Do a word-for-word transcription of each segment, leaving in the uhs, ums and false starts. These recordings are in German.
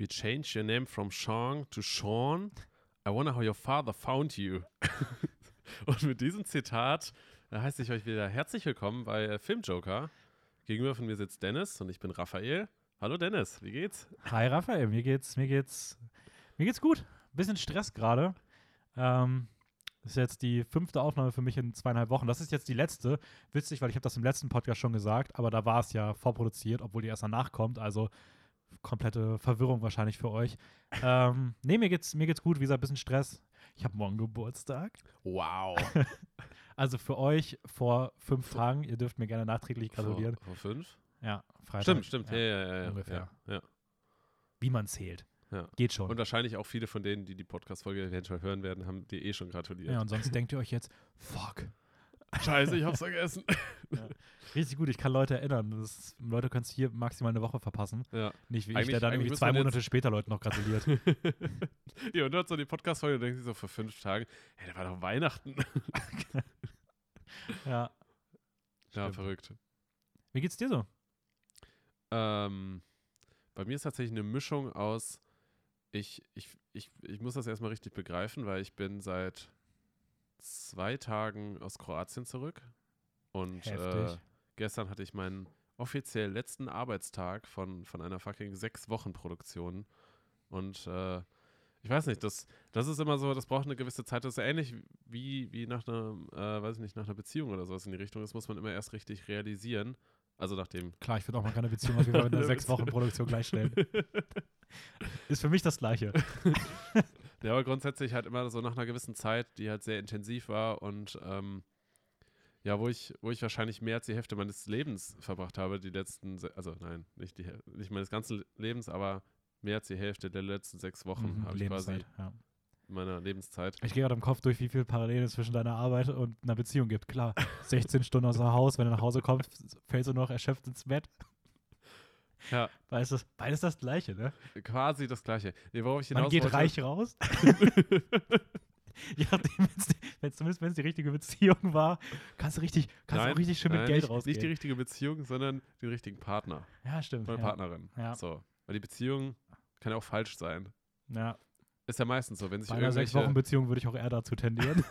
You changed your name from Sean to Sean. I wonder how your father found you. Und mit diesem Zitat heiße ich euch wieder herzlich willkommen bei Filmjoker. Gegenüber von mir sitzt Dennis und ich bin Raphael. Hallo Dennis, wie geht's? Hi Raphael, mir geht's, mir geht's, mir geht's gut. Bisschen Stress gerade. Ähm, das ist jetzt die fünfte Aufnahme für mich in zweieinhalb Wochen. Das ist jetzt die letzte. Witzig, weil ich habe das im letzten Podcast schon gesagt, aber da war es ja vorproduziert, obwohl die erst danach kommt. Also komplette Verwirrung wahrscheinlich für euch. ähm, nee, mir geht's, mir geht's gut. Wie gesagt, bisschen Stress. Ich habe morgen Geburtstag. Wow. Also für euch vor fünf Tagen. Ihr dürft mir gerne nachträglich gratulieren. Vor, vor fünf? Ja, Freitag. Stimmt, stimmt. Ja, ja, ja, ja, ungefähr. Ja, ja. Wie man zählt. Ja. Geht schon. Und wahrscheinlich auch viele von denen, die die Podcast-Folge eventuell hören werden, haben dir eh schon gratuliert. Ja, und sonst denkt ihr euch jetzt, fuck. Scheiße, ich hab's vergessen. Ja. Richtig gut, ich kann Leute erinnern. Das ist, Leute können es hier maximal eine Woche verpassen. Ja. Nicht wie eigentlich, ich, der dann irgendwie zwei Monate später Leuten noch gratuliert. Ja, und du hast so die Podcast-Folge und denkst dir so vor fünf Tagen, hey, da war doch Weihnachten. Ja. Ja, stimmt. Verrückt. Wie geht's dir so? Ähm, bei mir ist tatsächlich eine Mischung aus, ich, ich, ich, ich muss das erstmal richtig begreifen, weil ich bin seit zwei Tagen aus Kroatien zurück und äh, gestern hatte ich meinen offiziell letzten Arbeitstag von, von einer fucking sechs Wochen Produktion und äh, ich weiß nicht, das, das ist immer so, das braucht eine gewisse Zeit, das ist ähnlich wie, wie nach einer, äh, weiß ich nicht, nach einer Beziehung oder sowas in die Richtung, das muss man immer erst richtig realisieren, also nachdem... Klar, ich finde auch mal keine Beziehung, wie wir in einer sechs Wochen Produktion gleichstellen. Ist für mich das Gleiche. Ja, aber grundsätzlich halt immer so nach einer gewissen Zeit, die halt sehr intensiv war und ähm, ja, wo ich, wo ich wahrscheinlich mehr als die Hälfte meines Lebens verbracht habe, die letzten, se- also nein, nicht, die, nicht meines ganzen Lebens, aber mehr als die Hälfte der letzten sechs Wochen mhm, habe ich quasi ja. meiner Lebenszeit. Ich gehe gerade im Kopf durch, wie viel Parallelen es zwischen deiner Arbeit und einer Beziehung gibt. Klar, sechzehn Stunden außer Haus, wenn du nach Hause kommst, fällst du noch erschöpft ins Bett. Ja. Beides das, beides das Gleiche, ne? Quasi das Gleiche. Nee, worauf ich hinaus Man geht wollte, reich raus. Ja, zumindest wenn es die richtige Beziehung war, kannst du richtig, kannst nein, auch richtig schön nein, mit Geld nicht, rausgehen. Nicht die richtige Beziehung, sondern den richtigen Partner. Ja, stimmt. Oder ja. Partnerin. Ja. So. Weil die Beziehung kann ja auch falsch sein. Ja. Ist ja meistens so. Wenn sich bei einer sechs Wochen Beziehung würde ich auch eher dazu tendieren.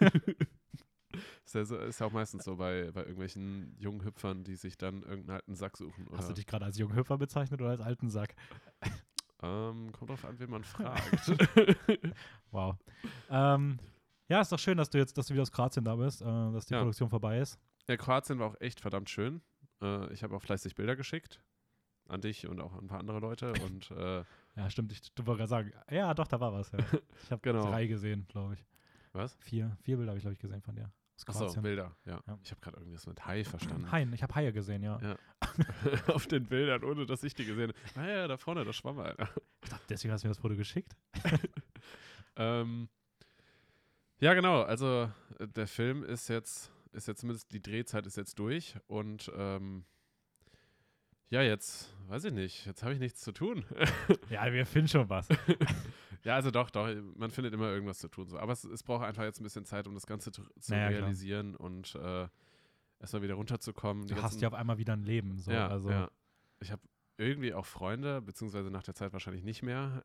Ist ja, so, ist ja auch meistens so bei, bei irgendwelchen jungen Hüpfern, die sich dann irgendeinen alten Sack suchen. Oder? Hast du dich gerade als jungen Hüpfer bezeichnet oder als alten Sack? Ähm, kommt drauf an, wen man fragt. Wow. Ähm, ja, ist doch schön, dass du jetzt, dass du wieder aus Kroatien da bist, äh, dass die ja. Produktion vorbei ist. Ja, Kroatien war auch echt verdammt schön. Äh, ich habe auch fleißig Bilder geschickt an dich und auch an ein paar andere Leute. Und, äh, ja, stimmt. Ich wollte gerade sagen, ja, doch, da war was. Ja. Ich habe genau. drei gesehen, glaube ich. Was? Vier. Vier Bilder habe ich, glaube ich, gesehen von dir. Achso, Bilder, ja. ja. Ich habe gerade irgendwas mit Hai verstanden. Haien, ich habe Haie gesehen, ja. ja. Auf den Bildern, ohne dass ich die gesehen habe. Ah ja, da vorne, da schwamm einer. Ich dachte, deswegen hast du mir das Foto geschickt. ähm, ja, genau, also der Film ist jetzt, ist jetzt zumindest, die Drehzeit ist jetzt durch und ähm, ja, jetzt, weiß ich nicht, jetzt habe ich nichts zu tun. Ja, wir finden schon was. Ja, also doch, doch, man findet immer irgendwas zu tun. So. Aber es, es braucht einfach jetzt ein bisschen Zeit, um das Ganze zu, zu naja, realisieren klar. und äh, erstmal wieder runterzukommen. Die du ganzen, hast ja auf einmal wieder ein Leben. So. Ja, also. ja. Ich habe irgendwie auch Freunde, beziehungsweise nach der Zeit wahrscheinlich nicht mehr.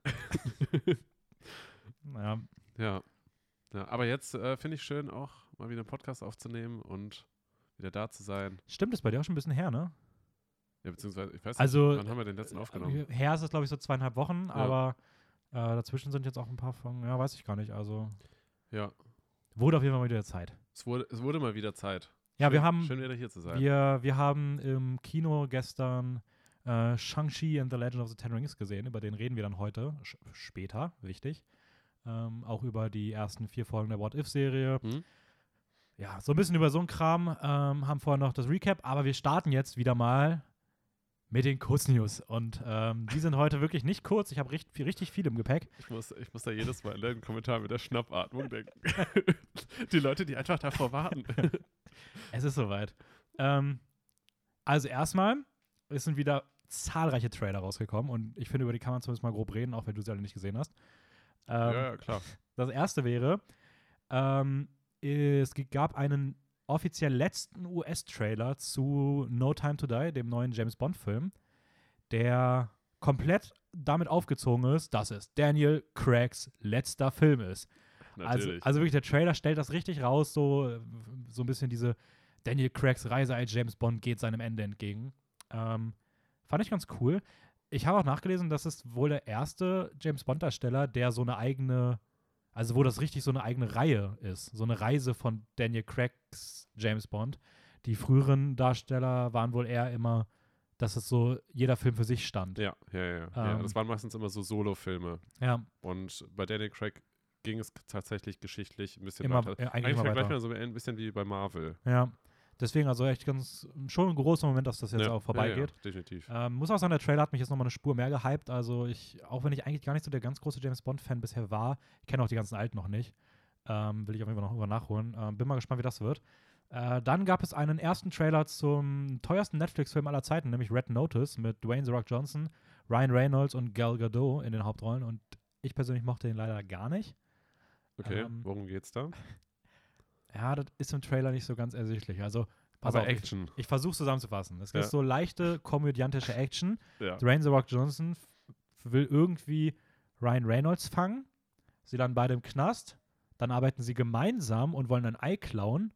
Naja. Ja. ja. Aber jetzt äh, finde ich schön, auch mal wieder einen Podcast aufzunehmen und wieder da zu sein. Stimmt, ist bei dir auch schon ein bisschen her, ne? Ja, beziehungsweise, ich weiß also, nicht, wann haben wir den letzten aufgenommen? Her ist es, glaube ich, so zweieinhalb Wochen, ja. aber... Äh, dazwischen sind jetzt auch ein paar von, ja, weiß ich gar nicht, also. Ja. Wurde auf jeden Fall mal wieder Zeit. Es wurde, es wurde mal wieder Zeit. Ja, schön, wir haben. Schön, wieder hier zu sein. Wir, wir haben im Kino gestern äh, Shang-Chi and the Legend of the Ten Rings gesehen, über den reden wir dann heute, sch- später, wichtig. Ähm, auch über die ersten vier Folgen der What If-Serie. Mhm. Ja, so ein bisschen über so einen Kram, ähm, haben vorher noch das Recap, aber wir starten jetzt wieder mal mit den Kurznews. Und ähm, die sind heute wirklich nicht kurz. Ich habe richtig, richtig viel im Gepäck. Ich muss, ich muss da jedes Mal in den Kommentar mit der Schnappatmung denken. Die Leute, die einfach davor warten. Es ist soweit. Ähm, also erstmal, es sind wieder zahlreiche Trailer rausgekommen. Und ich finde, über die kann man zumindest mal grob reden, auch wenn du sie alle nicht gesehen hast. Ähm, ja, klar. Das erste wäre, ähm, es gab einen offiziell letzten U S-Trailer zu No Time to Die, dem neuen James-Bond-Film. Der komplett damit aufgezogen ist, dass es Daniel Craigs letzter Film ist. Also, also wirklich, der Trailer stellt das richtig raus, so, so ein bisschen diese Daniel Craigs Reise als James Bond geht seinem Ende entgegen. Ähm, fand ich ganz cool. Ich habe auch nachgelesen, das ist wohl der erste James Bond-Darsteller, der so eine eigene, also wo das richtig so eine eigene Reihe ist. So eine Reise von Daniel Craigs James Bond. Die früheren Darsteller waren wohl eher immer, dass es so jeder Film für sich stand. Ja, ja, ja. Ähm, ja, das waren meistens immer so Solo-Filme. Ja. Und bei Daniel Craig ging es tatsächlich geschichtlich ein bisschen immer, weiter. Äh, eigentlich eigentlich vergleicht man so ein bisschen wie bei Marvel. Ja, deswegen also echt ganz, schon ein großer Moment, dass das jetzt ja, auch vorbeigeht. Ja, ja, definitiv. Ähm, muss auch sagen, der Trailer hat mich jetzt nochmal eine Spur mehr gehypt. Also ich, auch wenn ich eigentlich gar nicht so der ganz große James-Bond-Fan bisher war, ich kenne auch die ganzen Alten noch nicht, ähm, will ich auf jeden Fall noch über nachholen. Ähm, bin mal gespannt, wie das wird. Äh, dann gab es einen ersten Trailer zum teuersten Netflix-Film aller Zeiten, nämlich Red Notice mit Dwayne The Rock Johnson, Ryan Reynolds und Gal Gadot in den Hauptrollen. Und ich persönlich mochte den leider gar nicht. Okay, ähm, worum geht's da? Ja, das ist im Trailer nicht so ganz ersichtlich. Also, pass Aber auf, Action. Ich, ich versuche zusammenzufassen. Es ja. ist so leichte, komödiantische Action. Ja. Dwayne The Rock Johnson f- will irgendwie Ryan Reynolds fangen. Sie landen beide im Knast. Dann arbeiten sie gemeinsam und wollen ein Ei klauen.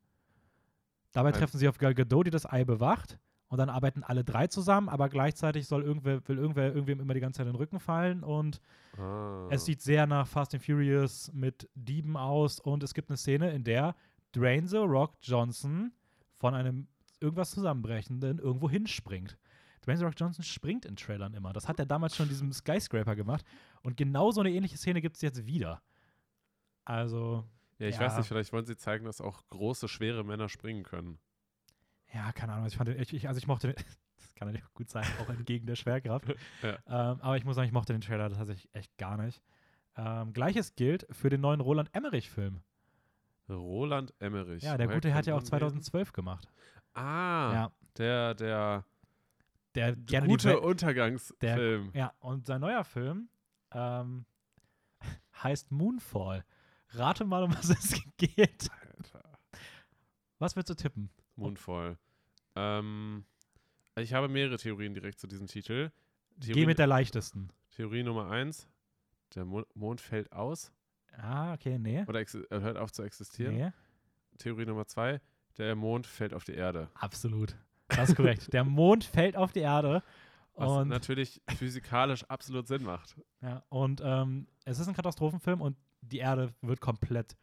Dabei Nein. treffen sie auf Gal Gadot, die das Ei bewacht. Und dann arbeiten alle drei zusammen, aber gleichzeitig soll irgendwer, will irgendwer irgendwem immer die ganze Zeit in den Rücken fallen. Und ah. es sieht sehr nach Fast and Furious mit Dieben aus. Und es gibt eine Szene, in der Dwayne The Rock Johnson von einem irgendwas Zusammenbrechenden irgendwo hinspringt. Dwayne The Rock Johnson springt in Trailern immer. Das hat er damals schon in diesem Skyscraper gemacht. Und genau so eine ähnliche Szene gibt es jetzt wieder. Also Ja, ich ja. weiß nicht, vielleicht wollen sie zeigen, dass auch große, schwere Männer springen können. Ja, keine Ahnung. Ich fand den, ich, ich, also ich mochte den, das kann natürlich gut sein, auch entgegen der Schwerkraft. Ja. Ähm, aber ich muss sagen, ich mochte den Trailer tatsächlich echt gar nicht. Ähm, Gleiches gilt für den neuen Roland Emmerich-Film. Roland Emmerich. Ja, der Woher gute Herr hat ja auch zweitausendzwölf gemacht. Ah, ja. der, der, der gerne gute We- Untergangsfilm. Der, ja, und sein neuer Film ähm, heißt Moonfall. Rate mal, um was es geht. Alter. Was willst du tippen? Moonfall. Ähm, ich habe mehrere Theorien direkt zu diesem Titel. Theorie, Geh mit der leichtesten. Theorie Nummer eins. Der Mo- Mond fällt aus. Ah, okay, nee. Oder ex- hört auf zu existieren. Nee. Theorie Nummer zwei. Der Mond fällt auf die Erde. Absolut. Das ist korrekt. Der Mond fällt auf die Erde. Was und natürlich physikalisch absolut Sinn macht. Ja, und ähm, es ist ein Katastrophenfilm und die Erde wird komplett,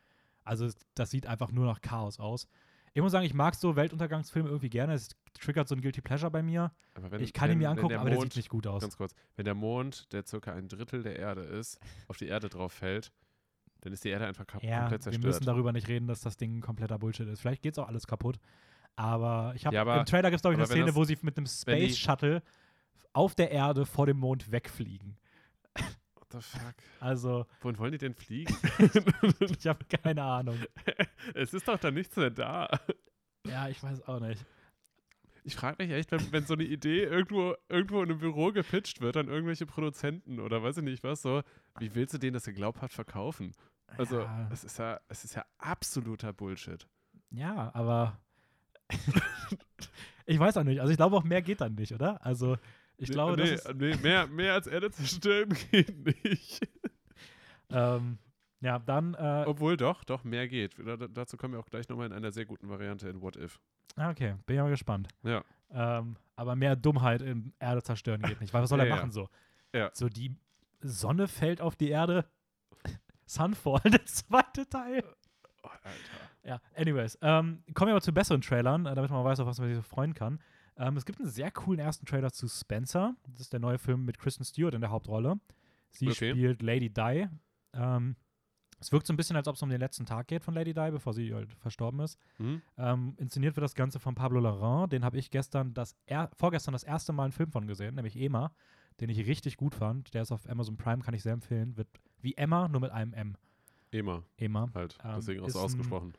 also das sieht einfach nur nach Chaos aus. Ich muss sagen, ich mag so Weltuntergangsfilme irgendwie gerne. Es triggert so ein Guilty Pleasure bei mir. Aber wenn, ich kann wenn, ihn mir angucken, der aber Mond, der sieht nicht gut aus. Ganz kurz, wenn der Mond, der circa ein Drittel der Erde ist, auf die Erde drauf fällt, dann ist die Erde einfach kap- ja, komplett zerstört. Wir müssen darüber nicht reden, dass das Ding kompletter Bullshit ist. Vielleicht geht's auch alles kaputt. Aber ich habe ja, im Trailer gibt es, glaube ich, eine Szene, das, wo sie mit einem Space Shuttle auf der Erde vor dem Mond wegfliegen. What the fuck? Also. Wohin wollen die denn fliegen? Ich habe keine Ahnung. Es ist doch da nichts mehr da. Ja, ich weiß auch nicht. Ich frage mich echt, wenn, wenn so eine Idee irgendwo, irgendwo in einem Büro gepitcht wird an irgendwelche Produzenten oder weiß ich nicht was, so, wie willst du denen das glaubhaft verkaufen? Also, ja. es ist ja, es ist ja absoluter Bullshit. Ja, aber ich weiß auch nicht. Also ich glaube auch, mehr geht dann nicht, oder? Also Ich nee, glaube, nee, das ist nee, mehr, mehr als Erde zerstören geht nicht. ähm, ja, dann äh, Obwohl doch, doch, mehr geht. Da, dazu kommen wir auch gleich nochmal in einer sehr guten Variante in What If. Ah, okay, bin ja mal gespannt. Ja. Ähm, aber mehr Dummheit im Erde zerstören geht nicht, weil was soll ja, er machen ja. so? Ja. So, die Sonne fällt auf die Erde. Sunfall, der zweite Teil. Oh, Alter. Ja, anyways. Ähm, kommen wir aber zu besseren Trailern, damit man weiß, auf was man sich so freuen kann. Ähm, es gibt einen sehr coolen ersten Trailer zu Spencer. Das ist der neue Film mit Kristen Stewart in der Hauptrolle. Sie okay. spielt Lady Di. Ähm, es wirkt so ein bisschen, als ob es um den letzten Tag geht von Lady Di, bevor sie halt verstorben ist. Mhm. Ähm, inszeniert wird das Ganze von Pablo Larraín. Den habe ich gestern das er- vorgestern das erste Mal einen Film von gesehen, nämlich Emma, den ich richtig gut fand. Der ist auf Amazon Prime, kann ich sehr empfehlen. Wird wie Emma, nur mit einem M. Emma. Emma. Halt, ähm, deswegen auch so ausgesprochen.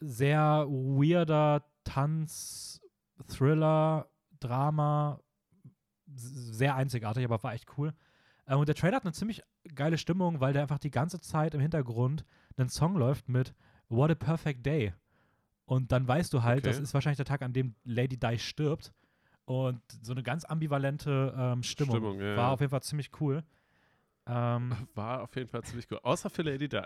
Sehr weirder Tanz- Thriller, Drama, sehr einzigartig, aber war echt cool. Und der Trailer hat eine ziemlich geile Stimmung, weil der einfach die ganze Zeit im Hintergrund einen Song läuft mit What a Perfect Day. Und dann weißt du halt, okay. das ist wahrscheinlich der Tag, an dem Lady Di stirbt. Und so eine ganz ambivalente ähm, Stimmung. Stimmung ja, war auf jeden Fall ziemlich cool. Ähm, war auf jeden Fall ziemlich cool. Außer für Lady Di.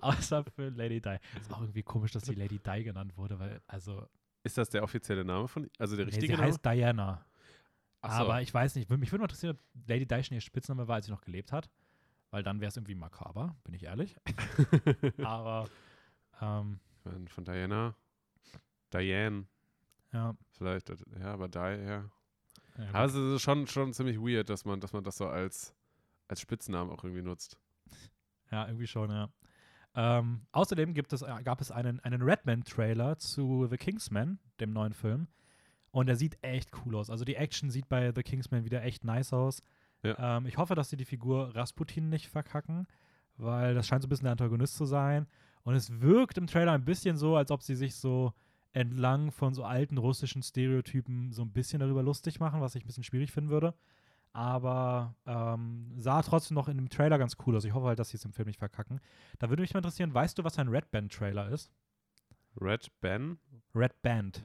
Außer für Lady Di. Ist auch irgendwie komisch, dass die Lady Di genannt wurde, weil, also. Ist das der offizielle Name von ihr? Also der richtige nee, sie Name? Sie heißt Diana. Ach so. Aber ich weiß nicht, mich würde mal interessieren, ob Lady Di schon ihr Spitzname war, als sie noch gelebt hat. Weil dann wäre es irgendwie makaber, bin ich ehrlich. Aber. Ähm, von Diana. Diane. Ja. Vielleicht, ja, aber da, ja. ja also es ist schon, schon ziemlich weird, dass man, dass man das so als, als Spitznamen auch irgendwie nutzt. Ja, irgendwie schon, ja. Ähm, außerdem gibt es, gab es einen, einen Redman-Trailer zu The Kingsman, dem neuen Film. Und der sieht echt cool aus. Also die Action sieht bei The Kingsman wieder echt nice aus. Ja. Ähm, ich hoffe, dass sie die Figur Rasputin nicht verkacken, weil das scheint so ein bisschen der Antagonist zu sein. Und es wirkt im Trailer ein bisschen so, als ob sie sich so entlang von so alten russischen Stereotypen so ein bisschen darüber lustig machen, was ich ein bisschen schwierig finden würde. Aber ähm, sah trotzdem noch in dem Trailer ganz cool aus. Ich hoffe halt, dass sie es im Film nicht verkacken. Da würde mich mal interessieren, weißt du, was ein Red Band-Trailer ist? Red Band? Red Band.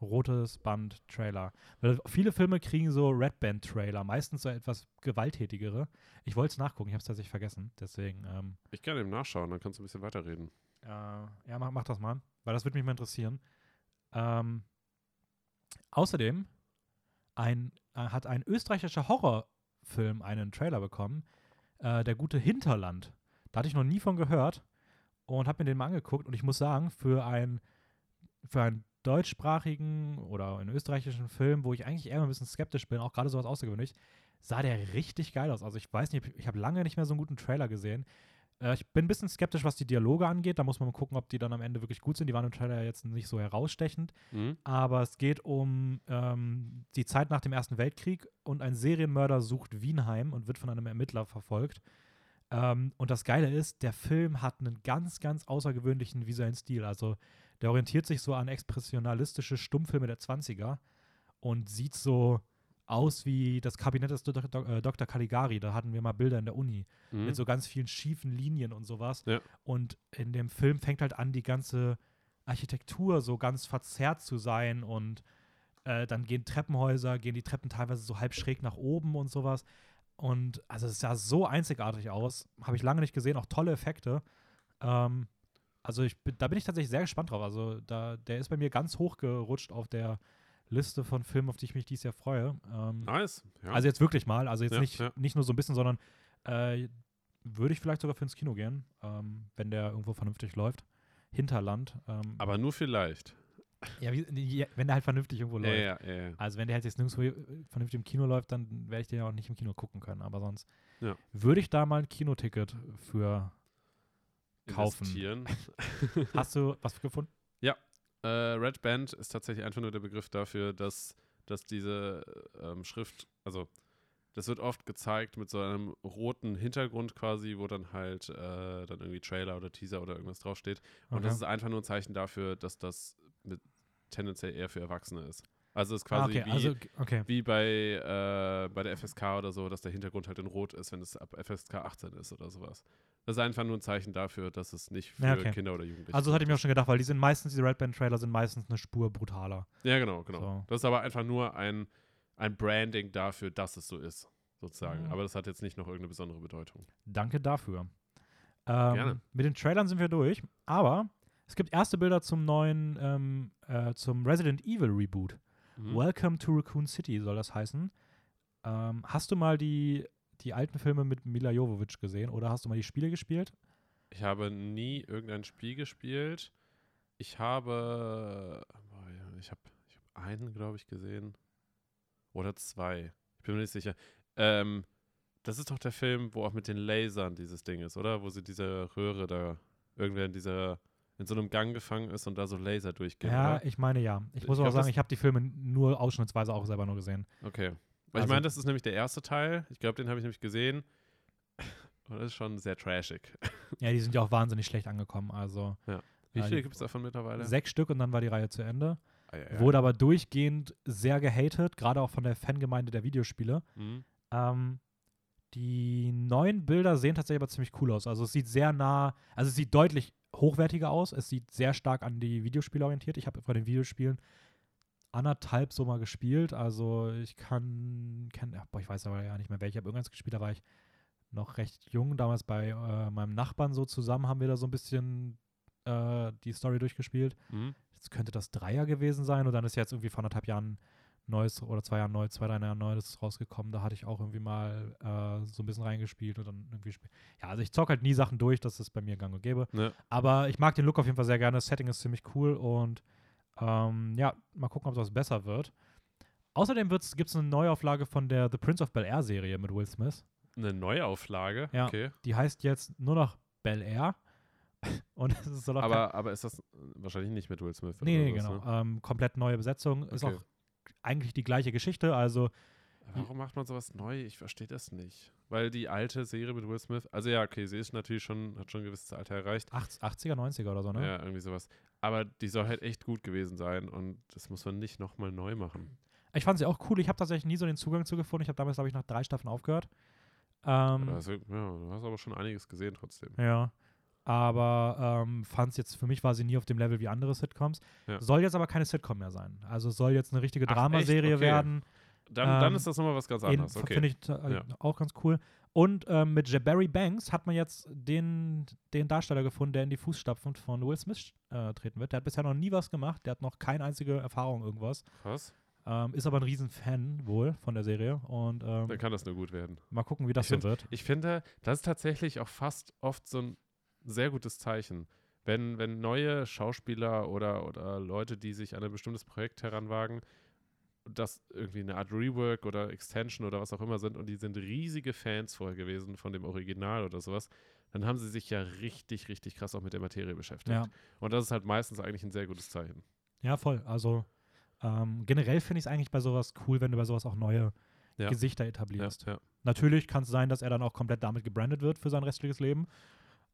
Rotes Band-Trailer. Weil viele Filme kriegen so Red Band-Trailer, meistens so etwas gewalttätigere. Ich wollte es nachgucken, ich habe es tatsächlich vergessen. Deswegen. Ähm, ich kann eben nachschauen, dann kannst du ein bisschen weiterreden. Äh, ja, mach, mach das mal. Weil das würde mich mal interessieren. Ähm, außerdem ein, äh, hat ein österreichischer Horrorfilm einen Trailer bekommen, äh, der gute Hinterland. Da hatte ich noch nie von gehört und habe mir den mal angeguckt. Und ich muss sagen, für, ein, für einen deutschsprachigen oder einen österreichischen Film, wo ich eigentlich eher ein bisschen skeptisch bin, auch gerade sowas außergewöhnlich, sah der richtig geil aus. Also ich weiß nicht, ich habe lange nicht mehr so einen guten Trailer gesehen. Ich bin ein bisschen skeptisch, was die Dialoge angeht. Da muss man mal gucken, ob die dann am Ende wirklich gut sind. Die waren im Trailer jetzt nicht so herausstechend. Mhm. Aber es geht um ähm, die Zeit nach dem Ersten Weltkrieg und ein Serienmörder sucht Wien heim und wird von einem Ermittler verfolgt. Ähm, und das Geile ist, der Film hat einen ganz, ganz außergewöhnlichen visuellen Stil. Also der orientiert sich so an expressionalistische Stummfilme der zwanziger und sieht so aus wie das Kabinett des Doktor Caligari, da hatten wir mal Bilder in der Uni, mhm. mit so ganz vielen schiefen Linien und sowas. Ja. Und in dem Film fängt halt an, die ganze Architektur so ganz verzerrt zu sein und äh, dann gehen Treppenhäuser, gehen die Treppen teilweise so halb schräg nach oben und sowas. Und also es sah so einzigartig aus, habe ich lange nicht gesehen, auch tolle Effekte. Ähm, also ich, da bin ich tatsächlich sehr gespannt drauf. Also da, der ist bei mir ganz hoch gerutscht auf der Liste von Filmen, auf die ich mich dieses Jahr freue. Ähm, nice. Ja. Also jetzt wirklich mal. Also jetzt ja, nicht, ja. nicht nur so ein bisschen, sondern äh, würde ich vielleicht sogar für ins Kino gehen, ähm, wenn der irgendwo vernünftig läuft. Hinterland. Ähm, Aber nur vielleicht. Ja, wie, wenn der halt vernünftig irgendwo läuft. Ja, ja, ja. Also wenn der halt jetzt nirgendwo vernünftig im Kino läuft, dann werde ich den ja auch nicht im Kino gucken können. Aber sonst ja. würde ich da mal ein Kinoticket für kaufen. Investieren. Hast du was gefunden? Ja. Uh, Red Band ist tatsächlich einfach nur der Begriff dafür, dass, dass diese ähm, Schrift, also das wird oft gezeigt mit so einem roten Hintergrund quasi, wo dann halt äh, dann irgendwie Trailer oder Teaser oder irgendwas draufsteht. Und okay. das ist einfach nur ein Zeichen dafür, dass das mit tendenziell eher für Erwachsene ist. Also es ist quasi ah, okay. wie, also, okay. wie bei, äh, bei der F S K oder so, dass der Hintergrund halt in Rot ist, wenn es ab F S K achtzehn ist oder sowas. Das ist einfach nur ein Zeichen dafür, dass es nicht für ja, okay. Kinder oder Jugendliche ist. Also das hatte ich mir auch schon gedacht, weil die sind meistens, diese Red Band-Trailer sind meistens eine Spur brutaler. Ja, genau, genau. So. Das ist aber einfach nur ein, ein Branding dafür, dass es so ist, sozusagen. Mhm. Aber das hat jetzt nicht noch irgendeine besondere Bedeutung. Danke dafür. Ähm, Gerne. Mit den Trailern sind wir durch, aber es gibt erste Bilder zum neuen, ähm, äh, zum Resident Evil Reboot. Mhm. Welcome to Raccoon City soll das heißen. Ähm, hast du mal die die alten Filme mit Mila Jovovich gesehen oder hast du mal die Spiele gespielt? Ich habe nie irgendein Spiel gespielt. Ich habe boah, ja, ich habe ich hab einen, glaube ich, gesehen. Oder zwei. Ich bin mir nicht sicher. Ähm, das ist doch der Film, wo auch mit den Lasern dieses Ding ist, oder? Wo sie diese Röhre da irgendwer in dieser in so einem Gang gefangen ist und da so Laser durchgehen. Ja, oder? Ich meine ja. Ich muss ich auch glaub, sagen, ich habe die Filme nur ausschnittsweise auch selber nur gesehen. Okay. Weil also, ich meine, das ist nämlich der erste Teil. Ich glaube, den habe ich nämlich gesehen. Und das ist schon sehr trashig. Ja, die sind ja auch wahnsinnig schlecht angekommen. Also, ja. Wie viele äh, gibt es davon mittlerweile? Sechs Stück und dann war die Reihe zu Ende. Ah, ja, ja. Wurde aber durchgehend sehr gehatet, gerade auch von der Fangemeinde der Videospiele. Mhm. Ähm, die neuen Bilder sehen tatsächlich aber ziemlich cool aus. Also es sieht sehr nah, also es sieht deutlich hochwertiger aus. Es sieht sehr stark an die Videospiele orientiert. Ich habe vor den Videospielen anderthalb so mal gespielt. Also ich kann, kann boah, ich weiß aber ja nicht mehr welche. Ich habe irgendwas gespielt, da war ich noch recht jung. Damals bei äh, meinem Nachbarn so zusammen haben wir da so ein bisschen äh, die Story durchgespielt. Mhm. Jetzt könnte das Dreier gewesen sein. Und dann ist jetzt irgendwie vor anderthalb Jahren Neues oder zwei Jahren neu, zwei, drei Jahren Neues rausgekommen. Da hatte ich auch irgendwie mal äh, so ein bisschen reingespielt und dann irgendwie spiel- Ja, also ich zocke halt nie Sachen durch, dass es bei mir gang und gäbe. Ja. Aber ich mag den Look auf jeden Fall sehr gerne. Das Setting ist ziemlich cool und ähm, ja, mal gucken, ob das besser wird. Außerdem gibt es eine Neuauflage von der The Prince of Bel-Air-Serie mit Will Smith. Eine Neuauflage? Ja, okay. Die heißt jetzt nur noch Bel-Air. Und es ist so noch aber, kein- aber ist das wahrscheinlich nicht mit Will Smith? Nee, nee genau. Ne? Ähm, komplett neue Besetzung. Okay. Ist auch eigentlich die gleiche Geschichte, also warum macht man sowas neu? Ich verstehe das nicht. Weil die alte Serie mit Will Smith, also ja, okay, sie ist natürlich schon, hat schon ein gewisses Alter erreicht. achtziger, neunziger oder so, ne? Ja, irgendwie sowas. Aber die soll halt echt gut gewesen sein und das muss man nicht nochmal neu machen. Ich fand sie auch cool. Ich habe tatsächlich nie so den Zugang zu gefunden. Ich habe damals, glaube ich, nach drei Staffeln aufgehört. Ähm, also, ja, du hast aber schon einiges gesehen trotzdem. Ja. Aber ähm, fand es jetzt, für mich war sie nie auf dem Level wie andere Sitcoms. Ja. Soll jetzt aber keine Sitcom mehr sein. Also es soll jetzt eine richtige Ach, Dramaserie okay. werden. Dann, ähm, dann ist das nochmal was ganz anderes. Okay. Finde ich äh, ja. auch ganz cool. Und ähm, mit Jabari Banks hat man jetzt den, den Darsteller gefunden, der in die Fußstapfen von Will Smith äh, treten wird. Der hat bisher noch nie was gemacht. Der hat noch keine einzige Erfahrung irgendwas. Krass. Ähm, ist aber ein Riesenfan wohl von der Serie. Und, ähm, dann kann das nur gut werden. Mal gucken, wie das so wird. Ich finde, das ist tatsächlich auch fast oft so ein sehr gutes Zeichen. Wenn, wenn neue Schauspieler oder, oder Leute, die sich an ein bestimmtes Projekt heranwagen, das irgendwie eine Art Rework oder Extension oder was auch immer sind und die sind riesige Fans vorher gewesen von dem Original oder sowas, dann haben sie sich ja richtig, richtig krass auch mit der Materie beschäftigt. Ja. Und das ist halt meistens eigentlich ein sehr gutes Zeichen. Ja, voll. Also ähm, generell finde ich es eigentlich bei sowas cool, wenn du bei sowas auch neue ja. Gesichter etablierst. Ja, ja. Natürlich kann es sein, dass er dann auch komplett damit gebrandet wird für sein restliches Leben.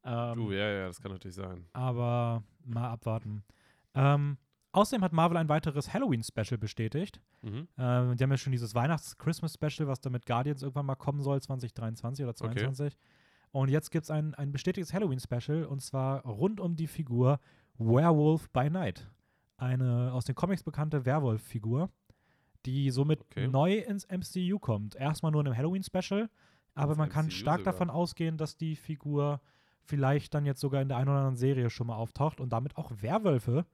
Ähm, du, ja, ja, das kann natürlich sein. Aber mal abwarten. Ähm, außerdem hat Marvel ein weiteres Halloween-Special bestätigt. Mhm. Ähm, die haben ja schon dieses Weihnachts-Christmas-Special, was dann mit Guardians irgendwann mal kommen soll, zwanzig dreiundzwanzig oder zweiundzwanzig. Okay. Und jetzt gibt es ein, ein bestätigtes Halloween-Special und zwar rund um die Figur Werewolf by Night. Eine aus den Comics bekannte Werwolf-Figur, die somit okay. neu ins M C U kommt. Erstmal nur in einem Halloween-Special, aber das man M C U kann stark sogar. davon ausgehen, dass die Figur vielleicht dann jetzt sogar in der einen oder anderen Serie schon mal auftaucht und damit auch Werwölfe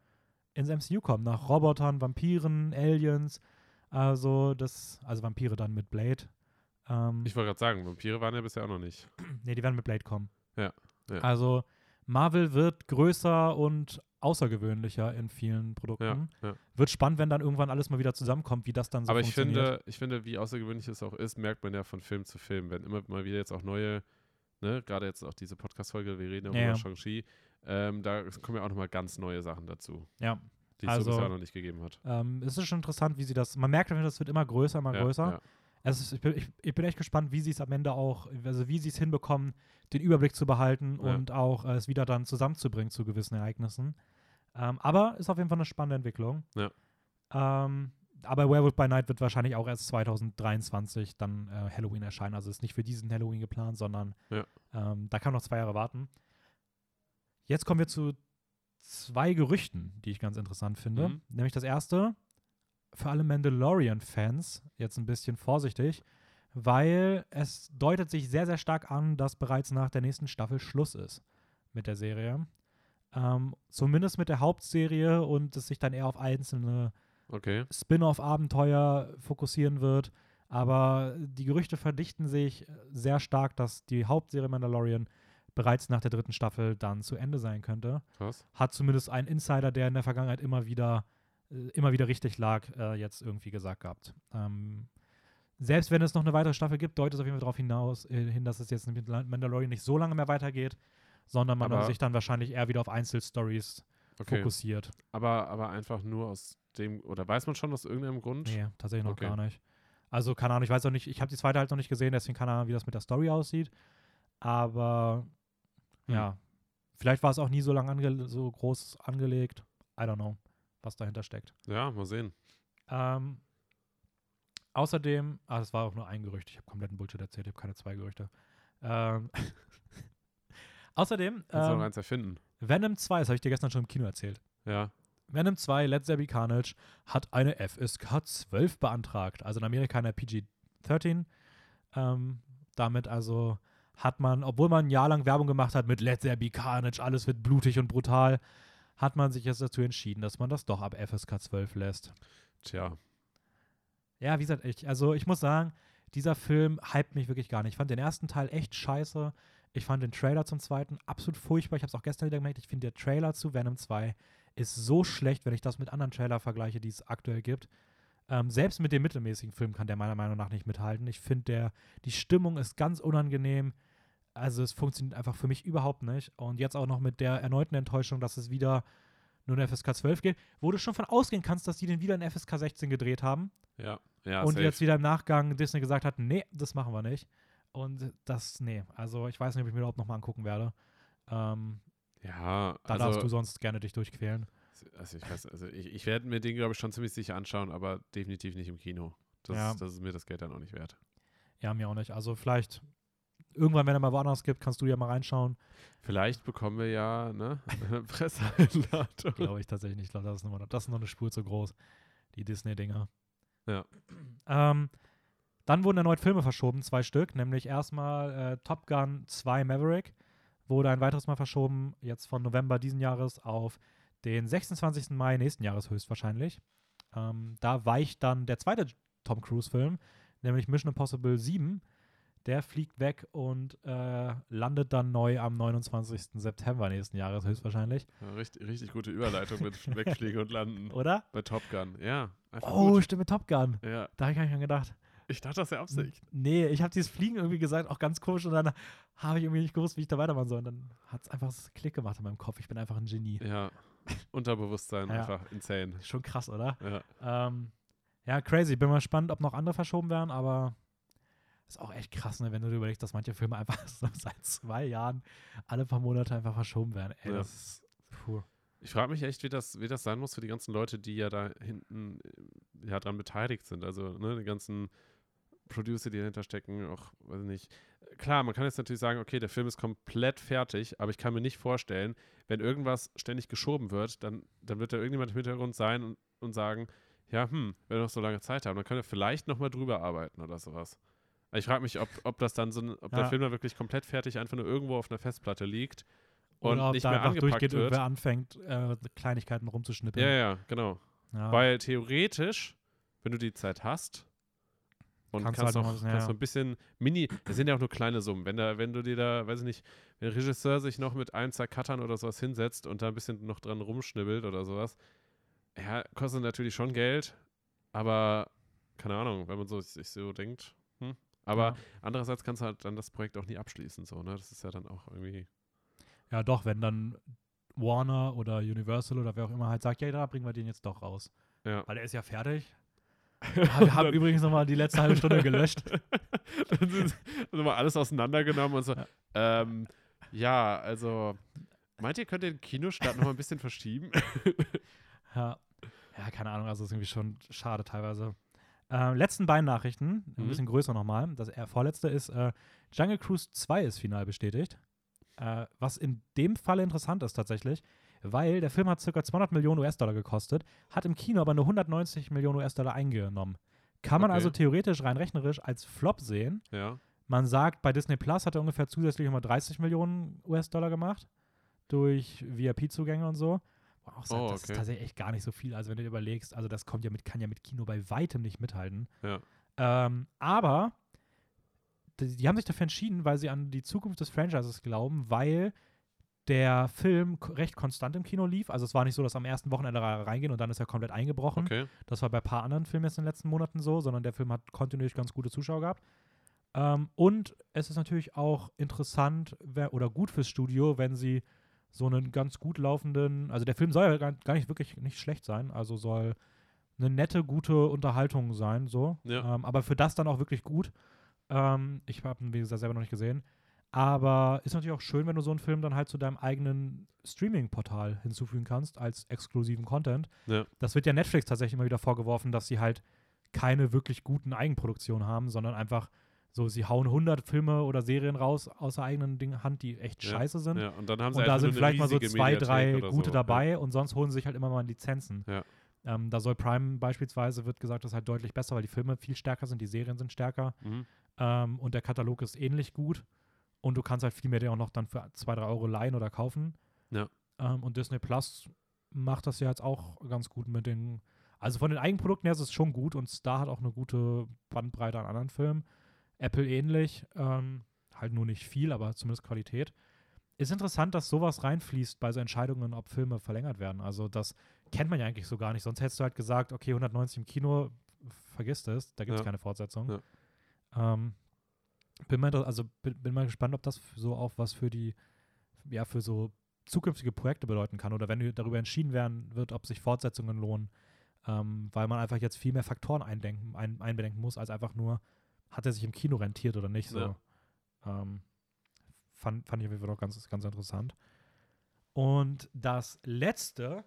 ins M C U kommen. Nach Robotern, Vampiren, Aliens, also das, also Vampire dann mit Blade. Ähm, ich wollte gerade sagen, Vampire waren ja bisher auch noch nicht. Nee, die werden mit Blade kommen. Ja, ja. Also Marvel wird größer und außergewöhnlicher in vielen Produkten. Ja, ja. Wird spannend, wenn dann irgendwann alles mal wieder zusammenkommt, wie das dann so Aber funktioniert. Aber ich finde, ich finde, wie außergewöhnlich es auch ist, merkt man ja von Film zu Film. Wenn immer mal wieder jetzt auch neue Ne? Gerade jetzt auch diese Podcast-Folge, wir reden ja, ja. über Shang-Chi, ähm, da kommen ja auch nochmal ganz neue Sachen dazu, ja. die es also, so bisher noch nicht gegeben hat. Ähm, es ist schon interessant, wie sie das, man merkt, das wird immer größer, immer ja, größer. Ja. Es ist, ich, bin, ich, ich bin echt gespannt, wie sie es am Ende auch, also wie sie es hinbekommen, den Überblick zu behalten ja. und auch äh, es wieder dann zusammenzubringen zu gewissen Ereignissen. Ähm, aber ist auf jeden Fall eine spannende Entwicklung. Ja. Ähm, aber Werewolf by Night wird wahrscheinlich auch erst zwanzig dreiundzwanzig dann äh, Halloween erscheinen. Also ist nicht für diesen Halloween geplant, sondern ja. ähm, da kann man noch zwei Jahre warten. Jetzt kommen wir zu zwei Gerüchten, die ich ganz interessant finde. Mhm. Nämlich das erste, für alle Mandalorian-Fans jetzt ein bisschen vorsichtig, weil es deutet sich sehr, sehr stark an, dass bereits nach der nächsten Staffel Schluss ist mit der Serie. Ähm, zumindest mit der Hauptserie und es sich dann eher auf einzelne Okay. Spin-off-Abenteuer fokussieren wird, aber die Gerüchte verdichten sich sehr stark, dass die Hauptserie Mandalorian bereits nach der dritten Staffel dann zu Ende sein könnte. Krass. Hat zumindest ein Insider, der in der Vergangenheit immer wieder, immer wieder richtig lag, äh, jetzt irgendwie gesagt gehabt. Ähm, selbst wenn es noch eine weitere Staffel gibt, deutet es auf jeden Fall darauf hinaus, äh, hin, dass es jetzt mit Mandalorian nicht so lange mehr weitergeht, sondern man aber sich dann wahrscheinlich eher wieder auf Einzelstories okay. fokussiert. Aber, aber einfach nur aus dem, oder weiß man schon aus irgendeinem Grund? Nee, tatsächlich noch okay. gar nicht. Also, keine Ahnung, ich weiß auch nicht, ich habe die zweite halt noch nicht gesehen, deswegen keine Ahnung, wie das mit der Story aussieht. Aber, hm. ja, vielleicht war es auch nie so lang ange- so groß angelegt. I don't know, was dahinter steckt. Ja, mal sehen. Ähm, außerdem, ah, das war auch nur ein Gerücht, ich habe kompletten Bullshit erzählt, ich habe keine zwei Gerüchte. Ähm, außerdem, ähm, kannst du noch eins erfinden. Venom zwei, das habe ich dir gestern schon im Kino erzählt. Ja. Venom zwei, Let's There Be Carnage hat eine F S K zwölf beantragt, also in Amerika eine P G dreizehn. Ähm, damit also hat man, obwohl man ein Jahr lang Werbung gemacht hat mit Let's There Be Carnage, alles wird blutig und brutal, hat man sich jetzt dazu entschieden, dass man das doch ab F S K zwölf lässt. Tja. Ja, wie gesagt, ich, also ich muss sagen, dieser Film hypt mich wirklich gar nicht. Ich fand den ersten Teil echt scheiße. Ich fand den Trailer zum zweiten absolut furchtbar. Ich habe es auch gestern wieder gemerkt. Ich finde, der Trailer zu Venom zwei ist so schlecht, wenn ich das mit anderen Trailer vergleiche, die es aktuell gibt. Ähm, selbst mit dem mittelmäßigen Film kann der meiner Meinung nach nicht mithalten. Ich finde, der die Stimmung ist ganz unangenehm. Also es funktioniert einfach für mich überhaupt nicht. Und jetzt auch noch mit der erneuten Enttäuschung, dass es wieder nur in F S K zwölf geht, wo du schon von ausgehen kannst, dass die den wieder in F S K sechzehn gedreht haben. Ja, ja. Und safe. Jetzt wieder im Nachgang Disney gesagt hat, nee, das machen wir nicht. Und das, nee, also ich weiß nicht, ob ich mir überhaupt nochmal angucken werde. Ähm, ja, da also, darfst du sonst gerne dich durchquälen. Also ich weiß, also ich, ich werde mir den, glaube ich, schon ziemlich sicher anschauen, aber definitiv nicht im Kino. Das, ja. das ist mir das Geld dann auch nicht wert. Ja, mir auch nicht. Also vielleicht irgendwann, wenn er mal woanders gibt, kannst du ja mal reinschauen. Vielleicht bekommen wir ja, ne, eine Presseeinladung. Glaube ich tatsächlich nicht. Ich glaube, das, das ist noch eine Spur zu groß. Die Disney-Dinger. Ja. Ähm, Dann wurden erneut Filme verschoben, zwei Stück, nämlich erstmal äh, Top Gun zwei Maverick, wurde ein weiteres Mal verschoben, jetzt von November diesen Jahres auf den sechsundzwanzigsten Mai nächsten Jahres höchstwahrscheinlich. Ähm, da weicht dann der zweite Tom Cruise-Film, nämlich Mission Impossible sieben, der fliegt weg und äh, landet dann neu am neunundzwanzigsten September nächsten Jahres höchstwahrscheinlich. Ja, richtig, richtig gute Überleitung mit Wegfliegen und Landen. Oder? Bei Top Gun, ja. Oh, gut. Stimmt, mit Top Gun. Ja. Da habe ich gar nicht an gedacht. Ich dachte, das ist ja Absicht. Nee, ich habe dieses Fliegen irgendwie gesagt, auch ganz komisch. Und dann habe ich irgendwie nicht gewusst, wie ich da weitermachen soll. Und dann hat es einfach Klick gemacht in meinem Kopf. Ich bin einfach ein Genie. Ja, Unterbewusstsein, ja. Einfach insane. Schon krass, oder? Ja. Ähm, ja, crazy. Bin mal gespannt, ob noch andere verschoben werden. Aber ist auch echt krass, ne, wenn du dir überlegst, dass manche Filme einfach seit zwei Jahren alle paar Monate einfach verschoben werden. Ey, ja. Das ist cool. Ich frage mich echt, wie das, wie das sein muss für die ganzen Leute, die ja da hinten ja dran beteiligt sind. Also, ne, die ganzen Producer, die dahinter stecken, auch, weiß nicht. Klar, man kann jetzt natürlich sagen, okay, der Film ist komplett fertig, aber ich kann mir nicht vorstellen, wenn irgendwas ständig geschoben wird, dann, dann wird da irgendjemand im Hintergrund sein und, und sagen, ja, hm, wenn wir noch so lange Zeit haben, dann können wir vielleicht nochmal drüber arbeiten oder sowas. Ich frage mich, ob, ob das dann so ein, ob ja. der Film dann wirklich komplett fertig einfach nur irgendwo auf einer Festplatte liegt und oder ob nicht da mehr einfach angepackt durchgeht, wird. Irgendwer anfängt, äh, Kleinigkeiten rumzuschnippeln. Ja, ja, genau. Ja. Weil theoretisch, wenn du die Zeit hast, und kannst, kannst halt noch, noch kannst ja. ein bisschen mini, das sind ja auch nur kleine Summen, wenn da, wenn du dir da, weiß ich nicht, wenn der Regisseur sich noch mit ein, zwei Cuttern oder sowas hinsetzt und da ein bisschen noch dran rumschnibbelt oder sowas, ja, kostet natürlich schon Geld, aber keine Ahnung, wenn man so, sich so denkt, hm. aber ja. andererseits kannst du halt dann das Projekt auch nie abschließen, so, ne, das ist ja dann auch irgendwie. Ja doch, wenn dann Warner oder Universal oder wer auch immer halt sagt, ja, da bringen wir den jetzt doch raus, ja. weil er ist ja fertig. Ja, wir haben übrigens nochmal die letzte halbe Stunde gelöscht. Dann sind nochmal alles auseinandergenommen und so. Ja, ähm, ja also, meint ihr, könnt ihr den Kinostart nochmal ein bisschen verschieben? Ja. ja, keine Ahnung, also ist irgendwie schon schade teilweise. Ähm, letzten beiden Nachrichten, ein mhm. bisschen größer nochmal. Das vorletzte ist, äh, Jungle Cruise zwei ist final bestätigt. Äh, was in dem Falle interessant ist tatsächlich, weil der Film hat ca. zweihundert Millionen U S Dollar gekostet, hat im Kino aber nur hundertneunzig Millionen U S Dollar eingenommen. Kann man okay. also theoretisch, rein rechnerisch, als Flop sehen. Ja. Man sagt, bei Disney Plus hat er ungefähr zusätzlich nochmal dreißig Millionen U S Dollar gemacht, durch V I P-Zugänge und so. Boah, auch sagt, oh, okay. Das ist tatsächlich echt gar nicht so viel, also wenn du dir überlegst, also das kommt ja mit, kann ja mit Kino bei weitem nicht mithalten. Ja. Ähm, aber die, die haben sich dafür entschieden, weil sie an die Zukunft des Franchises glauben, weil der Film recht konstant im Kino lief. Also es war nicht so, dass am ersten Wochenende reingehen und dann ist er komplett eingebrochen. Okay. Das war bei ein paar anderen Filmen jetzt in den letzten Monaten so, sondern der Film hat kontinuierlich ganz gute Zuschauer gehabt. Ähm, und es ist natürlich auch interessant wer, oder gut fürs Studio, wenn sie so einen ganz gut laufenden, also der Film soll ja gar nicht wirklich nicht schlecht sein, also soll eine nette, gute Unterhaltung sein, so. Ja. Ähm, aber für das dann auch wirklich gut. Ähm, ich habe ihn, wie gesagt, selber noch nicht gesehen. Aber ist natürlich auch schön, wenn du so einen Film dann halt zu deinem eigenen Streaming-Portal hinzufügen kannst, als exklusiven Content. Ja. Das wird ja Netflix tatsächlich immer wieder vorgeworfen, dass sie halt keine wirklich guten Eigenproduktionen haben, sondern einfach So, sie hauen hundert Filme oder Serien raus aus der eigenen Ding- Hand, die echt ja, scheiße sind. Ja. Und, dann haben sie und da sind vielleicht mal so zwei, Mediathek drei gute so. dabei ja. und sonst holen sie sich halt immer mal Lizenzen. Ja. Ähm, da soll Prime beispielsweise, wird gesagt, das ist halt deutlich besser, weil die Filme viel stärker sind, die Serien sind stärker mhm. ähm, und der Katalog ist ähnlich gut und du kannst halt viel mehr den auch noch dann für zwei, drei Euro leihen oder kaufen. Ja. Ähm, und Disney Plus macht das ja jetzt auch ganz gut mit den, also von den Eigenprodukten her ist es schon gut und Star hat auch eine gute Bandbreite an anderen Filmen. Apple ähnlich, ähm, halt nur nicht viel, aber zumindest Qualität. Ist interessant, dass sowas reinfließt bei so Entscheidungen, ob Filme verlängert werden. Also das kennt man ja eigentlich so gar nicht. Sonst hättest du halt gesagt, okay, hundertneunzig im Kino, vergiss das, da gibt es ja. keine Fortsetzung. Ja. Ähm, bin, mal, also bin, bin mal gespannt, ob das so auch was für die, ja, für so zukünftige Projekte bedeuten kann. Oder wenn darüber entschieden werden wird, ob sich Fortsetzungen lohnen. Ähm, weil man einfach jetzt viel mehr Faktoren eindenken, ein, einbedenken muss, als einfach nur, hat er sich im Kino rentiert oder nicht? So. Ja. Ähm, fand, fand ich auf jeden Fall auch ganz, ganz interessant. Und das Letzte,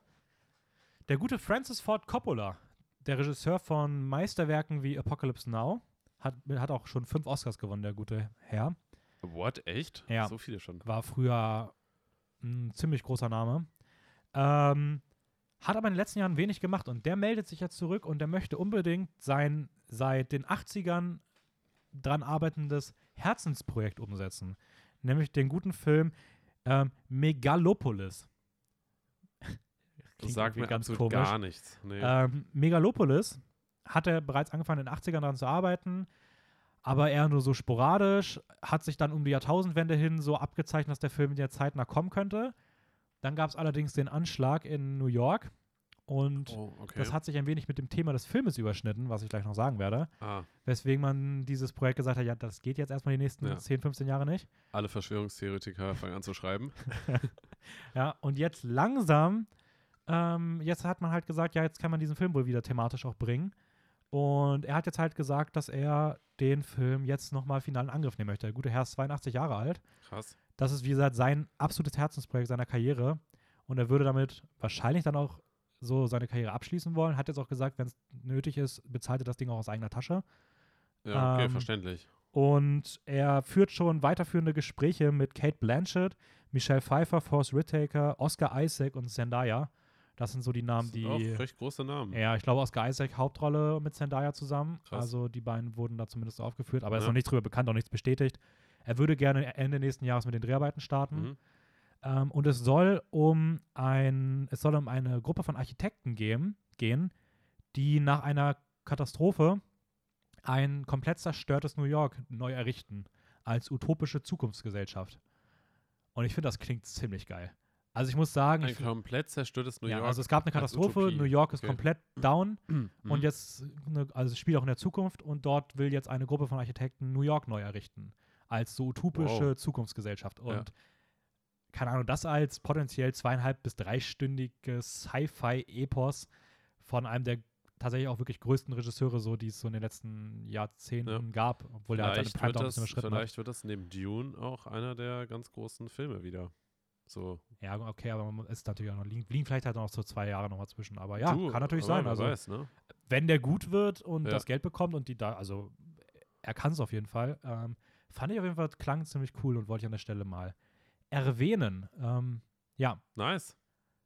der gute Francis Ford Coppola, der Regisseur von Meisterwerken wie Apocalypse Now, hat, hat auch schon fünf Oscars gewonnen, der gute Herr. What? Echt? Ja. So viele schon. War früher ein ziemlich großer Name. Ähm, hat aber in den letzten Jahren wenig gemacht und der meldet sich jetzt zurück und der möchte unbedingt sein seit den achtzigern dran arbeitendes Herzensprojekt umsetzen. Nämlich den guten Film ähm, Megalopolis. Das sagt mir ganz absolut komisch. Gar nichts. Nee. Ähm, Megalopolis hat er bereits angefangen, in den achtzigern dran zu arbeiten, aber eher nur so sporadisch, hat sich dann um die Jahrtausendwende hin so abgezeichnet, dass der Film in der Zeit nach kommen könnte. Dann gab es allerdings den Anschlag in New York und oh, okay. das hat sich ein wenig mit dem Thema des Filmes überschnitten, was ich gleich noch sagen werde. Ah. Weswegen man dieses Projekt gesagt hat, ja, das geht jetzt erstmal die nächsten ja. zehn, fünfzehn Jahre nicht. Alle Verschwörungstheoretiker fangen an zu schreiben. Ja, und jetzt langsam, ähm, jetzt hat man halt gesagt, ja, jetzt kann man diesen Film wohl wieder thematisch auch bringen. Und er hat jetzt halt gesagt, dass er den Film jetzt nochmal final in Angriff nehmen möchte. Der gute Herr ist zweiundachtzig Jahre alt. Krass. Das ist, wie gesagt, sein absolutes Herzensprojekt seiner Karriere. Und er würde damit wahrscheinlich dann auch so seine Karriere abschließen wollen. Hat jetzt auch gesagt, wenn es nötig ist, bezahlt er das Ding auch aus eigener Tasche. Ja, okay, ähm, verständlich. Und er führt schon weiterführende Gespräche mit Cate Blanchett, Michelle Pfeiffer, Forrest Whitaker, Oscar Isaac und Zendaya. Das sind so die Namen, das sind die auch recht große Namen. Ja, ich glaube, Oscar Isaac Hauptrolle mit Zendaya zusammen. Krass. Also die beiden wurden da zumindest aufgeführt. Aber es ja. ist noch nichts drüber bekannt, auch nichts bestätigt. Er würde gerne Ende nächsten Jahres mit den Dreharbeiten starten. Mhm. Ähm, und es soll um ein, es soll um eine Gruppe von Architekten gehen, gehen, die nach einer Katastrophe ein komplett zerstörtes New York neu errichten als utopische Zukunftsgesellschaft. Und ich finde, das klingt ziemlich geil. Also ich muss sagen, ein komplett zerstörtes New ja, York. Also es gab eine Katastrophe, New York ist okay. komplett down mhm. und jetzt, eine, also es spielt auch in der Zukunft und dort will jetzt eine Gruppe von Architekten New York neu errichten. Als so utopische wow. Zukunftsgesellschaft. Und ja. keine Ahnung, das als potenziell zweieinhalb- bis dreistündiges Sci-Fi-Epos von einem der tatsächlich auch wirklich größten Regisseure, so, die es so in den letzten Jahrzehnten ja. gab, obwohl er halt seine Prime ein bisschen überschritten hat. Vielleicht wird das neben Dune auch einer der ganz großen Filme wieder. So. Ja, okay, aber es ist natürlich auch noch, liegen, liegen vielleicht halt noch so zwei Jahre nochmal zwischen. Aber ja, du, kann natürlich sein. Also, weiß, ne? Wenn der gut wird und ja. das Geld bekommt und die da, also er kann es auf jeden Fall. Ähm, Fand ich auf jeden Fall, klang ziemlich cool und wollte ich an der Stelle mal erwähnen. Ähm, ja. Nice.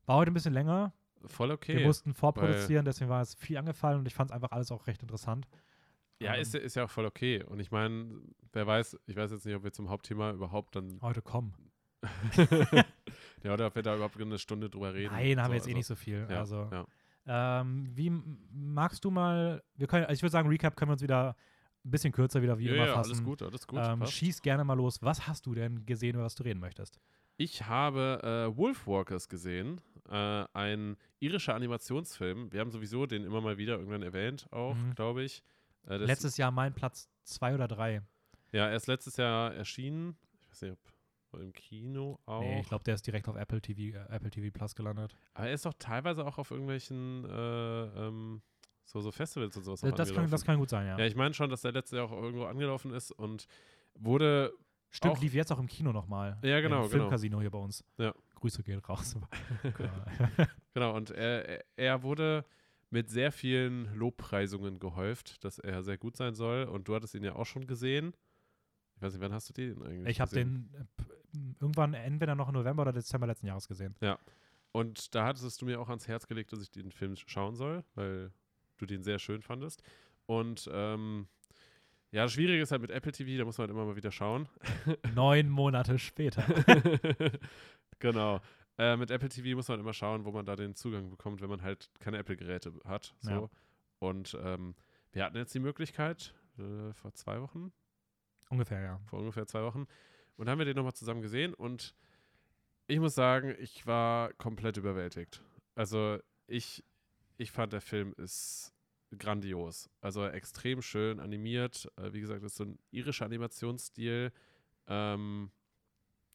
War heute ein bisschen länger. Voll okay. Wir mussten vorproduzieren, deswegen war es viel angefallen und ich fand es einfach alles auch recht interessant. Ja, ähm, ist, ist ja auch voll okay. Und ich meine, wer weiß, ich weiß jetzt nicht, ob wir zum Hauptthema überhaupt dann heute kommen. Ja, oder ob wir da überhaupt eine Stunde drüber reden. Nein, haben so, wir jetzt also, eh nicht so viel. Ja, also, ja. Ähm, wie magst du mal, wir können, also ich würde sagen, Recap können wir uns wieder ein bisschen kürzer wieder, wie ja, immer ja, fassen. Alles gut, alles gut. Ähm, schieß gerne mal los. Was hast du denn gesehen, über was du reden möchtest? Ich habe äh, Wolfwalkers gesehen, äh, ein irischer Animationsfilm. Wir haben sowieso den immer mal wieder irgendwann erwähnt auch, mhm. glaube ich. Äh, letztes Jahr mein Platz zwei oder drei. Ja, er ist letztes Jahr erschienen. Ich weiß nicht, ob im Kino auch. Nee, ich glaube, der ist direkt auf Apple T V, äh, Apple T V Plus gelandet. Aber er ist doch teilweise auch auf irgendwelchen äh, ähm So, so Festivals und sowas. Das kann, das kann gut sein, ja. Ja, ich meine schon, dass der letzte Jahr auch irgendwo angelaufen ist und wurde. Stimmt, auch lief jetzt auch im Kino nochmal. Ja, genau. Im Filmcasino genau. hier bei uns. Ja. Grüße gehen raus. Genau, und er, er wurde mit sehr vielen Lobpreisungen gehäuft, dass er sehr gut sein soll. Und du hattest ihn ja auch schon gesehen. Ich weiß nicht, wann hast du den eigentlich Ich habe den äh, irgendwann entweder noch im November oder Dezember letzten Jahres gesehen. Ja. Und da hattest du mir auch ans Herz gelegt, dass ich den Film schauen soll, weil du den sehr schön fandest. Und ähm, ja, das Schwierige ist halt mit Apple T V, da muss man halt immer mal wieder schauen. Neun Monate später. Genau. Äh, mit Apple T V muss man halt immer schauen, wo man da den Zugang bekommt, wenn man halt keine Apple-Geräte hat. So. Ja. Und ähm, wir hatten jetzt die Möglichkeit, äh, vor zwei Wochen. Ungefähr, ja. Vor ungefähr zwei Wochen. Und haben wir den nochmal zusammen gesehen. Und ich muss sagen, ich war komplett überwältigt. Also ich, ich fand, der Film ist grandios. Also extrem schön animiert. Wie gesagt, das ist so ein irischer Animationsstil. Ähm,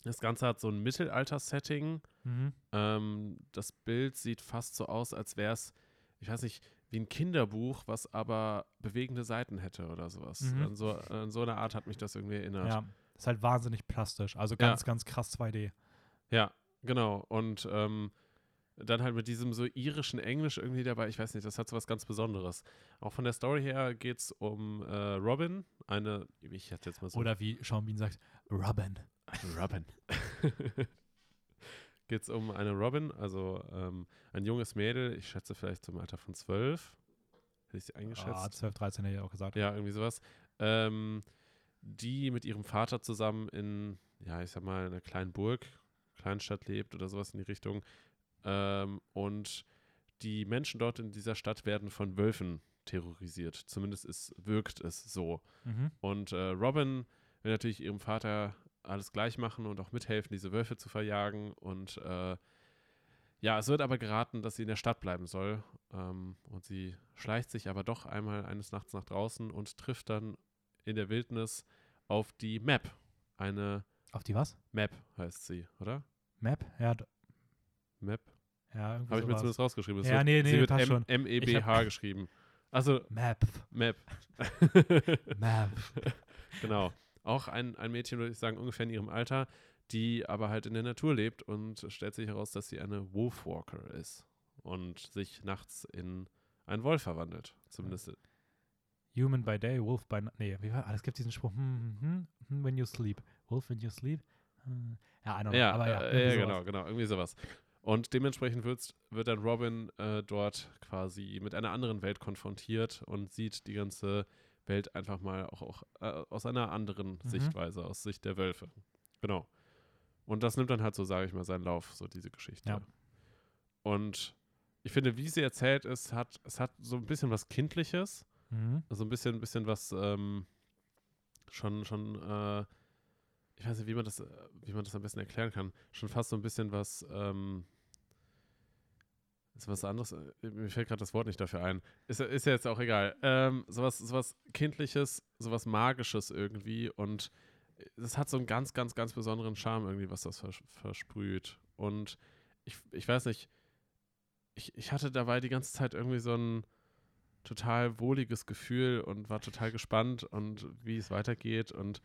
das Ganze hat so ein Mittelalter-Setting. Mhm. Ähm, das Bild sieht fast so aus, als wäre es, ich weiß nicht, wie ein Kinderbuch, was aber bewegende Seiten hätte oder sowas. Mhm. An so, an so eine Art hat mich das irgendwie erinnert. Ja, ist halt wahnsinnig plastisch. Also ganz, ja. ganz krass zwei D. Ja, genau. Und ähm, dann halt mit diesem so irischen Englisch irgendwie dabei, ich weiß nicht, das hat so was ganz Besonderes. Auch von der Story her geht es um äh, Robin, eine, ich hatte jetzt mal so. Oder wie Sean Bean sagt, Robin. Robin. Geht es um eine Robin, also ähm, ein junges Mädel, ich schätze vielleicht zum Alter von zwölf, hätte ich sie eingeschätzt. Ah, zwölf, dreizehn hätte ich auch gesagt. Ja, irgendwie sowas. Ähm, die mit ihrem Vater zusammen in, ja, ich sag mal, einer kleinen Burg, Kleinstadt lebt oder sowas in die Richtung. Ähm, und die Menschen dort in dieser Stadt werden von Wölfen terrorisiert. Zumindest ist, wirkt es so. Mhm. Und äh, Robin will natürlich ihrem Vater alles gleich machen und auch mithelfen, diese Wölfe zu verjagen. Und äh, ja, es wird aber geraten, dass sie in der Stadt bleiben soll. Ähm, und sie schleicht sich aber doch einmal eines Nachts nach draußen und trifft dann in der Wildnis auf die Map. Eine Auf die was? Map heißt sie, oder? Map? Ja. Map? Ja, irgendwie Habe ich mir sowas. zumindest rausgeschrieben. Das ja, wird, nee, nee, sie wird M- M-E-B-H geschrieben. Also Map. Map. Map. Genau. Auch ein, ein Mädchen, würde ich sagen, ungefähr in ihrem Alter, die aber halt in der Natur lebt und stellt sich heraus, dass sie eine Wolfwalker ist und sich nachts in einen Wolf verwandelt. Zumindest. Human by day, Wolf by night. Nee, wie war ah, das? Es gibt diesen Spruch. Hm, hm, when you sleep. Wolf when you sleep. Hm. Ja, I don't know, ja, aber ja. Äh, genau, genau. Irgendwie sowas. Und dementsprechend wird, wird dann Robin äh, dort quasi mit einer anderen Welt konfrontiert und sieht die ganze Welt einfach mal auch, auch äh, aus einer anderen mhm. Sichtweise, aus Sicht der Wölfe. Genau. Und das nimmt dann halt so, sage ich mal, seinen Lauf, so diese Geschichte. Ja. Und ich finde, wie sie erzählt ist, hat es hat so ein bisschen was Kindliches, mhm. so ein bisschen, bisschen was ähm, schon, schon äh, ich weiß nicht, wie man das, wie man das am besten erklären kann, schon fast so ein bisschen was ähm, ist was anderes, mir fällt gerade das Wort nicht dafür ein. Ist, ist ja jetzt auch egal. Ähm, sowas, sowas Kindliches, sowas Magisches irgendwie und das hat so einen ganz, ganz, ganz besonderen Charme irgendwie, was das vers- versprüht. Und ich, ich weiß nicht, ich, ich hatte dabei die ganze Zeit irgendwie so ein total wohliges Gefühl und war total gespannt und wie es weitergeht und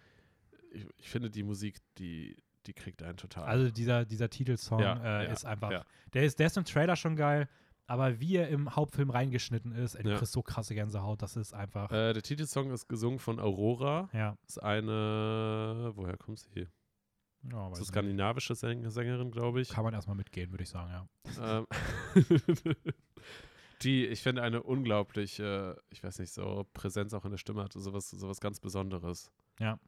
ich, ich finde die Musik, die Die kriegt einen total. Also dieser, dieser Titelsong ja, äh, ja, ist einfach, ja. der, ist, der ist im Trailer schon geil, aber wie er im Hauptfilm reingeschnitten ist, ey, du ja. kriegst so krasse Gänsehaut, das ist einfach. Äh, der Titelsong ist gesungen von Aurora. Ja. Ist eine, woher kommt sie? Ja, ist eine skandinavische Säng- Sängerin, glaube ich. Kann man erstmal mitgehen, würde ich sagen, ja. Ähm, die, ich finde, eine unglaubliche, ich weiß nicht, so Präsenz auch in der Stimme hat, sowas, sowas ganz Besonderes. Ja.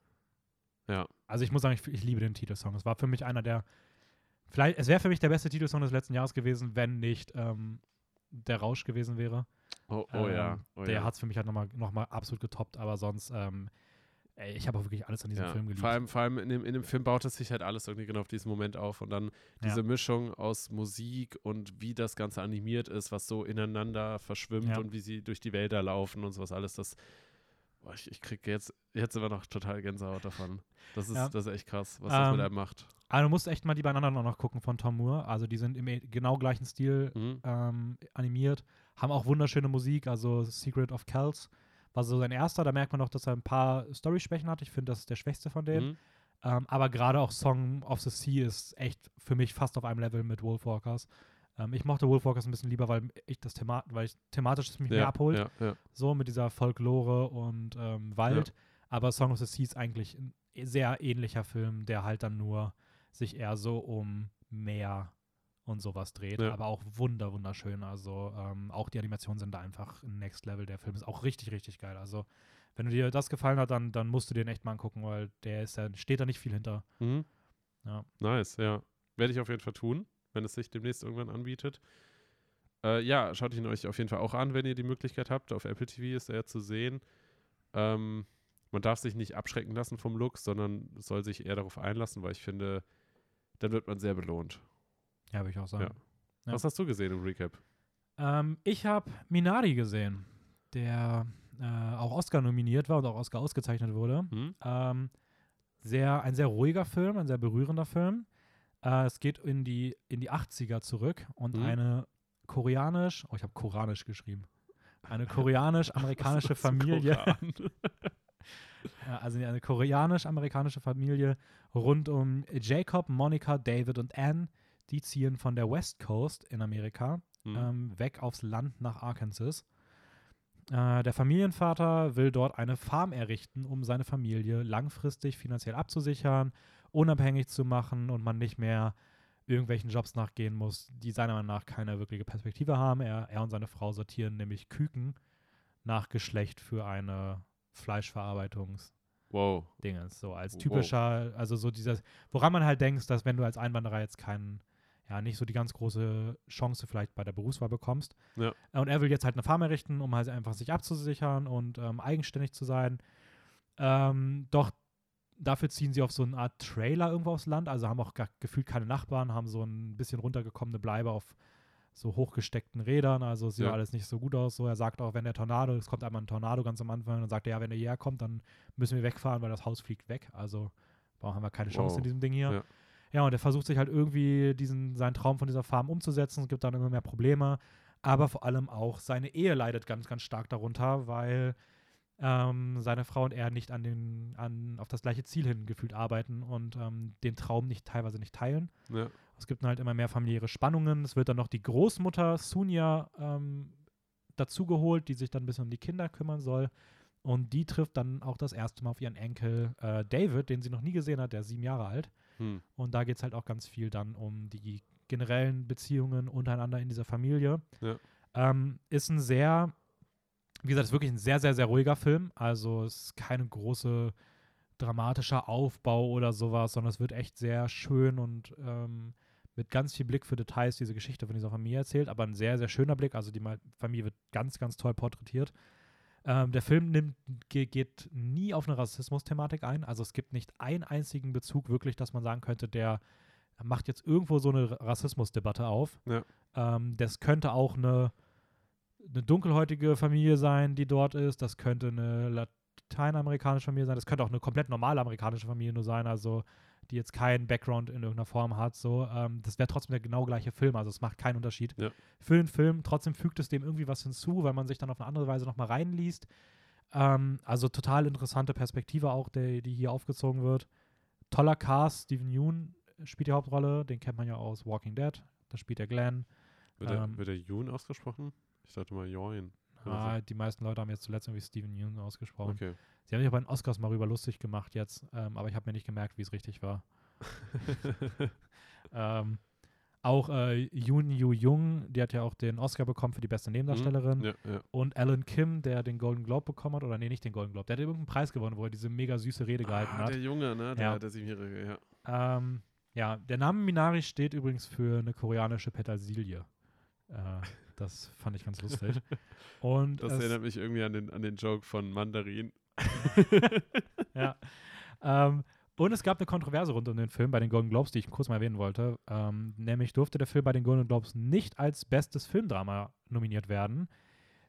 Ja. Also ich muss sagen, ich, ich liebe den Titelsong. Es war für mich einer der, vielleicht, es wäre für mich der beste Titelsong des letzten Jahres gewesen, wenn nicht ähm, der Rausch gewesen wäre. Oh, oh ähm, ja. Oh, der ja. hat es für mich halt nochmal noch mal absolut getoppt, aber sonst, ähm, ey, ich habe auch wirklich alles an diesem ja. Film geliebt. Vor allem, vor allem in, dem, in dem Film baut es sich halt alles irgendwie genau auf diesen Moment auf und dann diese ja. Mischung aus Musik und wie das Ganze animiert ist, was so ineinander verschwimmt ja. und wie sie durch die Wälder laufen und sowas alles, das Ich, ich kriege jetzt, jetzt immer noch total Gänsehaut davon. Das ist, ja. das ist echt krass, was ähm, das mit einem macht. Also du musst echt mal die Bananen auch noch gucken von Tom Moore. Also die sind im genau gleichen Stil mhm. ähm, animiert, haben auch wunderschöne Musik, also Secret of Kells war so sein erster. Da merkt man noch, dass er ein paar Story-Schwächen hat. Ich finde, das ist der schwächste von denen. Mhm. Ähm, aber gerade auch Song of the Sea ist echt für mich fast auf einem Level mit Wolfwalkers. Ähm, ich mochte Wolfwalkers ein bisschen lieber, weil ich das Thema, weil ich thematisch es mich ja, mehr abholt. Ja, ja. So mit dieser Folklore und ähm, Wald. Ja. Aber Song of the Sea ist eigentlich sehr ähnlicher Film, der halt dann nur sich eher so um Meer und sowas dreht, ja. aber auch wunder, wunderschön. Also ähm, auch die Animationen sind da einfach Next Level. Der Film ist auch richtig, richtig geil. Also wenn dir das gefallen hat, dann, dann musst du den echt mal angucken, weil der ist, der steht da nicht viel hinter. Mhm. Ja. Nice, ja. Werde ich auf jeden Fall tun, wenn es sich demnächst irgendwann anbietet. Äh, ja, schaut ihn euch auf jeden Fall auch an, wenn ihr die Möglichkeit habt. Auf Apple T V ist er zu sehen. Ähm, man darf sich nicht abschrecken lassen vom Look, sondern soll sich eher darauf einlassen, weil ich finde, dann wird man sehr belohnt. Ja, würde ich auch sagen. Ja. Ja. Was hast du gesehen im Recap? Ähm, ich habe Minari gesehen, der äh, auch Oscar nominiert war und auch Oscar ausgezeichnet wurde. Hm? Ähm, sehr, ein sehr ruhiger Film, ein sehr berührender Film. Äh, es geht in die, in die achtziger zurück und hm? eine koreanisch, oh, ich habe koranisch geschrieben, eine koreanisch-amerikanische Familie, also eine koreanisch-amerikanische Familie rund um Jacob, Monica, David und Anne, die ziehen von der West Coast in Amerika mhm. ähm, weg aufs Land nach Arkansas. Äh, der Familienvater will dort eine Farm errichten, um seine Familie langfristig finanziell abzusichern, unabhängig zu machen und man nicht mehr irgendwelchen Jobs nachgehen muss, die seiner Meinung nach keine wirkliche Perspektive haben. Er, er und seine Frau sortieren nämlich Küken nach Geschlecht für eine Fleischverarbeitungs- Wow. Dingens, so als typischer, wow. also so dieses, woran man halt denkt, dass wenn du als Einwanderer jetzt keinen, ja, nicht so die ganz große Chance vielleicht bei der Berufswahl bekommst. Ja. Und er will jetzt halt eine Farm errichten, um halt einfach sich abzusichern und ähm, eigenständig zu sein. Ähm, doch dafür ziehen sie auf so eine Art Trailer irgendwo aufs Land, also haben auch gar, gefühlt keine Nachbarn, haben so ein bisschen runtergekommene Bleibe auf so hochgesteckten Rädern, also sieht ja. alles nicht so gut aus. So, er sagt auch, wenn der Tornado, es kommt einmal ein Tornado ganz am Anfang, dann sagt er, ja, wenn der hierher kommt, dann müssen wir wegfahren, weil das Haus fliegt weg. Also haben wir keine Chance wow. in diesem Ding hier. Ja. ja, und er versucht sich halt irgendwie diesen, seinen Traum von dieser Farm umzusetzen. Es gibt dann immer mehr Probleme, aber vor allem auch seine Ehe leidet ganz, ganz stark darunter, weil ähm, seine Frau und er nicht an den, an, auf das gleiche Ziel hin gefühlt arbeiten und ähm, den Traum nicht teilweise nicht teilen. Ja. Es gibt halt immer mehr familiäre Spannungen. Es wird dann noch die Großmutter Sunja ähm, dazugeholt, die sich dann ein bisschen um die Kinder kümmern soll. Und die trifft dann auch das erste Mal auf ihren Enkel äh, David, den sie noch nie gesehen hat, der ist sieben Jahre alt. Hm. Und da geht es halt auch ganz viel dann um die generellen Beziehungen untereinander in dieser Familie. Ja. Ähm, ist ein sehr, wie gesagt, ist wirklich ein sehr, sehr, sehr ruhiger Film. Also es ist keine große dramatischer Aufbau oder sowas, sondern es wird echt sehr schön und ähm, mit ganz viel Blick für Details diese Geschichte von dieser Familie erzählt, aber ein sehr, sehr schöner Blick. Also die Familie wird ganz, ganz toll porträtiert. Ähm, der Film nimmt, ge- geht nie auf eine Rassismus-Thematik ein. Also es gibt nicht einen einzigen Bezug wirklich, dass man sagen könnte, der macht jetzt irgendwo so eine Rassismusdebatte auf. Ja. Ähm, das könnte auch eine, eine dunkelhäutige Familie sein, die dort ist. Das könnte eine Lat- lateinamerikanische Familie sein, das könnte auch eine komplett normale amerikanische Familie nur sein, also die jetzt keinen Background in irgendeiner Form hat, so, ähm, das wäre trotzdem der genau gleiche Film, also es macht keinen Unterschied ja. für den Film, trotzdem fügt es dem irgendwie was hinzu, weil man sich dann auf eine andere Weise nochmal reinliest, ähm, also total interessante Perspektive auch, die, die hier aufgezogen wird, toller Cast, Steven Yeun spielt die Hauptrolle, den kennt man ja aus Walking Dead, da spielt der Glenn. Wird der, ähm, wird der Yeun ausgesprochen? Ich dachte mal Yeun. Ah, die meisten Leute haben jetzt zuletzt irgendwie Steven Yeun ausgesprochen. Okay. Sie haben sich auch bei den Oscars mal rüber lustig gemacht jetzt, ähm, aber ich habe mir nicht gemerkt, wie es richtig war. ähm, auch äh, Yoon Yu-Jung, die hat ja auch den Oscar bekommen für die beste Nebendarstellerin. Mhm. Ja, ja. Und Alan Kim, der den Golden Globe bekommen hat, oder nee, nicht den Golden Globe, der hat irgendeinen Preis gewonnen, wo er diese mega süße Rede gehalten ah, hat. Der Junge, ne? Der, ja. der Siebenjährige, ja. Ähm, ja, der Name Minari steht übrigens für eine koreanische Petersilie. Äh, das fand ich ganz lustig. Und das erinnert mich irgendwie an den, an den Joke von Mandarin. ja. Ähm, und es gab eine Kontroverse rund um den Film bei den Golden Globes, die ich kurz mal erwähnen wollte. Ähm, nämlich durfte der Film bei den Golden Globes nicht als bestes Filmdrama nominiert werden,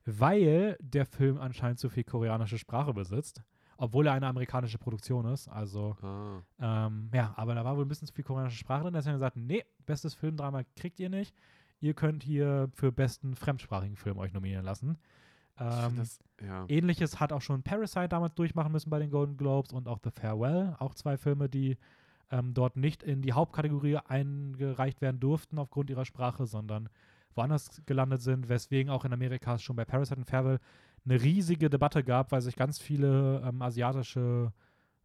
weil der Film anscheinend zu viel koreanische Sprache besitzt, obwohl er eine amerikanische Produktion ist. Also, ah. ähm, ja, aber da war wohl ein bisschen zu viel koreanische Sprache drin. Deswegen haben wir gesagt, nee, bestes Filmdrama kriegt ihr nicht. Ihr könnt hier für besten fremdsprachigen Film euch nominieren lassen. Ähm, das, ja. Ähnliches hat auch schon Parasite damals durchmachen müssen bei den Golden Globes und auch The Farewell, auch zwei Filme, die ähm, dort nicht in die Hauptkategorie eingereicht werden durften aufgrund ihrer Sprache, sondern woanders gelandet sind, weswegen auch in Amerika es schon bei Parasite und Farewell eine riesige Debatte gab, weil sich ganz viele ähm, asiatische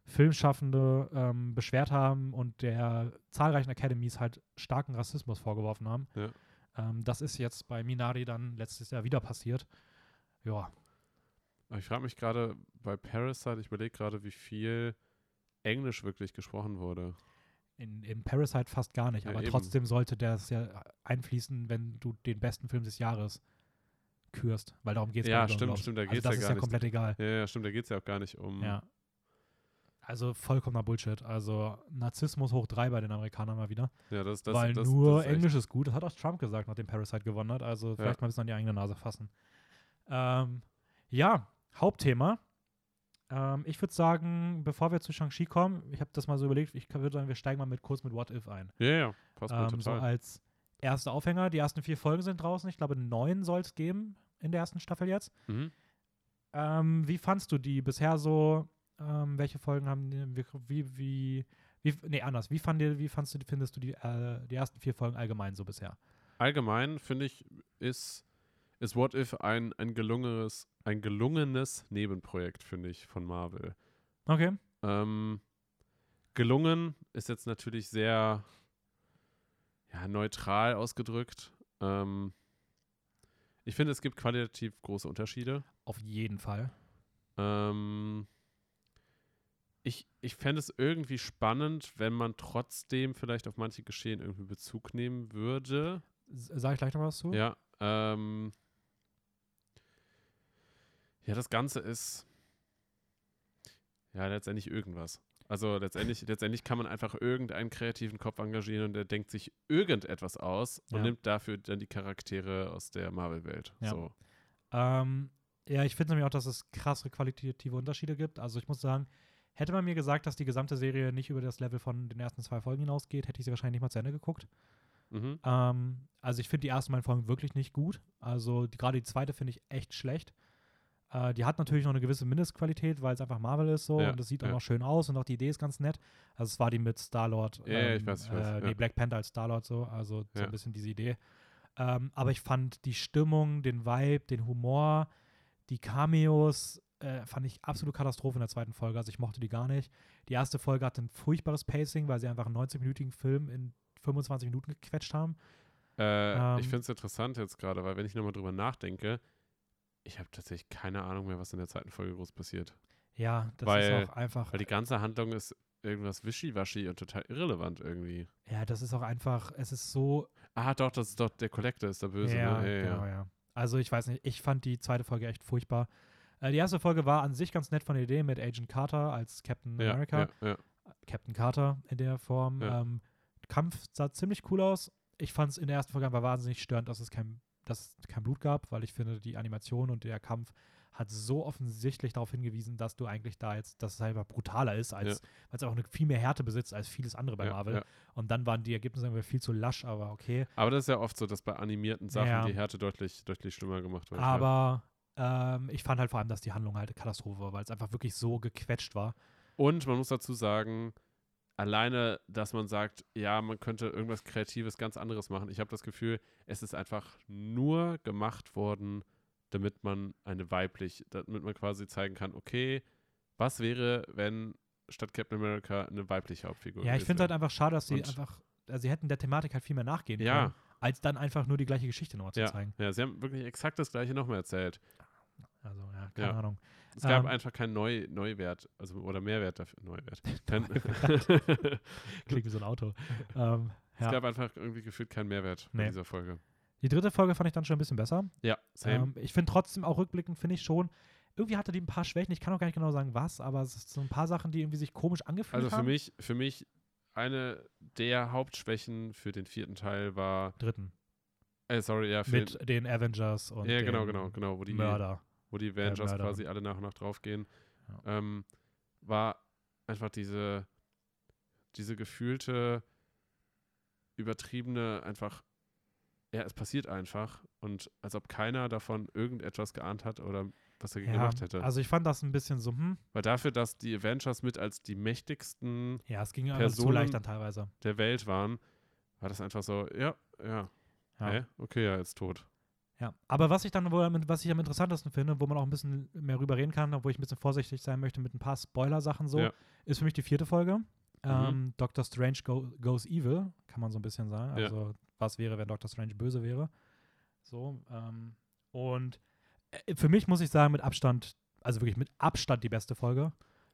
Filmschaffende ähm, beschwert haben und der zahlreichen Academies halt starken Rassismus vorgeworfen haben. Ja. Ähm, das ist jetzt bei Minari dann letztes Jahr wieder passiert. Ja. Ich frage mich gerade bei Parasite, ich überlege gerade, wie viel Englisch wirklich gesprochen wurde. In, in Parasite fast gar nicht, ja, aber eben. Trotzdem sollte das ja einfließen, wenn du den besten Film des Jahres kürst, weil darum geht es ja, ja stimmt, stimmt, da geht's also ja gar nicht. Das ist ja komplett egal. Ja, ja stimmt, da geht es ja auch gar nicht um. Ja. Also vollkommener Bullshit. Also Narzissmus hoch drei bei den Amerikanern mal wieder. Ja, das, das, weil das, nur das ist Englisch ist gut. Das hat auch Trump gesagt, nachdem Parasite gewonnen hat. Also vielleicht ja. mal ein bisschen an die eigene Nase fassen. Ähm, ja, Hauptthema. Ähm, ich würde sagen, bevor wir zu Shang-Chi kommen, ich habe das mal so überlegt, ich würde sagen, wir steigen mal mit kurz mit What If ein. Ja, ja, passt ähm, total. So als erster Aufhänger. Die ersten vier Folgen sind draußen. Ich glaube, neun soll es geben in der ersten Staffel jetzt. Mhm. Ähm, wie fandst du die bisher so? Ähm, welche Folgen haben die, wie, wie, wie, nee, anders, wie, fand die, wie fandst du, findest du die, äh, die ersten vier Folgen allgemein so bisher? Allgemein, finde ich, ist, ist What If ein, ein gelungenes, ein gelungenes Nebenprojekt, finde ich, von Marvel. Okay. Ähm, gelungen ist jetzt natürlich sehr, ja, neutral ausgedrückt. Ähm, ich finde, es gibt qualitativ große Unterschiede. Auf jeden Fall. Ähm, Ich, ich fände es irgendwie spannend, wenn man trotzdem vielleicht auf manche Geschehen irgendwie Bezug nehmen würde. Sag ich gleich noch was zu? Ja. Ähm, ja, das Ganze ist ja letztendlich irgendwas. Also letztendlich, letztendlich kann man einfach irgendeinen kreativen Kopf engagieren und der denkt sich irgendetwas aus und ja. nimmt dafür dann die Charaktere aus der Marvel-Welt. Ja. So. Ähm, ja, ich finde nämlich auch, dass es krasse qualitative Unterschiede gibt. Also ich muss sagen, hätte man mir gesagt, dass die gesamte Serie nicht über das Level von den ersten zwei Folgen hinausgeht, hätte ich sie wahrscheinlich nicht mal zu Ende geguckt. Mhm. Ähm, also ich finde die ersten beiden Folgen wirklich nicht gut. Also gerade die zweite finde ich echt schlecht. Äh, die hat natürlich noch eine gewisse Mindestqualität, weil es einfach Marvel ist so ja, und es sieht ja. auch noch schön aus und auch die Idee ist ganz nett. Also es war die mit Star-Lord, ähm, ja, ich weiß, ich weiß, äh, ja. nee, Black Panther als Star-Lord so, also so ja. ein bisschen diese Idee. Ähm, aber ich fand die Stimmung, den Vibe, den Humor, die Cameos, Äh, fand ich absolute Katastrophe in der zweiten Folge. Also ich mochte die gar nicht. Die erste Folge hatte ein furchtbares Pacing, weil sie einfach einen neunzig-minütigen Film in fünfundzwanzig Minuten gequetscht haben. Äh, ähm, ich finde es interessant jetzt gerade, weil wenn ich nochmal drüber nachdenke, ich habe tatsächlich keine Ahnung mehr, was in der zweiten Folge groß passiert. Ja, das weil, ist auch einfach... Weil die ganze Handlung ist irgendwas wischiwaschi und total irrelevant irgendwie. Ja, das ist auch einfach, es ist so... Ah, doch, das ist doch der Collector ist der Böse. Ja, ne? hey, genau, ja. ja. Also ich weiß nicht, ich fand die zweite Folge echt furchtbar. Die erste Folge war an sich ganz nett von der Idee mit Agent Carter als Captain ja, America. Ja, ja. Captain Carter in der Form. Ja. Ähm, Kampf sah ziemlich cool aus. Ich fand es in der ersten Folge aber wahnsinnig störend, dass es, kein, dass es kein Blut gab, weil ich finde, die Animation und der Kampf hat so offensichtlich darauf hingewiesen, dass du eigentlich da jetzt, dass es einfach brutaler ist, als ja. weil es auch eine viel mehr Härte besitzt als vieles andere bei ja, Marvel. Ja. Und dann waren die Ergebnisse irgendwie viel zu lasch, aber okay. Aber das ist ja oft so, dass bei animierten Sachen ja. die Härte deutlich, deutlich schlimmer gemacht wird. Aber... Ich fand halt vor allem, dass die Handlung halt eine Katastrophe war, weil es einfach wirklich so gequetscht war. Und man muss dazu sagen, alleine, dass man sagt, ja, man könnte irgendwas Kreatives ganz anderes machen. Ich habe das Gefühl, es ist einfach nur gemacht worden, damit man eine weiblich, damit man quasi zeigen kann, okay, was wäre, wenn statt Captain America eine weibliche Hauptfigur wäre. Ja, ich finde es halt einfach schade, dass sie einfach, also sie hätten der Thematik halt viel mehr nachgehen ja. können, als dann einfach nur die gleiche Geschichte nochmal zu ja. zeigen. Ja, sie haben wirklich exakt das Gleiche nochmal erzählt. Also, ja, keine ja. Ahnung. Es gab ähm, einfach keinen Neu- Neuwert, also oder Mehrwert dafür. Neuwert. Klingt wie so ein Auto. Ähm, es ja. gab einfach irgendwie gefühlt keinen Mehrwert nee. in dieser Folge. Die dritte Folge fand ich dann schon ein bisschen besser. Ja, same. Ähm, ich finde trotzdem auch rückblickend, finde ich schon, irgendwie hatte die ein paar Schwächen. Ich kann auch gar nicht genau sagen, was, aber es sind so ein paar Sachen, die irgendwie sich komisch angefühlt haben. Also für haben. mich, für mich, eine der Hauptschwächen für den vierten Teil war. Dritten. Äh, sorry, ja. Für Mit den, den Avengers und ja, genau, genau, genau, wo die Mörder. wo die Avengers quasi alle nach und nach draufgehen, ja. ähm, war einfach diese, diese gefühlte, übertriebene, einfach, ja, es passiert einfach und als ob keiner davon irgendetwas geahnt hat oder was dagegen ja, gemacht hätte. Also ich fand das ein bisschen so, hm. Weil dafür, dass die Avengers mit als die mächtigsten ja, es ging ja Personen so leicht dann teilweise. der Welt waren, war das einfach so, ja, ja, ja. Hey, okay, ja, jetzt tot. Ja, aber was ich dann wohl, was ich am interessantesten finde, wo man auch ein bisschen mehr rüber reden kann, obwohl ich ein bisschen vorsichtig sein möchte mit ein paar Spoiler-Sachen so, ja. ist für mich die vierte Folge. Mhm. Ähm, Doctor Strange go, Goes Evil, kann man so ein bisschen sagen. Also, ja. was wäre, wenn Doctor Strange böse wäre? So, ähm, und äh, für mich muss ich sagen, mit Abstand, also wirklich mit Abstand die beste Folge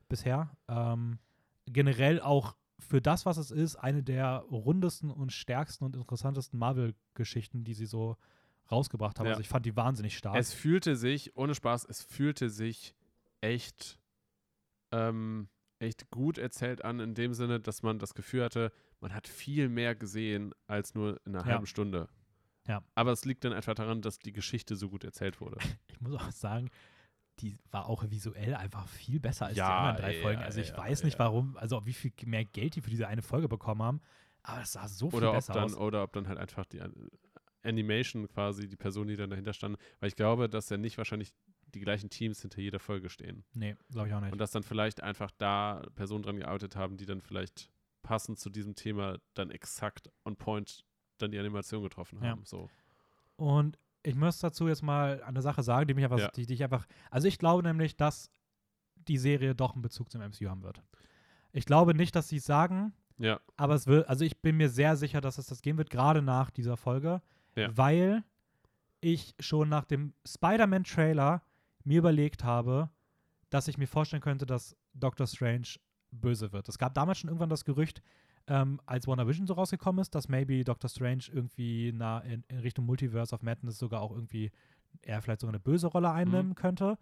bisher. Ähm, generell auch für das, was es ist, eine der rundesten und stärksten und interessantesten Marvel-Geschichten, die sie so rausgebracht haben. Ja. Also ich fand die wahnsinnig stark. Es fühlte sich, ohne Spaß, es fühlte sich echt, ähm, echt gut erzählt an, in dem Sinne, dass man das Gefühl hatte, man hat viel mehr gesehen als nur in einer ja. halben Stunde. Ja. Aber es liegt dann einfach daran, dass die Geschichte so gut erzählt wurde. Ich muss auch sagen, die war auch visuell einfach viel besser als ja, die anderen drei ja, Folgen. Also ich ja, weiß ja. nicht, warum, also wie viel mehr Geld die für diese eine Folge bekommen haben, aber es sah so viel oder besser dann, aus. Oder ob dann halt einfach die Animation quasi, die Person, die dann dahinter stand, weil ich glaube, dass ja nicht wahrscheinlich die gleichen Teams hinter jeder Folge stehen. Nee, glaube ich auch nicht. Und dass dann vielleicht einfach da Personen dran gearbeitet haben, die dann vielleicht passend zu diesem Thema dann exakt on point dann die Animation getroffen haben. Ja. So. Und ich muss dazu jetzt mal eine Sache sagen, die mich einfach, ja. die, die ich einfach, also ich glaube nämlich, dass die Serie doch einen Bezug zum M C U haben wird. Ich glaube nicht, dass sie es sagen, ja. aber es wird, also ich bin mir sehr sicher, dass es das geben wird, gerade nach dieser Folge, ja. weil ich schon nach dem Spider-Man-Trailer mir überlegt habe, dass ich mir vorstellen könnte, dass Doctor Strange böse wird. Es gab damals schon irgendwann das Gerücht, Ähm, als WandaVision so rausgekommen ist, dass maybe Doctor Strange irgendwie na, in, in Richtung Multiverse of Madness sogar auch irgendwie eher vielleicht sogar eine böse Rolle einnehmen mhm. könnte.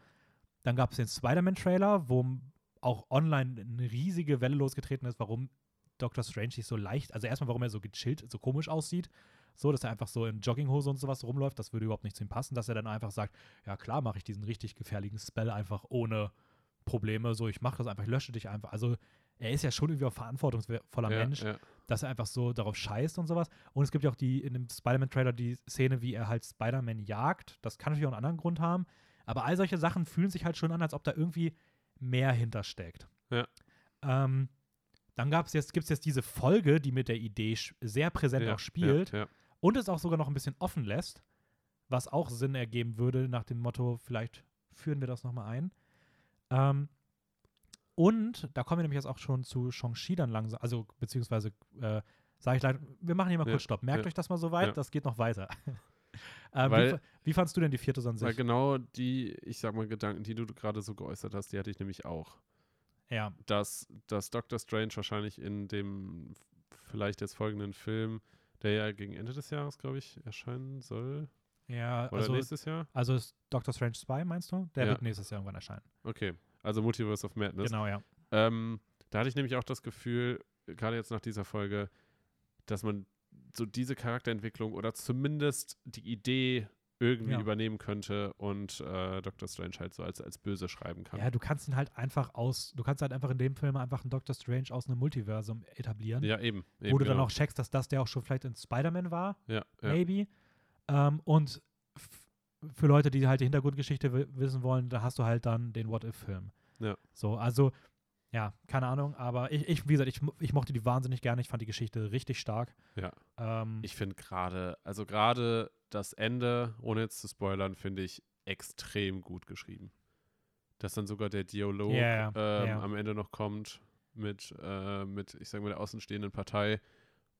Dann gab es den Spider-Man-Trailer, wo auch online eine riesige Welle losgetreten ist, warum Doctor Strange sich so leicht, also erstmal, warum er so gechillt, so komisch aussieht, so, dass er einfach so in Jogginghose und sowas rumläuft, das würde überhaupt nicht zu ihm passen, dass er dann einfach sagt, ja klar, mache ich diesen richtig gefährlichen Spell einfach ohne Probleme, so, ich mache das einfach, ich lösche dich einfach, also er ist ja schon irgendwie auch verantwortungsvoller ja, Mensch, ja. dass er einfach so darauf scheißt und sowas. Und es gibt ja auch die in dem Spider-Man-Trailer die Szene, wie er halt Spider-Man jagt. Das kann natürlich auch einen anderen Grund haben. Aber all solche Sachen fühlen sich halt schon an, als ob da irgendwie mehr hintersteckt. Ja. Ähm, dann gab's jetzt, gibt es jetzt diese Folge, die mit der Idee sehr präsent ja, auch spielt ja, ja. und es auch sogar noch ein bisschen offen lässt, was auch Sinn ergeben würde nach dem Motto, vielleicht führen wir das nochmal ein. Ähm, Und da kommen wir nämlich jetzt auch schon zu Shang-Chi dann langsam, also beziehungsweise äh, sage ich leider, wir machen hier mal ja, kurz Stopp. Merkt ja, euch das mal so weit, ja. das geht noch weiter. ähm, weil, wie, wie fandst du denn die vierte so an sich? Weil genau die, ich sag mal, Gedanken, die du gerade so geäußert hast, die hatte ich nämlich auch. Ja. Dass, dass Doctor Strange wahrscheinlich in dem vielleicht jetzt folgenden Film, der ja gegen Ende des Jahres, glaube ich, erscheinen soll. Ja, oder also, nächstes Jahr? Also ist Doctor Strange zwei, meinst du? Der ja. wird nächstes Jahr irgendwann erscheinen. Okay. Also Multiverse of Madness. Genau, ja. Ähm, da hatte ich nämlich auch das Gefühl, gerade jetzt nach dieser Folge, dass man so diese Charakterentwicklung oder zumindest die Idee irgendwie ja. übernehmen könnte und äh, Doctor Strange halt so als, als böse schreiben kann. Ja, du kannst ihn halt einfach aus, du kannst halt einfach in dem Film einfach einen Doctor Strange aus einem Multiversum etablieren. Ja, eben. eben wo du genau. dann auch checkst, dass das der auch schon vielleicht in Spider-Man war. Ja. Maybe. Ja. Ähm, und f- für Leute, die halt die Hintergrundgeschichte w- wissen wollen, da hast du halt dann den What-If-Film. Ja. So, also, ja, keine Ahnung, aber ich, ich wie gesagt, ich, ich mochte die wahnsinnig gerne, ich fand die Geschichte richtig stark. Ja. Ähm, ich finde gerade, also gerade das Ende, ohne jetzt zu spoilern, finde ich extrem gut geschrieben. Dass dann sogar der Dialog yeah, ähm, yeah. am Ende noch kommt mit, äh, mit, ich sag mal, der außenstehenden Partei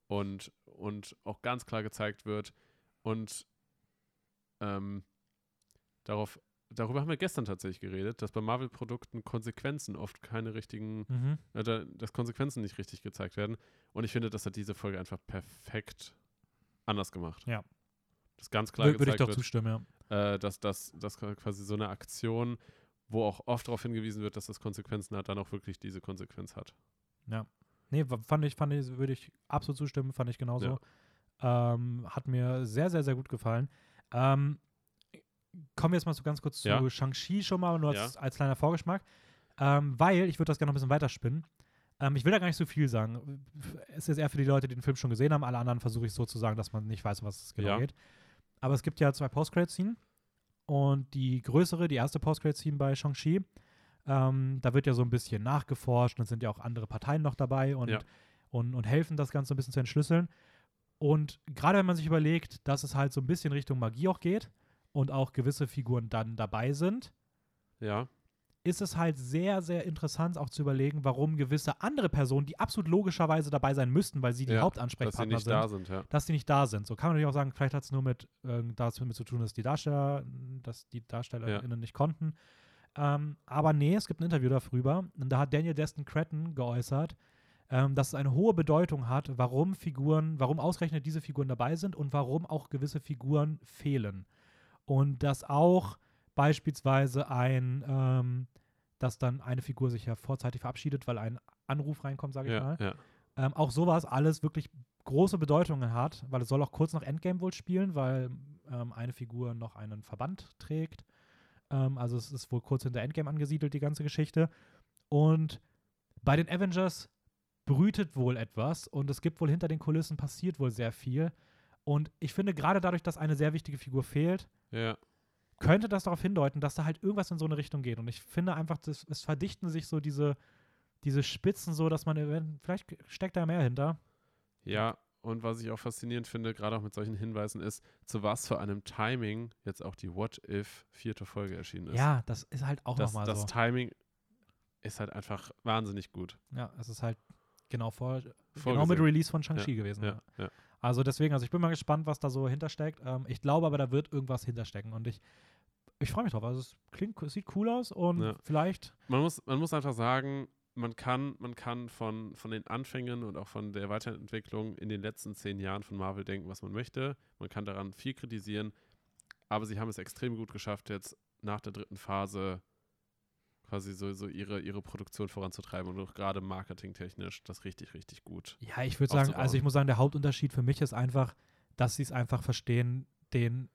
und, und auch ganz klar gezeigt wird und ähm, Darauf, darüber haben wir gestern tatsächlich geredet, dass bei Marvel-Produkten Konsequenzen oft keine richtigen, mhm. äh, dass Konsequenzen nicht richtig gezeigt werden. Und ich finde, das hat diese Folge einfach perfekt anders gemacht. Ja. Das ganz klar Wür- gezeigt Würde ich doch wird, zustimmen, ja. Äh, dass das quasi so eine Aktion, wo auch oft darauf hingewiesen wird, dass das Konsequenzen hat, dann auch wirklich diese Konsequenz hat. Ja. Nee, fand ich, fand ich, würde ich absolut zustimmen, fand ich genauso. Ja. Ähm, hat mir sehr, sehr, sehr gut gefallen. Ähm, Kommen wir jetzt mal so ganz kurz zu ja. Shang-Chi schon mal, nur als, ja. als kleiner Vorgeschmack. Ähm, weil, ich würde das gerne noch ein bisschen weiterspinnen. Ähm, ich will da gar nicht so viel sagen. Es ist eher für die Leute, die den Film schon gesehen haben. Alle anderen versuche ich so zu sagen, dass man nicht weiß, um was es genau ja. geht. Aber es gibt ja zwei Post-Credit-Szenen. Und die größere, die erste Post-Credit-Szene bei Shang-Chi, ähm, da wird ja so ein bisschen nachgeforscht. Dann sind ja auch andere Parteien noch dabei und, ja. und, und helfen, das Ganze ein bisschen zu entschlüsseln. Und gerade wenn man sich überlegt, dass es halt so ein bisschen Richtung Magie auch geht, und auch gewisse Figuren dann dabei sind, ja, ist es halt sehr, sehr interessant auch zu überlegen, warum gewisse andere Personen, die absolut logischerweise dabei sein müssten, weil sie die ja, Hauptansprechpartner dass sind, da sind ja. dass sie nicht da sind. So kann man natürlich auch sagen, vielleicht hat es nur mit äh, damit zu tun, dass die Darsteller, dass die DarstellerInnen ja. nicht konnten. Ähm, aber nee, es gibt ein Interview darüber und da hat Daniel Destin Cretton geäußert, ähm, dass es eine hohe Bedeutung hat, warum Figuren, warum ausgerechnet diese Figuren dabei sind und warum auch gewisse Figuren fehlen. Und dass auch beispielsweise ein, ähm, dass dann eine Figur sich ja vorzeitig verabschiedet, weil ein Anruf reinkommt, sage ich ja, mal. Ja. Ähm, auch sowas alles wirklich große Bedeutungen hat, weil es soll auch kurz nach Endgame wohl spielen, weil ähm, eine Figur noch einen Verband trägt. Ähm, also es ist wohl kurz hinter Endgame angesiedelt, die ganze Geschichte. Und bei den Avengers brütet wohl etwas und es gibt wohl hinter den Kulissen passiert wohl sehr viel. Und ich finde gerade dadurch, dass eine sehr wichtige Figur fehlt, ja. könnte das darauf hindeuten, dass da halt irgendwas in so eine Richtung geht. Und ich finde einfach, das, es verdichten sich so diese, diese Spitzen so, dass man, vielleicht steckt da mehr hinter. Ja, und was ich auch faszinierend finde, gerade auch mit solchen Hinweisen ist, zu was für einem Timing jetzt auch die What If vierte Folge erschienen ist. Ja, das ist halt auch nochmal so. Das Timing ist halt einfach wahnsinnig gut. Ja, es ist halt genau vor, genau mit Release von Shang-Chi ja, gewesen. Ja, ja. ja. Also deswegen, also ich bin mal gespannt, was da so hintersteckt. Ähm, ich glaube aber, da wird irgendwas hinterstecken und ich, ich freue mich drauf. Also es klingt, es sieht cool aus und ja. vielleicht... Man muss, man muss einfach sagen, man kann, man kann von, von den Anfängen und auch von der Weiterentwicklung in den letzten zehn Jahren von Marvel denken, was man möchte. Man kann daran viel kritisieren, aber sie haben es extrem gut geschafft, jetzt nach der dritten Phase quasi so, so ihre, ihre Produktion voranzutreiben und auch gerade marketingtechnisch das richtig, richtig gut. Ja, ich würde sagen, also ich muss sagen, der Hauptunterschied für mich ist einfach, dass sie es einfach verstehen, den,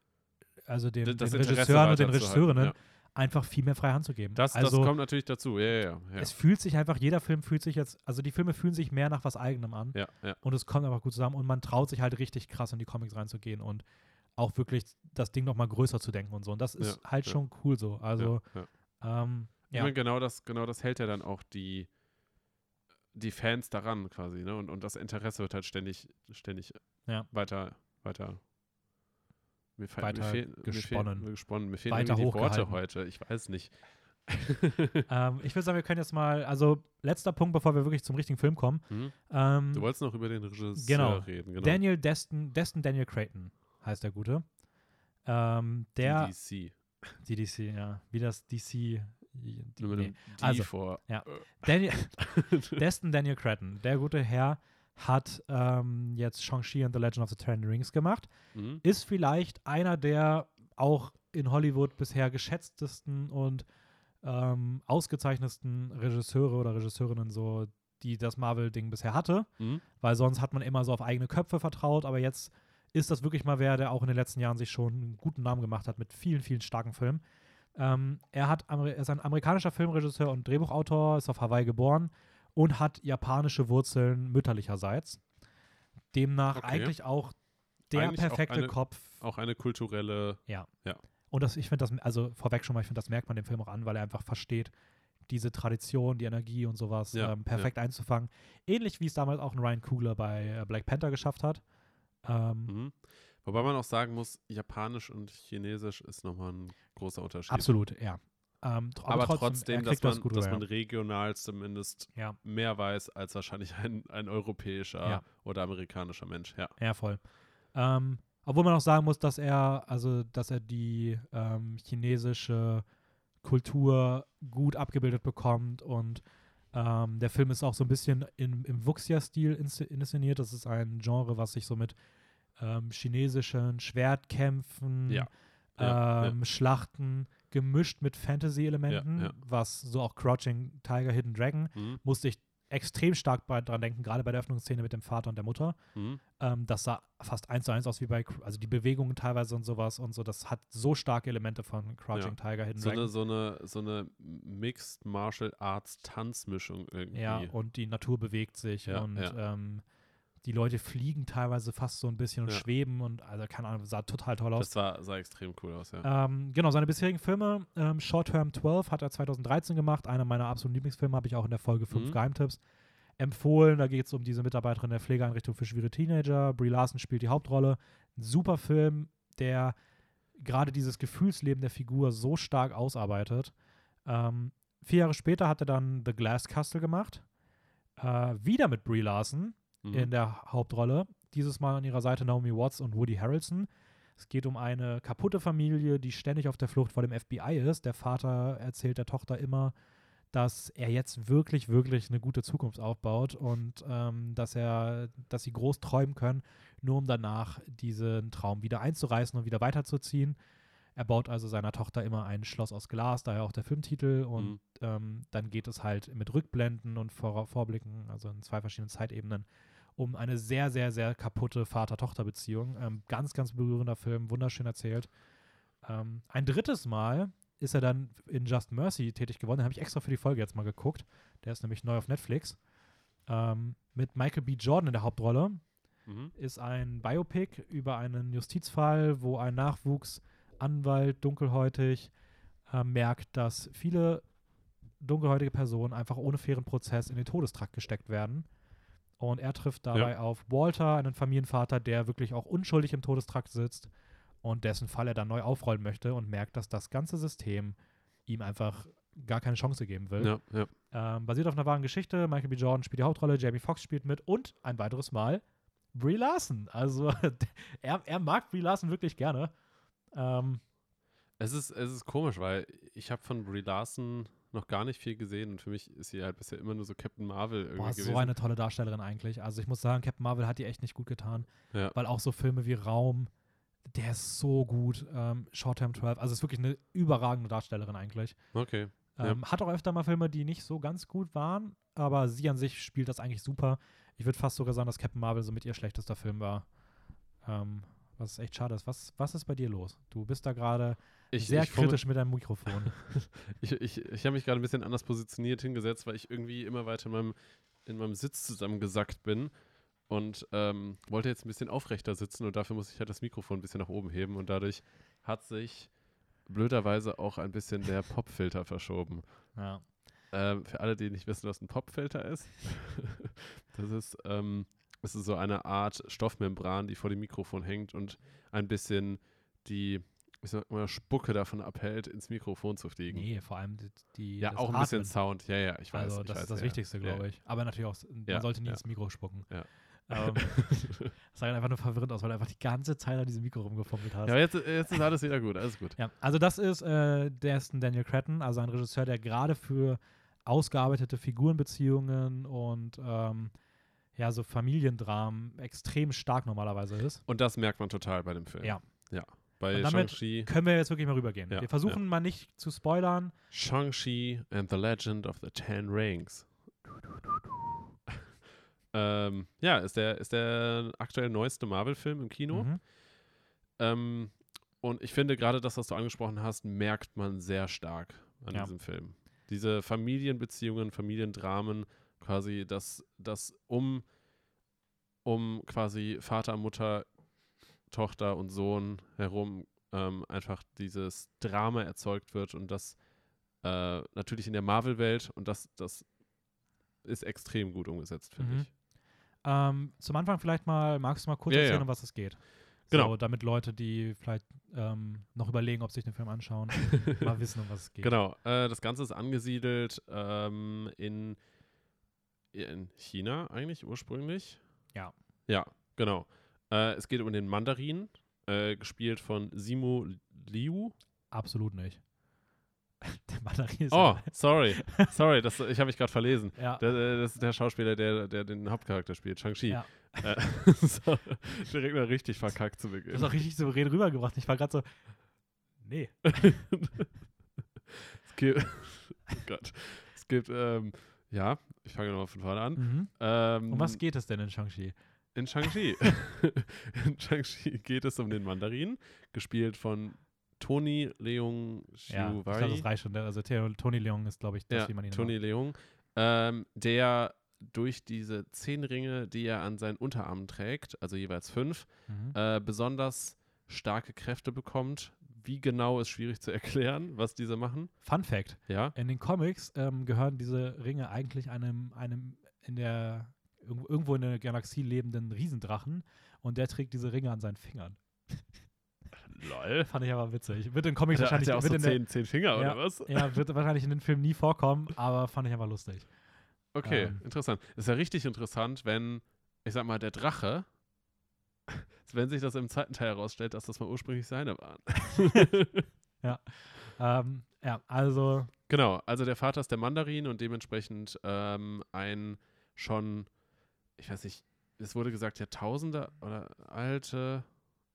also den, den Regisseuren und den Regisseurinnen ja. einfach viel mehr freie Hand zu geben. Das, also, das kommt natürlich dazu, ja, ja, ja. Es fühlt sich einfach, jeder Film fühlt sich jetzt, also die Filme fühlen sich mehr nach was Eigenem an ja, ja. und es kommt einfach gut zusammen und man traut sich halt richtig krass in die Comics reinzugehen und auch wirklich das Ding nochmal größer zu denken und so und das ist ja, halt ja. schon cool so. Also, ja, ja. ähm, Ja. Ich meine, genau das, genau das hält ja dann auch die, die Fans daran quasi, ne? Und, und das Interesse wird halt ständig, ständig ja. weiter, weiter, mir, fe- weiter mir, fehl- gesponnen. mir, fehl- mir gesponnen. Mir fehlen weiter irgendwie die Worte heute, ich weiß nicht. ähm, ich würde sagen, wir können jetzt mal, also letzter Punkt, bevor wir wirklich zum richtigen Film kommen. Mhm. Ähm, du wolltest noch über den Regisseur genau. reden. Genau, Daniel Destin, Destin Daniel Craig heißt der Gute. Ähm, der D D C. D D C, ja, wie das D C... Die, die, nee. Also, vor. Ja. Daniel, Destin Daniel Cretton, der gute Herr, hat ähm, jetzt Shang-Chi and the Legend of the Ten Rings gemacht. Mhm. Ist vielleicht einer der auch in Hollywood bisher geschätztesten und ähm, ausgezeichnetsten Regisseure oder Regisseurinnen, so, die das Marvel-Ding bisher hatte. Mhm. Weil sonst hat man immer so auf eigene Köpfe vertraut. Aber jetzt ist das wirklich mal wer, der auch in den letzten Jahren sich schon einen guten Namen gemacht hat mit vielen, vielen starken Filmen. Ähm, er, hat, er ist ein amerikanischer Filmregisseur und Drehbuchautor, ist auf Hawaii geboren und hat japanische Wurzeln mütterlicherseits. Demnach okay. eigentlich auch der eigentlich perfekte auch eine, Kopf. Auch eine kulturelle. Ja. ja. Und das, ich finde das, also vorweg schon mal, ich finde, das merkt man dem Film auch an, weil er einfach versteht, diese Tradition, die Energie und sowas ja, ähm, perfekt ja. einzufangen. Ähnlich wie es damals auch ein Ryan Coogler bei Black Panther geschafft hat. Ähm, mhm. Wobei man auch sagen muss, Japanisch und Chinesisch ist nochmal ein großer Unterschied. Absolut, ja. Ähm, tr- aber, aber trotzdem, trotzdem dass, man, das gut dass rüber, man regional zumindest ja. mehr weiß als wahrscheinlich ein, ein europäischer ja. oder amerikanischer Mensch. Ja, ja voll. Ähm, obwohl man auch sagen muss, dass er, also, dass er die ähm, chinesische Kultur gut abgebildet bekommt und ähm, der Film ist auch so ein bisschen in, im Wuxia-Stil inszeniert. Das ist ein Genre, was sich so mit Ähm, chinesischen Schwertkämpfen, ja. Ja, ähm, ja. Schlachten, gemischt mit Fantasy-Elementen, ja, ja. was so auch Crouching Tiger, Hidden Dragon, mhm. musste ich extrem stark bei, dran denken, gerade bei der Öffnungsszene mit dem Vater und der Mutter. Mhm. Ähm, das sah fast eins zu eins aus wie bei, also die Bewegungen teilweise und sowas und so, das hat so starke Elemente von Crouching ja. Tiger, Hidden so Dragon. Eine, so, eine, so eine Mixed Martial Arts Tanzmischung irgendwie. Ja, und die Natur bewegt sich ja, und ja. Ähm, die Leute fliegen teilweise fast so ein bisschen und ja. schweben und also keine Ahnung, sah total toll aus. Das sah, sah extrem cool aus, ja. Ähm, genau, seine bisherigen Filme, ähm, Short Term zwölf hat er zwanzig dreizehn gemacht, einer meiner absoluten Lieblingsfilme, habe ich auch in der Folge fünf mhm. Geheimtipps empfohlen. Da geht es um diese Mitarbeiterin der Pflegeeinrichtung für schwere Teenager. Brie Larson spielt die Hauptrolle. Ein super Film, der gerade dieses Gefühlsleben der Figur so stark ausarbeitet. Ähm, vier Jahre später hat er dann The Glass Castle gemacht. Äh, wieder mit Brie Larson mhm. in der Hauptrolle. Dieses Mal an ihrer Seite Naomi Watts und Woody Harrelson. Es geht um eine kaputte Familie, die ständig auf der Flucht vor dem F B I ist. Der Vater erzählt der Tochter immer, dass er jetzt wirklich, wirklich eine gute Zukunft aufbaut und ähm, dass er, dass sie groß träumen können, nur um danach diesen Traum wieder einzureißen und wieder weiterzuziehen. Er baut also seiner Tochter immer ein Schloss aus Glas, daher auch der Filmtitel. Und mhm. ähm, dann geht es halt mit Rückblenden und Vor- Vorblicken, also in zwei verschiedenen Zeitebenen, um eine sehr, sehr, sehr kaputte Vater-Tochter-Beziehung. Ähm, ganz, ganz berührender Film, wunderschön erzählt. Ähm, ein drittes Mal ist er dann in Just Mercy tätig geworden. Den habe ich extra für die Folge jetzt mal geguckt. Der ist nämlich neu auf Netflix. Ähm, mit Michael B. Jordan in der Hauptrolle. Mhm. Ist ein Biopic über einen Justizfall, wo ein Nachwuchsanwalt, dunkelhäutig, äh, merkt, dass viele dunkelhäutige Personen einfach ohne fairen Prozess in den Todestrakt gesteckt werden. Und er trifft dabei ja. auf Walter, einen Familienvater, der wirklich auch unschuldig im Todestrakt sitzt und dessen Fall er dann neu aufrollen möchte und merkt, dass das ganze System ihm einfach gar keine Chance geben will. Ja, ja. Ähm, basiert auf einer wahren Geschichte. Michael B. Jordan spielt die Hauptrolle, Jamie Foxx spielt mit und ein weiteres Mal Brie Larson. Also er, er mag Brie Larson wirklich gerne. Ähm, es ist, es ist komisch, weil ich habe von Brie Larson noch gar nicht viel gesehen und für mich ist sie halt bisher immer nur so Captain Marvel irgendwie Boah, ist gewesen. So eine tolle Darstellerin eigentlich. Also ich muss sagen, Captain Marvel hat die echt nicht gut getan, ja. weil auch so Filme wie Raum, der ist so gut, ähm, Short Term zwölf, also ist wirklich eine überragende Darstellerin eigentlich. Okay. Ähm, ja. Hat auch öfter mal Filme, die nicht so ganz gut waren, aber sie an sich spielt das eigentlich super. Ich würde fast sogar sagen, dass Captain Marvel so mit ihr schlechtester Film war. Ähm, was echt schade ist. Was, was ist bei dir los? Du bist da gerade Ich, Sehr ich kritisch mit deinem Mikrofon. ich ich, ich habe mich gerade ein bisschen anders positioniert hingesetzt, weil ich irgendwie immer weiter in meinem, in meinem Sitz zusammengesackt bin und ähm, wollte jetzt ein bisschen aufrechter sitzen und dafür muss ich halt das Mikrofon ein bisschen nach oben heben und dadurch hat sich blöderweise auch ein bisschen der Popfilter verschoben. Ja. Ähm, für alle, die nicht wissen, was ein Popfilter ist, das ist, ähm, das ist so eine Art Stoffmembran, die vor dem Mikrofon hängt und ein bisschen die ich sag mal, Spucke davon abhält, ins Mikrofon zu fliegen. Nee, vor allem die, die ja, auch ein Atmen. Bisschen Sound. Ja, ja, ich weiß. Also das weiß, ist das ja. Wichtigste, glaube ja. ich. Aber natürlich auch, man ja, sollte nie ja. ins Mikro spucken. Ja. Ähm, das sah dann einfach nur verwirrend aus, weil du einfach die ganze Zeit an diesem Mikro rumgefummelt hast. Ja, aber jetzt, jetzt ist alles wieder gut, alles gut. Ja, also das ist äh, der ist ein Daniel Cretton, also ein Regisseur, der gerade für ausgearbeitete Figurenbeziehungen und ähm, ja, so Familiendramen extrem stark normalerweise ist. Und das merkt man total bei dem Film. Ja. Ja. Bei Shang-Chi können wir jetzt wirklich mal rübergehen. Ja, wir versuchen ja. mal nicht zu spoilern. Shang-Chi and the Legend of the Ten Rings. ähm, ja, ist der, ist der aktuell neueste Marvel-Film im Kino. Mhm. Ähm, und ich finde gerade das, was du angesprochen hast, merkt man sehr stark an ja. diesem Film. Diese Familienbeziehungen, Familiendramen, quasi das, das um, um quasi Vater, Mutter, Tochter und Sohn herum ähm, einfach dieses Drama erzeugt wird und das äh, natürlich in der Marvel-Welt und das, das ist extrem gut umgesetzt, finde mhm. ich. Ähm, zum Anfang vielleicht mal, magst du mal kurz ja, erzählen, ja. um was es geht? Genau. So, damit Leute, die vielleicht ähm, noch überlegen, ob sie sich den Film anschauen, mal wissen, um was es geht. Genau. Äh, das Ganze ist angesiedelt ähm, in, in China eigentlich ursprünglich. Ja. Ja, genau. Äh, es geht um den Mandarin, äh, gespielt von Simu Liu. Absolut nicht. Der Mandarin ist Oh, ja sorry. Sorry, das, ich habe mich gerade verlesen. Ja. Der, das ist der Schauspieler, der, der den Hauptcharakter spielt, Shang-Chi. Ja. Äh, so, direkt mal richtig verkackt zu Beginn. Du hast auch richtig souverän rübergebracht. Ich war gerade so, nee. Es gibt, oh Gott. Es gibt, ähm, ja, ich fange nochmal von vorne an. Mhm. Ähm, um was geht es denn in Shang-Chi? In Shang-Chi. In Shang-Chi geht es um den Mandarin, gespielt von Tony Leung Chiu-Wai. Ja, ich glaube, das reicht schon. Also Tony Leung ist, glaube ich, das, ja, wie man ihn nennt. Tony Leung, ähm, der durch diese zehn Ringe, die er an seinen Unterarmen trägt, also jeweils fünf, mhm. äh, besonders starke Kräfte bekommt. Wie genau ist schwierig zu erklären, was diese machen. Fun Fact. Ja? In den Comics ähm, gehören diese Ringe eigentlich einem, einem in der irgendwo in der Galaxie lebenden Riesendrachen und der trägt diese Ringe an seinen Fingern. Lol, fand ich aber witzig. Wird in Comics hat wahrscheinlich... Hat ja auch so zehn, zehn Finger, ja, oder was? Ja, wird wahrscheinlich in den Film nie vorkommen, aber fand ich aber lustig. Okay, ähm. interessant. Ist ja richtig interessant, wenn, ich sag mal, der Drache, wenn sich das im zweiten Teil herausstellt, dass das mal ursprünglich seine waren. Ja, ähm, ja, also... Genau, also der Vater ist der Mandarin und dementsprechend ähm, ein schon, ich weiß nicht, es wurde gesagt, Jahrtausende oder alte...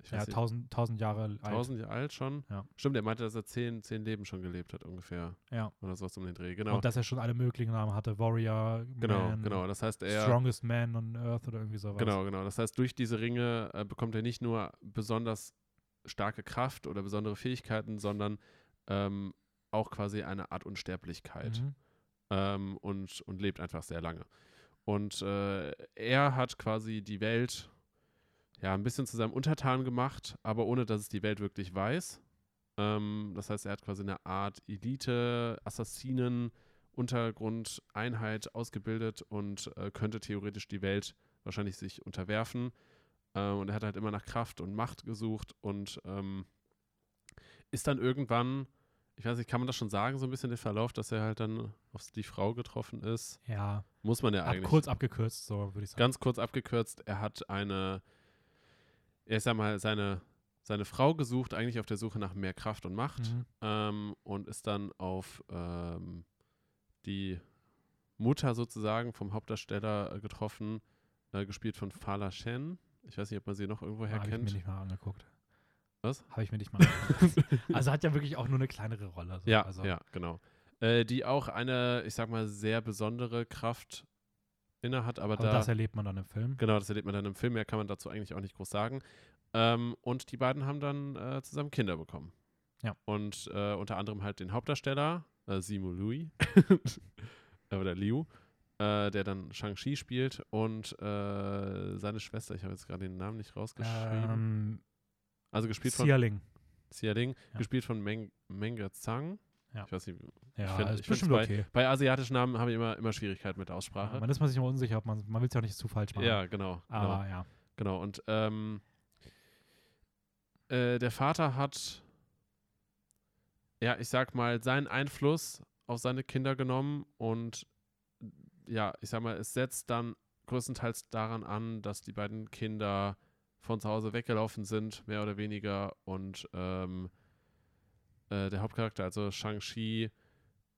Ich ja, tausend, tausend Jahre alt. Tausend Jahre alt schon. Ja. Stimmt, er meinte, dass er zehn, zehn Leben schon gelebt hat ungefähr. Ja. Oder sowas um den Dreh, genau. Und dass er schon alle möglichen Namen hatte. Warrior, genau, Man, genau. Das heißt, er, Strongest Man on Earth oder irgendwie sowas. Genau, genau. Das heißt, durch diese Ringe äh, bekommt er nicht nur besonders starke Kraft oder besondere Fähigkeiten, sondern ähm, auch quasi eine Art Unsterblichkeit. Mhm. Ähm, und, und lebt einfach sehr lange. Und äh, er hat quasi die Welt... ja, ein bisschen zu seinem Untertan gemacht, aber ohne, dass es die Welt wirklich weiß. Ähm, das heißt, er hat quasi eine Art Elite, Assassinen, Untergrundeinheit ausgebildet und äh, könnte theoretisch die Welt wahrscheinlich sich unterwerfen. Äh, und er hat halt immer nach Kraft und Macht gesucht und ähm, ist dann irgendwann, ich weiß nicht, kann man das schon sagen, so ein bisschen den Verlauf, dass er halt dann auf die Frau getroffen ist? Ja. Muss man ja Ab, eigentlich. Kurz abgekürzt, so würde ich sagen. Ganz kurz abgekürzt. Er hat eine Er ist ja mal seine, seine Frau gesucht, eigentlich auf der Suche nach mehr Kraft und Macht, mhm. ähm, und ist dann auf ähm, die Mutter sozusagen vom Hauptdarsteller getroffen, äh, gespielt von Fala Shen. Ich weiß nicht, ob man sie noch irgendwoher kennt. Habe ich mir nicht mal angeguckt. Was? Habe ich mir nicht mal angeguckt. Also hat ja wirklich auch nur eine kleinere Rolle. So. Ja, also. Ja, genau. Äh, die auch eine, ich sag mal, sehr besondere Kraft inne hat, aber, aber da, das erlebt man dann im Film. Genau, das erlebt man dann im Film. Mehr kann man dazu eigentlich auch nicht groß sagen. Ähm, und die beiden haben dann äh, zusammen Kinder bekommen. Ja. Und äh, unter anderem halt den Hauptdarsteller, äh, Simu Liu, oder Liu, äh, der dann Shang-Chi spielt und äh, seine Schwester, ich habe jetzt gerade den Namen nicht rausgeschrieben. Ähm, also gespielt von... Xia Ling. Xia Ling, ja. Gespielt von Meng, Menga Zhang. Ja. Ich weiß nicht, ja, ich find, ich bestimmt bei, okay. Bei asiatischen Namen habe ich immer, immer Schwierigkeiten mit der Aussprache. Ja, man ist man sich immer unsicher, ob man, man will es ja auch nicht zu falsch machen. Ja, genau. Aber genau. ja. Genau, und ähm, äh, der Vater hat, ja, ich sag mal, seinen Einfluss auf seine Kinder genommen und ja, ich sag mal, es setzt dann größtenteils daran an, dass die beiden Kinder von zu Hause weggelaufen sind, mehr oder weniger, und ähm, der Hauptcharakter, also Shang-Chi,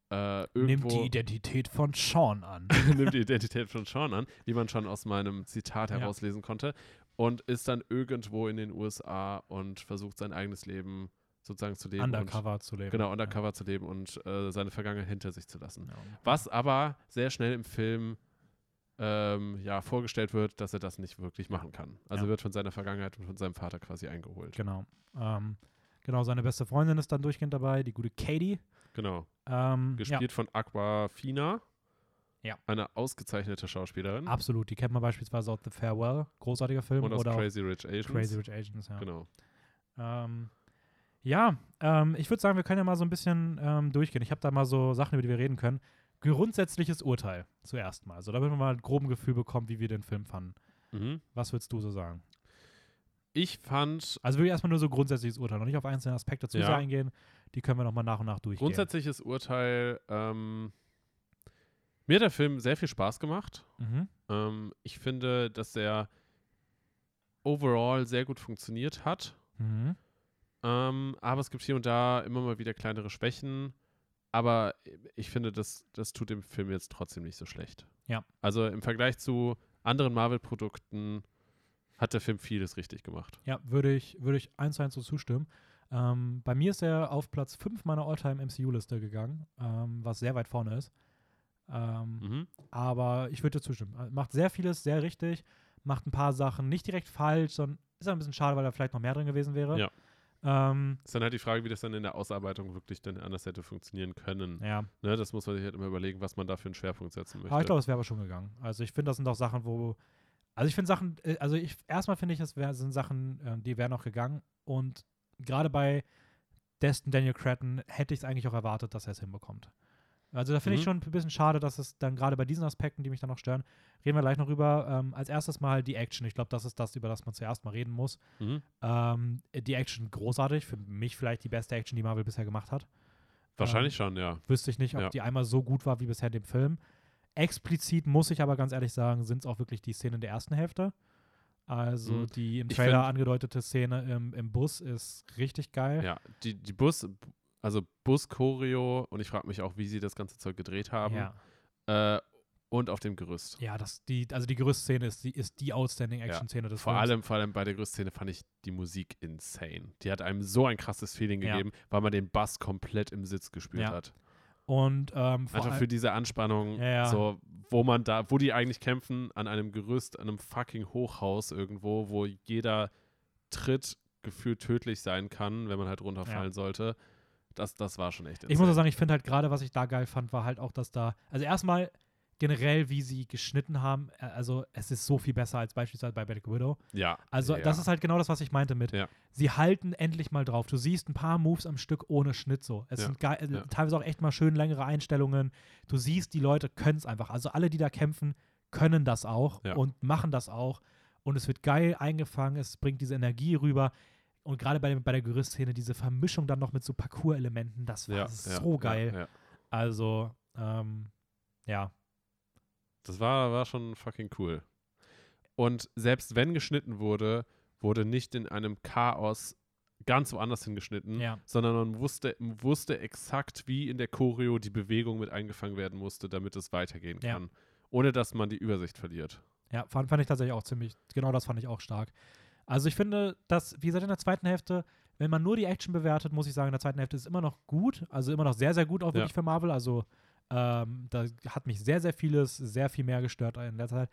äh, irgendwo... Nimmt die Identität von Sean an. Nimmt die Identität von Sean an, wie man schon aus meinem Zitat ja. herauslesen konnte. Und ist dann irgendwo in den U S A und versucht, sein eigenes Leben sozusagen zu leben. Undercover und, zu leben. Genau, undercover ja. zu leben und äh, seine Vergangenheit hinter sich zu lassen. Ja. Was aber sehr schnell im Film ähm, ja, vorgestellt wird, dass er das nicht wirklich machen kann. Also ja. wird von seiner Vergangenheit und von seinem Vater quasi eingeholt. Genau. Ähm, Genau, seine beste Freundin ist dann durchgehend dabei, die gute Katie. Genau. Ähm, Gespielt ja. von Awkwafina. Ja. Eine ausgezeichnete Schauspielerin. Absolut, die kennt man beispielsweise aus The Farewell, großartiger Film. Und aus oder Crazy Rich Asians. Crazy Rich Asians, ja. Genau. Ähm, ja, ähm, ich würde sagen, wir können ja mal so ein bisschen ähm, durchgehen. Ich habe da mal so Sachen, über die wir reden können. Grundsätzliches Urteil zuerst mal. Also damit man mal ein grobes Gefühl bekommt, wie wir den Film fanden. Mhm. Was würdest du so sagen? Ich fand... Also will ich erstmal nur so grundsätzliches Urteil, noch nicht auf einzelne Aspekte zu ja. eingehen. Die können wir nochmal nach und nach durchgehen. Grundsätzliches Urteil, ähm, mir hat der Film sehr viel Spaß gemacht. Mhm. Ähm, ich finde, dass er overall sehr gut funktioniert hat. Mhm. Ähm, aber es gibt hier und da immer mal wieder kleinere Schwächen. Aber ich finde, das, das tut dem Film jetzt trotzdem nicht so schlecht. Ja. Also im Vergleich zu anderen Marvel-Produkten hat der Film vieles richtig gemacht. Ja, würde ich, würde ich eins zu eins so zustimmen. Ähm, bei mir ist er auf Platz fünf meiner All-Time-M C U-Liste gegangen, ähm, was sehr weit vorne ist. Ähm, mhm. Aber ich würde dir zustimmen. Macht sehr vieles sehr richtig, macht ein paar Sachen nicht direkt falsch, sondern ist ein bisschen schade, weil da vielleicht noch mehr drin gewesen wäre. Ja. Ähm, ist dann halt die Frage, wie das dann in der Ausarbeitung wirklich dann anders hätte funktionieren können. Ja. Ne, das muss man sich halt immer überlegen, was man dafür einen Schwerpunkt setzen möchte. Aber ich glaube, es wäre aber schon gegangen. Also ich finde, das sind auch Sachen, wo Also ich finde Sachen, also ich erstmal finde ich, das wär, sind Sachen, äh, die wären noch gegangen. Und gerade bei Destin Daniel Cretton hätte ich es eigentlich auch erwartet, dass er es hinbekommt. Also da finde mhm. ich schon ein bisschen schade, dass es dann gerade bei diesen Aspekten, die mich dann noch stören, reden wir gleich noch rüber. Ähm, als erstes mal die Action. Ich glaube, das ist das, über das man zuerst mal reden muss. Mhm. Ähm, die Action großartig. Für mich vielleicht die beste Action, die Marvel bisher gemacht hat. Wahrscheinlich ähm, schon, ja. Wüsste ich nicht, ob ja. die einmal so gut war wie bisher in dem Film. Explizit, muss ich aber ganz ehrlich sagen, sind es auch wirklich die Szenen der ersten Hälfte. Also mhm. die im Trailer find, angedeutete Szene im, im Bus ist richtig geil. Ja, die, die Bus, also Bus-Choreo, und ich frage mich auch, wie sie das ganze Zeug gedreht haben. Ja. Äh, und auf dem Gerüst. Ja, das, die, also die Gerüstszene ist die, ist die Outstanding-Action-Szene ja. des vor Films. Allem, vor allem bei der Gerüstszene fand ich die Musik insane. Die hat einem so ein krasses Feeling ja. gegeben, weil man den Bass komplett im Sitz gespürt ja. hat. Und ähm, vor einfach für diese Anspannung, ja, ja. so wo man da, wo die eigentlich kämpfen, an einem Gerüst, an einem fucking Hochhaus irgendwo, wo jeder Tritt gefühlt tödlich sein kann, wenn man halt runterfallen ja. sollte. Das, das war schon echt insane. Ich muss auch sagen, ich finde halt gerade, was ich da geil fand, war halt auch, dass da, also erstmal generell, wie sie geschnitten haben, also es ist so viel besser als beispielsweise bei Black Widow. Ja. Also ja. das ist halt genau das, was ich meinte mit, ja. sie halten endlich mal drauf. Du siehst ein paar Moves am Stück ohne Schnitt so. Es ja. sind geil, ja. teilweise auch echt mal schön längere Einstellungen. Du siehst, die Leute können es einfach. Also alle, die da kämpfen, können das auch ja. und machen das auch. Und es wird geil eingefangen, es bringt diese Energie rüber. Und gerade bei, bei der Gerüstszene, diese Vermischung dann noch mit so Parcours-Elementen, das war ja, so ja, geil. Ja, ja. Also, ähm, ja. Das war, war schon fucking cool. Und selbst wenn geschnitten wurde, wurde nicht in einem Chaos ganz woanders hingeschnitten, ja. sondern man wusste, wusste exakt, wie in der Choreo die Bewegung mit eingefangen werden musste, damit es weitergehen ja. kann. Ohne, dass man die Übersicht verliert. Ja, fand, fand ich tatsächlich auch ziemlich, genau das fand ich auch stark. Also ich finde, dass, wie gesagt, in der zweiten Hälfte, wenn man nur die Action bewertet, muss ich sagen, in der zweiten Hälfte ist es immer noch gut, also immer noch sehr, sehr gut auch wirklich ja. für Marvel, also ähm, da hat mich sehr, sehr vieles, sehr viel mehr gestört in letzter Zeit.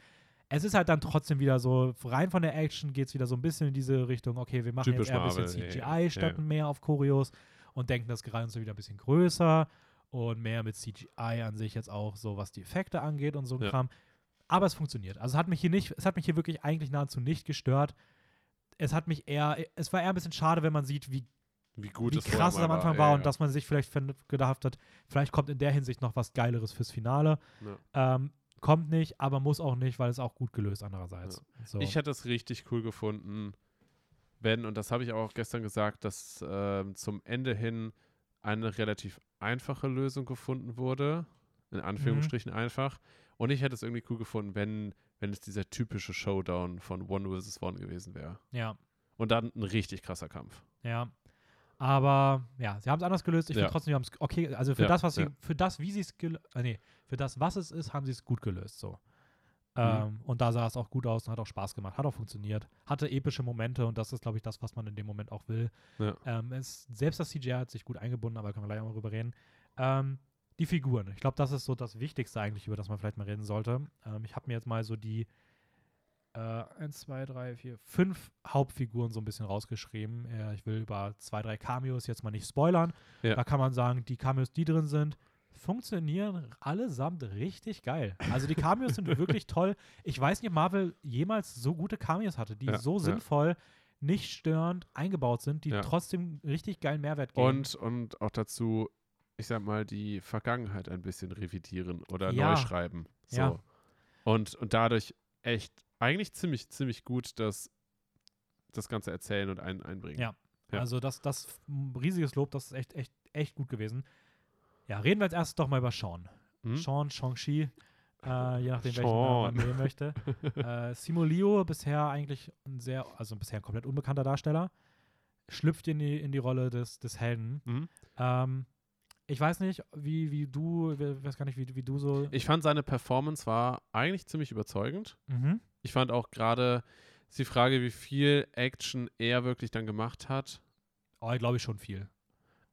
Es ist halt dann trotzdem wieder so, rein von der Action geht es wieder so ein bisschen in diese Richtung, okay, wir machen typisch jetzt eher Marvel, ein bisschen C G I yeah, statt yeah. mehr auf Choreos und denken das Ganze wieder ein bisschen größer und mehr mit C G I an sich jetzt auch so, was die Effekte angeht und so ein ja. Kram. Aber es funktioniert. Also es hat mich hier nicht, es hat mich hier wirklich eigentlich nahezu nicht gestört. Es hat mich eher, es war eher ein bisschen schade, wenn man sieht, wie, wie, gut wie es krass es am Anfang war, war und ja. dass man sich vielleicht gedacht hat, vielleicht kommt in der Hinsicht noch was Geileres fürs Finale. Ja. Ähm, kommt nicht, aber muss auch nicht, weil es auch gut gelöst andererseits. Ja. So. Ich hätte es richtig cool gefunden, wenn, und das habe ich auch gestern gesagt, dass äh, zum Ende hin eine relativ einfache Lösung gefunden wurde, in Anführungsstrichen mhm. einfach. Und ich hätte es irgendwie cool gefunden, wenn wenn es dieser typische Showdown von One versus. One gewesen wäre. Ja. Und dann ein richtig krasser Kampf. Ja. Aber, ja, sie haben es anders gelöst. Ich finde ja. trotzdem, sie haben es okay, also für ja. das, was ja. sie, für das, wie sie es, gel- äh, nee, für das, was es ist, haben sie es gut gelöst, so. Mhm. Ähm, und da sah es auch gut aus und hat auch Spaß gemacht, hat auch funktioniert, hatte epische Momente und das ist, glaube ich, das, was man in dem Moment auch will. Ja. Ähm, es, selbst das C G I hat sich gut eingebunden, aber da können wir gleich auch mal drüber reden. Ähm, Die Figuren. Ich glaube, das ist so das Wichtigste eigentlich, über das man vielleicht mal reden sollte. Ähm, ich habe mir jetzt mal so die äh, eins, zwei, drei, vier, fünf Hauptfiguren so ein bisschen rausgeschrieben. Äh, ich will über zwei, drei Cameos jetzt mal nicht spoilern. Ja. Da kann man sagen, die Cameos, die drin sind, funktionieren allesamt richtig geil. Also die Cameos sind wirklich toll. Ich weiß nicht, ob Marvel jemals so gute Cameos hatte, die ja, so ja. sinnvoll, nicht störend eingebaut sind, die ja. trotzdem richtig geilen Mehrwert geben. Und, und auch dazu ich sag mal, die Vergangenheit ein bisschen revidieren oder ja. neu schreiben. So. Ja. Und, und dadurch echt eigentlich ziemlich, ziemlich gut das, das Ganze erzählen und ein, einbringen. Ja. ja, also das, das riesiges Lob, das ist echt, echt, echt gut gewesen. Ja, reden wir als erstes doch mal über Sean. Hm? Sean, Shang-Chi, äh, je nachdem, welchen Namen man nehmen möchte. äh, Simu Liu, bisher eigentlich ein sehr, also bisher ein komplett unbekannter Darsteller, schlüpft in die, in die Rolle des, des Helden. Mhm. Ähm, Ich weiß nicht, wie, wie du, ich weiß gar nicht, wie, wie du so. Ich fand, seine Performance war eigentlich ziemlich überzeugend. Mhm. Ich fand auch gerade die Frage, wie viel Action er wirklich dann gemacht hat. Oh, ich glaube schon viel.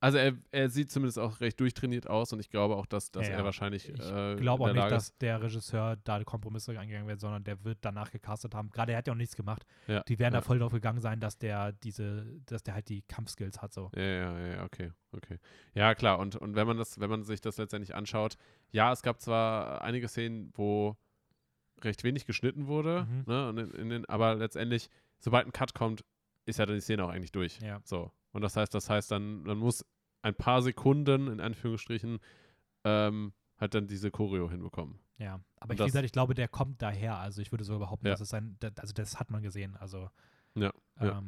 Also er, er sieht zumindest auch recht durchtrainiert aus und ich glaube auch, dass, dass ja, er wahrscheinlich Ich äh, glaube auch nicht, ist. dass der Regisseur da Kompromisse eingegangen wird, sondern der wird danach gecastet haben. Gerade er hat ja auch nichts gemacht. Ja, die werden ja. da voll drauf gegangen sein, dass der diese, dass der halt die Kampfskills hat. So. Ja, ja, ja, okay. Okay. Ja, klar. Und, und wenn man das, wenn man sich das letztendlich anschaut, ja, es gab zwar einige Szenen, wo recht wenig geschnitten wurde, mhm. ne, in, in den, aber letztendlich, sobald ein Cut kommt, ist ja dann die Szene auch eigentlich durch. Ja. So. Und das heißt, das heißt, dann, dann muss ein paar Sekunden, in Anführungsstrichen, ähm, hat dann diese Choreo hinbekommen. Ja, aber ich, wie gesagt, ich glaube, der kommt daher. Also ich würde sogar behaupten, ja. dass es sein, also das hat man gesehen. Also ja, ähm, ja.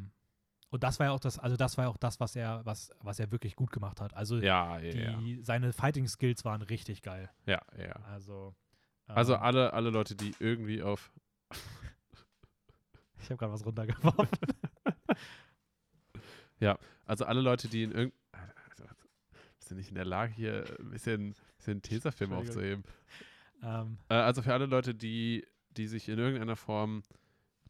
Und das war ja auch das, also das war ja auch das, was er, was, was er wirklich gut gemacht hat. Also ja, ja, die, ja. seine Fighting Skills waren richtig geil. Ja, ja. Also, ähm, also alle, alle Leute, die irgendwie auf ich habe gerade was runtergeworfen. Ja, also alle Leute, die in irgendeinem sind nicht in der Lage, hier ein bisschen, bisschen Tesafilm aufzuheben. Ähm. Also für alle Leute, die, die sich in irgendeiner Form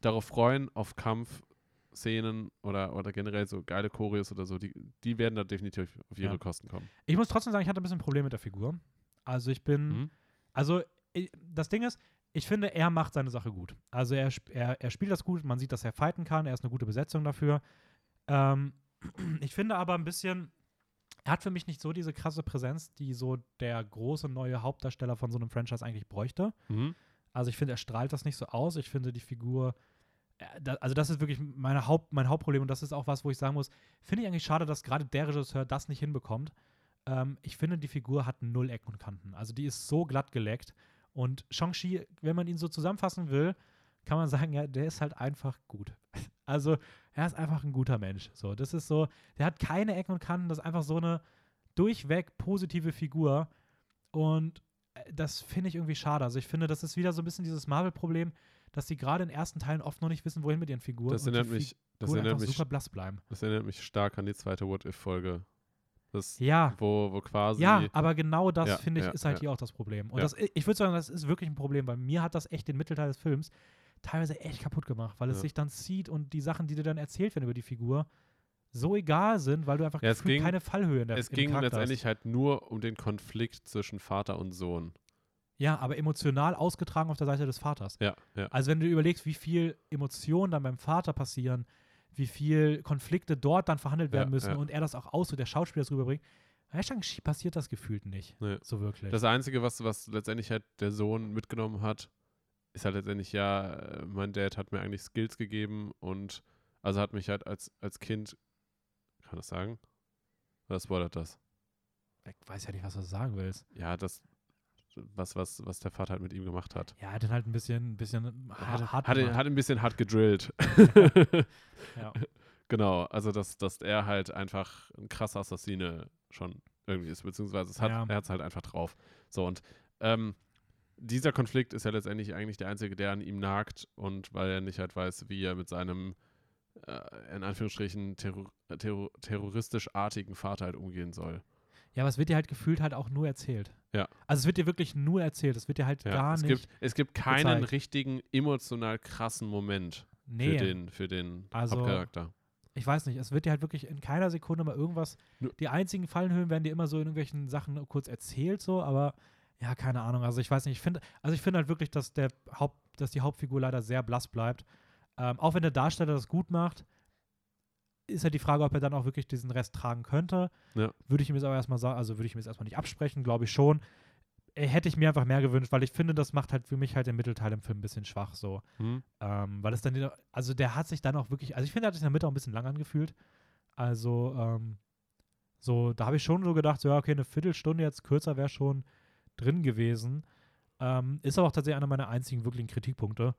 darauf freuen, auf Kampfszenen oder, oder generell so geile Choreos oder so, die, die werden da definitiv auf ihre ja. Kosten kommen. Ich muss trotzdem sagen, ich hatte ein bisschen Probleme mit der Figur. Also ich bin, mhm. also ich, das Ding ist, ich finde, er macht seine Sache gut. Also er, er, er spielt das gut, man sieht, dass er fighten kann, er ist eine gute Besetzung dafür. Ähm, ich finde aber ein bisschen, er hat für mich nicht so diese krasse Präsenz, die so der große neue Hauptdarsteller von so einem Franchise eigentlich bräuchte. Mhm. Also ich finde, er strahlt das nicht so aus. Ich finde die Figur, also das ist wirklich meine Haupt, mein Hauptproblem und das ist auch was, wo ich sagen muss, finde ich eigentlich schade, dass gerade der Regisseur das nicht hinbekommt. Ähm, ich finde, die Figur hat null Ecken und Kanten. Also die ist so glatt geleckt. Und Shang-Chi, wenn man ihn so zusammenfassen will, kann man sagen, ja, der ist halt einfach gut. Also er ist einfach ein guter Mensch. So, das ist so, der hat keine Ecken und Kanten, das ist einfach so eine durchweg positive Figur und das finde ich irgendwie schade. Also ich finde, das ist wieder so ein bisschen dieses Marvel-Problem, dass sie gerade in den ersten Teilen oft noch nicht wissen, wohin mit ihren Figuren. Das erinnert mich, das erinnert mich super blass bleiben. Das erinnert mich stark an die zweite What If Folge. Das, ja. Wo, wo quasi ja, aber genau das, ja, finde ich, ja, ist halt ja. hier auch das Problem. Und ja. das, ich würde sagen, das ist wirklich ein Problem, weil mir hat das echt den Mittelteil des Films teilweise echt kaputt gemacht, weil es ja. sich dann zieht und die Sachen, die dir dann erzählt werden über die Figur, so egal sind, weil du einfach ja, es ging, keine Fallhöhe in der Charakter hast. Es ging letztendlich halt nur um den Konflikt zwischen Vater und Sohn. Ja, aber emotional ausgetragen auf der Seite des Vaters. Ja, ja. Also wenn du überlegst, wie viel Emotionen dann beim Vater passieren, wie viel Konflikte dort dann verhandelt werden ja, müssen ja. und er das auch aus, so der Schauspieler das rüberbringt, bei Shang-Chi passiert das gefühlt nicht nee. so wirklich. Das Einzige, was, was letztendlich halt der Sohn mitgenommen hat, ist halt letztendlich, ja, mein Dad hat mir eigentlich Skills gegeben und also hat mich halt als, als Kind, kann man das sagen? Oder spoilert das? Ich weiß ja nicht, was du sagen willst. Ja, das, was, was, was der Vater halt mit ihm gemacht hat. Ja, er hat ihn halt ein bisschen, ein bisschen hart, hart hat, ihn, hat ein bisschen hart gedrillt. Ja. Genau, also dass, dass er halt einfach ein krasser Assassine schon irgendwie ist, beziehungsweise es hat, ja. er hat es halt einfach drauf. So, und ähm, dieser Konflikt ist ja letztendlich eigentlich der einzige, der an ihm nagt und weil er nicht halt weiß, wie er mit seinem äh, in Anführungsstrichen terror- terror- terroristisch-artigen Vater halt umgehen soll. Ja, aber es wird dir halt gefühlt halt auch nur erzählt. Ja. Also es wird dir wirklich nur erzählt, es wird dir halt ja, gar es nicht gibt, es gibt keinen gezeigt. richtigen emotional krassen Moment nee. für den, für den also, Hauptcharakter. Ich weiß nicht, es wird dir halt wirklich in keiner Sekunde mal irgendwas, nur die einzigen Fallenhöhen werden dir immer so in irgendwelchen Sachen kurz erzählt, so, aber ja, keine Ahnung. Also ich weiß nicht, ich finde, also ich finde halt wirklich, dass der Haupt, dass die Hauptfigur leider sehr blass bleibt. Ähm, auch wenn der Darsteller das gut macht, ist halt die Frage, ob er dann auch wirklich diesen Rest tragen könnte. Ja. Würde ich ihm jetzt aber erstmal sagen, also würde ich ihm jetzt erstmal nicht absprechen, glaube ich schon. Hätte ich mir einfach mehr gewünscht, weil ich finde, das macht halt für mich halt den Mittelteil im Film ein bisschen schwach so. Mhm. Ähm, weil es dann, also der hat sich dann auch wirklich, also ich finde, der hat sich in der Mitte auch ein bisschen lang angefühlt. Also, ähm, so, da habe ich schon so gedacht, so, ja, okay, eine Viertelstunde jetzt kürzer wäre schon drin gewesen. Ähm, ist aber auch tatsächlich einer meiner einzigen wirklichen Kritikpunkte.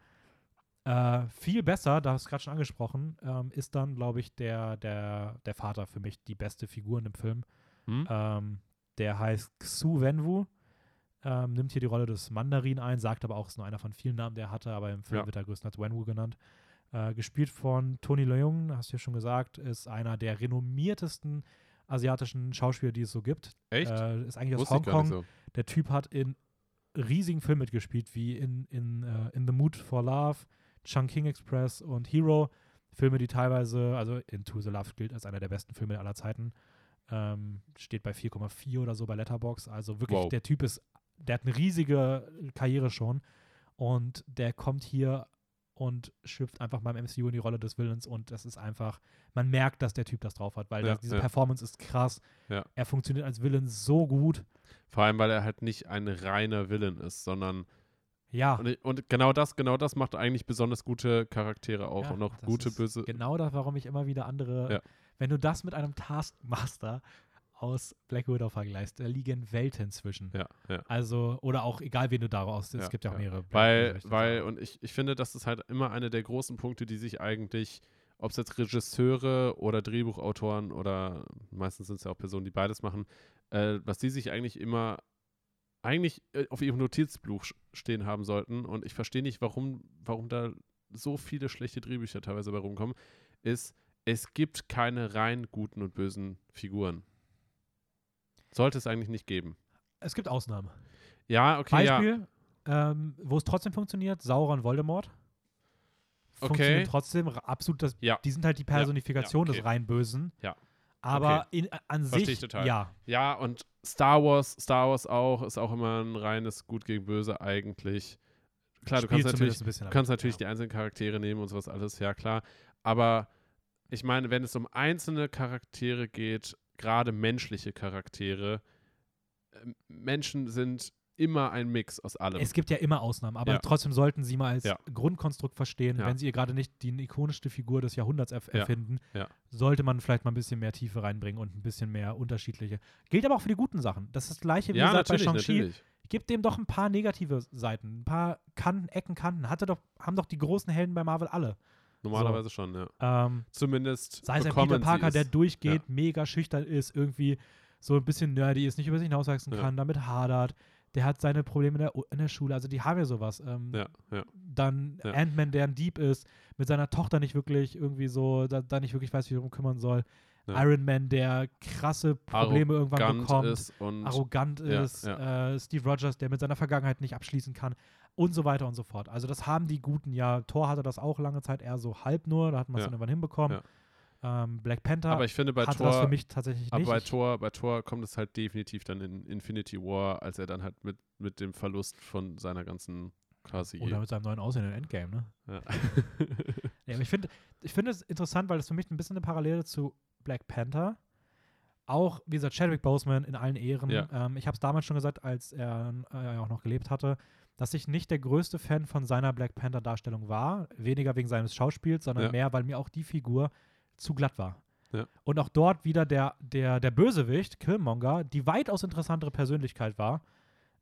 Äh, viel besser, da hast du gerade schon angesprochen, ähm, ist dann, glaube ich, der, der, der Vater für mich die beste Figur in dem Film. Hm? Ähm, der heißt Xu Wenwu, ähm, nimmt hier die Rolle des Mandarin ein, sagt aber auch, ist nur einer von vielen Namen, der er hatte, aber im Film ja. wird er größtenteils Wenwu genannt. Äh, gespielt von Tony Leung, hast du ja schon gesagt, ist einer der renommiertesten asiatischen Schauspieler, die es so gibt. Echt? Äh, ist eigentlich aus Hongkong. So. Der Typ hat in riesigen Filmen mitgespielt, wie in, in, uh, in The Mood for Love, Chungking Express und Hero. Filme, die teilweise, also Into the Love gilt als einer der besten Filme aller Zeiten. Ähm, steht bei vier Komma vier oder so bei Letterboxd. Also wirklich, wow. Der Typ ist, der hat eine riesige Karriere schon. Und der kommt hier und schlüpft einfach beim M C U in die Rolle des Villains und das ist einfach, man merkt, dass der Typ das drauf hat, weil ja, das, diese ja. Performance ist krass. Ja. Er funktioniert als Villain so gut. Vor allem, weil er halt nicht ein reiner Villain ist, sondern ja. Und, und genau das, genau das macht eigentlich besonders gute Charaktere auch ja, und auch gute, böse. Genau das, warum ich immer wieder andere, ja. wenn du das mit einem Taskmaster aus Black Widow vergleichst, da liegen Welten zwischen. Ja, ja. Also, oder auch egal, wen du daraus, ja, es gibt ja auch mehrere. Ja. Weil, weil, und ich, ich finde, das ist halt immer einer der großen Punkte, die sich eigentlich, ob es jetzt Regisseure oder Drehbuchautoren oder meistens sind es ja auch Personen, die beides machen, äh, was die sich eigentlich immer eigentlich äh, auf ihrem Notizbuch stehen haben sollten, und ich verstehe nicht, warum, warum da so viele schlechte Drehbücher teilweise bei rumkommen, ist, es gibt keine rein guten und bösen Figuren. Sollte es eigentlich nicht geben. Es gibt Ausnahmen. Ja, okay, Beispiel, ja. Ähm, wo es trotzdem funktioniert, Sauron, Voldemort. Funktioniert okay. trotzdem absolut, das, ja. die sind halt die Personifikation ja, ja, okay. des rein Bösen. Ja. Aber okay. in, an Verstehe sich, ich total. ja. Ja, und Star Wars, Star Wars auch, ist auch immer ein reines Gut gegen Böse eigentlich. Klar, du kannst natürlich, ein bisschen, du kannst natürlich ja. die einzelnen Charaktere nehmen und sowas alles, ja klar. Aber ich meine, wenn es um einzelne Charaktere geht, gerade menschliche Charaktere, Menschen sind immer ein Mix aus allem. Es gibt ja immer Ausnahmen, aber ja. trotzdem sollten sie mal als ja. Grundkonstrukt verstehen, ja. wenn sie ihr gerade nicht die ikonischste Figur des Jahrhunderts erf- ja. erfinden, ja. sollte man vielleicht mal ein bisschen mehr Tiefe reinbringen und ein bisschen mehr unterschiedliche. Gilt aber auch für die guten Sachen. Das ist das Gleiche, wie ja, gesagt, bei Shang-Chi. Natürlich. Gibt dem doch ein paar negative Seiten, ein paar Kanten, Ecken, Kanten. Hatte doch, haben doch die großen Helden bei Marvel alle. Normalerweise so. schon, ja. Ähm, Zumindest sei es ein Peter Parker, der durchgeht, ja. mega schüchtern ist, irgendwie so ein bisschen nerdy ist, nicht über sich hinauswachsen ja. kann, damit hadert. Der hat seine Probleme in der, in der Schule, also die haben ja sowas. Ähm, ja, ja. Dann ja. Ant-Man, der ein Dieb ist, mit seiner Tochter nicht wirklich irgendwie so, da, da nicht wirklich weiß, wie er darum kümmern soll. Ja. Iron Man, der krasse Probleme arrogant irgendwann bekommt, ist und arrogant ja, ist, ja. Äh, Steve Rogers, der mit seiner Vergangenheit nicht abschließen kann und so weiter und so fort. Also das haben die Guten ja. Thor hatte das auch lange Zeit eher so halb nur, da hat man es ja. dann irgendwann hinbekommen. Ja. Ähm, Black Panther aber ich finde, bei hatte Thor, das für mich tatsächlich nicht. Aber bei Thor, bei Thor kommt es halt definitiv dann in Infinity War, als er dann halt mit, mit dem Verlust von seiner ganzen quasi oder mit seinem neuen Aussehen im Endgame, ne? Ja. nee, aber ich finde ich find es interessant, weil das für mich ein bisschen eine Parallele zu Black Panther, auch wie gesagt Chadwick Boseman in allen Ehren. Ja. Ähm, ich habe es damals schon gesagt, als er äh, auch noch gelebt hatte, dass ich nicht der größte Fan von seiner Black Panther Darstellung war, weniger wegen seines Schauspiels, sondern ja. mehr, weil mir auch die Figur zu glatt war. Ja. Und auch dort wieder der, der, der Bösewicht, Killmonger, die weitaus interessantere Persönlichkeit war.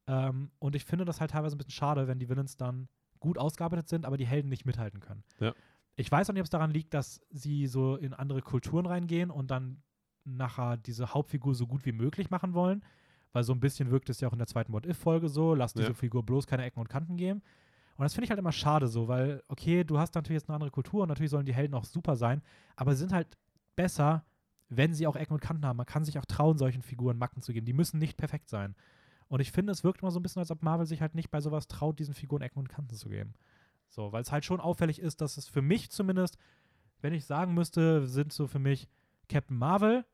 Ähm, und ich finde das halt teilweise ein bisschen schade, wenn die Villains dann gut ausgearbeitet sind, aber die Helden nicht mithalten können. Ja. Ich weiß auch nicht, ob es daran liegt, dass sie so in andere Kulturen reingehen und dann nachher diese Hauptfigur so gut wie möglich machen wollen, weil so ein bisschen wirkt es ja auch in der zweiten What If-Folge so, lass diese ja. Figur bloß keine Ecken und Kanten geben. Und das finde ich halt immer schade so, weil, okay, du hast natürlich jetzt eine andere Kultur und natürlich sollen die Helden auch super sein, aber sie sind halt besser, wenn sie auch Ecken und Kanten haben. Man kann sich auch trauen, solchen Figuren Macken zu geben. Die müssen nicht perfekt sein. Und ich finde, es wirkt immer so ein bisschen, als ob Marvel sich halt nicht bei sowas traut, diesen Figuren Ecken und Kanten zu geben. So, weil es halt schon auffällig ist, dass es für mich zumindest, wenn ich sagen müsste, sind so für mich Captain Marvel,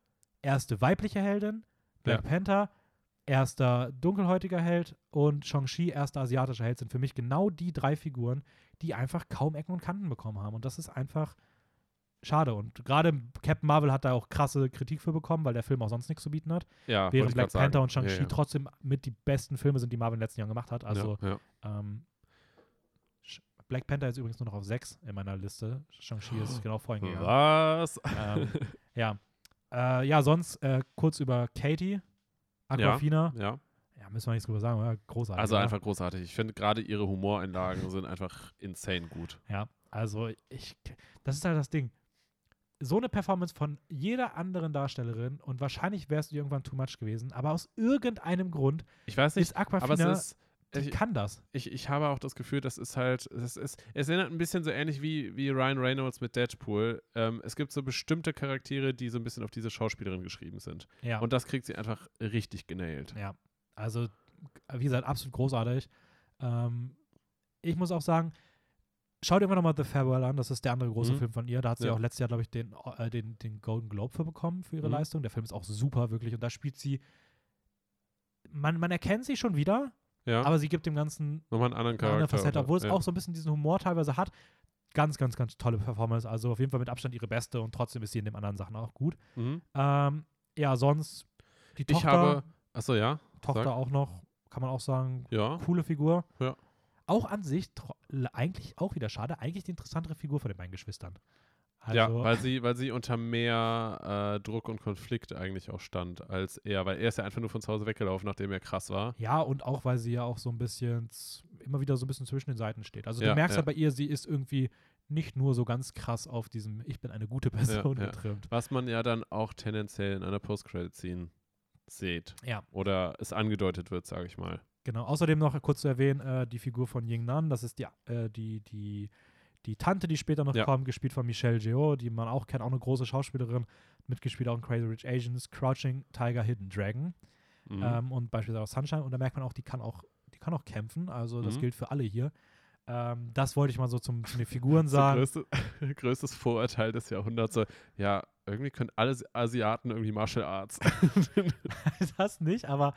erste weibliche Heldin, Black ja. Panther, erster dunkelhäutiger Held und Shang-Chi, erster asiatischer Held, sind für mich genau die drei Figuren, die einfach kaum Ecken und Kanten bekommen haben. Und das ist einfach schade. Und gerade Captain Marvel hat da auch krasse Kritik für bekommen, weil der Film auch sonst nichts zu bieten hat. Ja, während Black Panther sagen. und Shang-Chi ja, ja. trotzdem mit die besten Filme sind, die Marvel in den letzten Jahren gemacht hat. Also, ja, ja. ähm, Black Panther ist übrigens nur noch auf sechs in meiner Liste. Shang-Chi ist genau vorhin gegangen. Was? Ähm, ja. Äh, ja, sonst äh, kurz über Katie, Awkwafina. Ja, ja. Ja, müssen wir nichts drüber sagen, oder? Großartig. Also einfach oder? großartig. Ich finde gerade ihre Humoreinlagen sind einfach insane gut. Ja, also ich, das ist halt das Ding. So eine Performance von jeder anderen Darstellerin und wahrscheinlich wärst du irgendwann too much gewesen, aber aus irgendeinem Grund ich weiß nicht, ist Awkwafina, aber es ist Ich kann das. Ich, ich habe auch das Gefühl, das ist halt, das ist, es erinnert ein bisschen so ähnlich wie, wie Ryan Reynolds mit Deadpool. Ähm, es gibt so bestimmte Charaktere, die so ein bisschen auf diese Schauspielerin geschrieben sind. Ja. Und das kriegt sie einfach richtig genailt. Ja, also wie gesagt, absolut großartig. Ähm, ich muss auch sagen, schau dir immer nochmal The Farewell an, das ist der andere große mhm. Film von ihr. Da hat sie ja. auch letztes Jahr, glaube ich, den, äh, den, den Golden Globe für bekommen, für ihre mhm. Leistung. Der Film ist auch super, wirklich. Und da spielt sie, man, man erkennt sie schon wieder, ja. Aber sie gibt dem Ganzen nochmal einen anderen Charakter, Facette, obwohl es ja. auch so ein bisschen diesen Humor teilweise hat. Ganz, ganz, ganz tolle Performance. Also auf jeden Fall mit Abstand ihre beste und trotzdem ist sie in den anderen Sachen auch gut. Mhm. Ähm, ja, sonst die Tochter. Ich habe, achso, ja. Tochter sag. auch noch, kann man auch sagen, ja. coole Figur. Ja. Auch an sich tro- eigentlich auch wieder schade, eigentlich die interessantere Figur von den beiden Geschwistern. Also ja, weil sie, weil sie unter mehr äh, Druck und Konflikt eigentlich auch stand als er, weil er ist ja einfach nur von zu Hause weggelaufen, nachdem er krass war. Ja, und auch, weil sie ja auch so ein bisschen, immer wieder so ein bisschen zwischen den Seiten steht. Also ja, du merkst ja halt bei ihr, sie ist irgendwie nicht nur so ganz krass auf diesem ich bin eine gute Person ja, ja. getrimmt. Was man ja dann auch tendenziell in einer Post-Credit-Scene sieht. Ja. Oder es angedeutet wird, sage ich mal. Genau, außerdem noch kurz zu erwähnen, äh, die Figur von Ying Nan, das ist die, äh, die, die Die Tante, die später noch ja. kommt, gespielt von Michelle Yeoh, die man auch kennt, auch eine große Schauspielerin, mitgespielt auch in Crazy Rich Asians, Crouching Tiger, Hidden Dragon mhm. ähm, und beispielsweise auch Sunshine. Und da merkt man auch, die kann auch, die kann auch kämpfen. Also das mhm. gilt für alle hier. Ähm, das wollte ich mal so zum, zu den Figuren sagen. Größte, größtes Vorurteil des Jahrhunderts. So, ja, irgendwie können alle Asiaten irgendwie Martial Arts. Das nicht, aber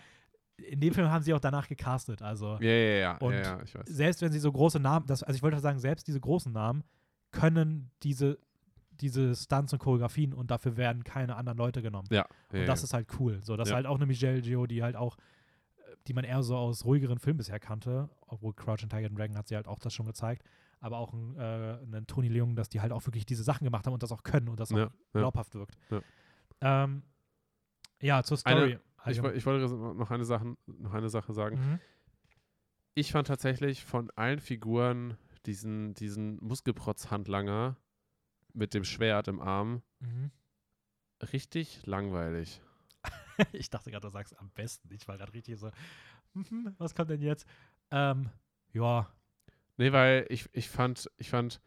in dem Film haben sie auch danach gecastet, also. Ja, ja, ja. Und ja, ja, ich weiß. Selbst wenn sie so große Namen, das, also ich wollte sagen, selbst diese großen Namen können diese, diese Stunts und Choreografien und dafür werden keine anderen Leute genommen. Ja. Und ja, das ja. ist halt cool. So, das ja. ist halt auch eine Michelle Yeoh, die halt auch, die man eher so aus ruhigeren Filmen bisher kannte, obwohl Crouching Tiger and Dragon hat sie halt auch das schon gezeigt, aber auch einen, äh, einen Tony Leung, dass die halt auch wirklich diese Sachen gemacht haben und das auch können und das auch ja, glaubhaft ja. wirkt. Ja. Ähm, ja, zur Story. Eine Ich, ich wollte noch eine Sache, noch eine Sache sagen. Mhm. Ich fand tatsächlich von allen Figuren diesen, diesen Muskelprotz-Handlanger mit dem Schwert im Arm mhm. richtig langweilig. Ich dachte gerade, du sagst am besten. Ich war gerade richtig so, hm, was kommt denn jetzt? Ähm, ja. Nee, weil ich, ich fand, ich fand,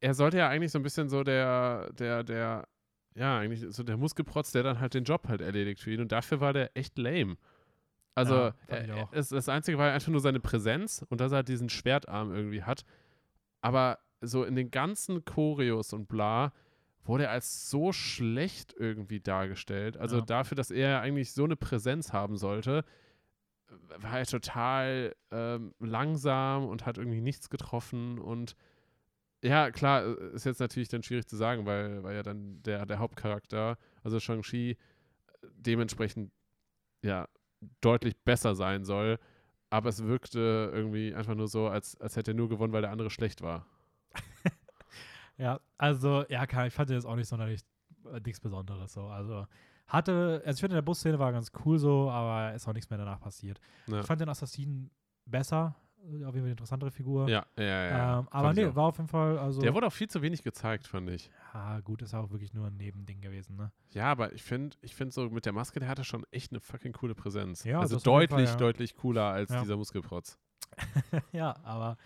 er sollte ja eigentlich so ein bisschen so der, der, der, ja, eigentlich so der Muskelprotz, der dann halt den Job halt erledigt für ihn. Und dafür war der echt lame. Also ja, er, er, es, das Einzige war einfach nur seine Präsenz und dass er halt diesen Schwertarm irgendwie hat. Aber so in den ganzen Choreos und bla wurde er als so schlecht irgendwie dargestellt. Also ja. dafür, dass er eigentlich so eine Präsenz haben sollte, war er total ähm, langsam und hat irgendwie nichts getroffen und ja, klar, ist jetzt natürlich dann schwierig zu sagen, weil, weil ja dann der, der Hauptcharakter, also Shang-Chi, dementsprechend ja deutlich besser sein soll. Aber es wirkte irgendwie einfach nur so, als, als hätte er nur gewonnen, weil der andere schlecht war. Ja, also, ja, klar, ich fand das auch nicht sonderlich äh, nichts Besonderes so. Also, hatte, also ich finde, der Busszene war ganz cool so, aber ist auch nichts mehr danach passiert. Ja. Ich fand den Assassinen besser. Auf jeden Fall eine interessantere Figur. Ja, ja, ja. Ähm, aber nee, war auf jeden Fall. Also der wurde auch viel zu wenig gezeigt, fand ich. Ja, gut, ist auch wirklich nur ein Nebending gewesen, ne? Ja, aber ich finde, ich finde so mit der Maske, der hatte schon echt eine fucking coole Präsenz. Ja, also deutlich, Fall, ja. deutlich cooler als ja. dieser Muskelprotz. Ja, aber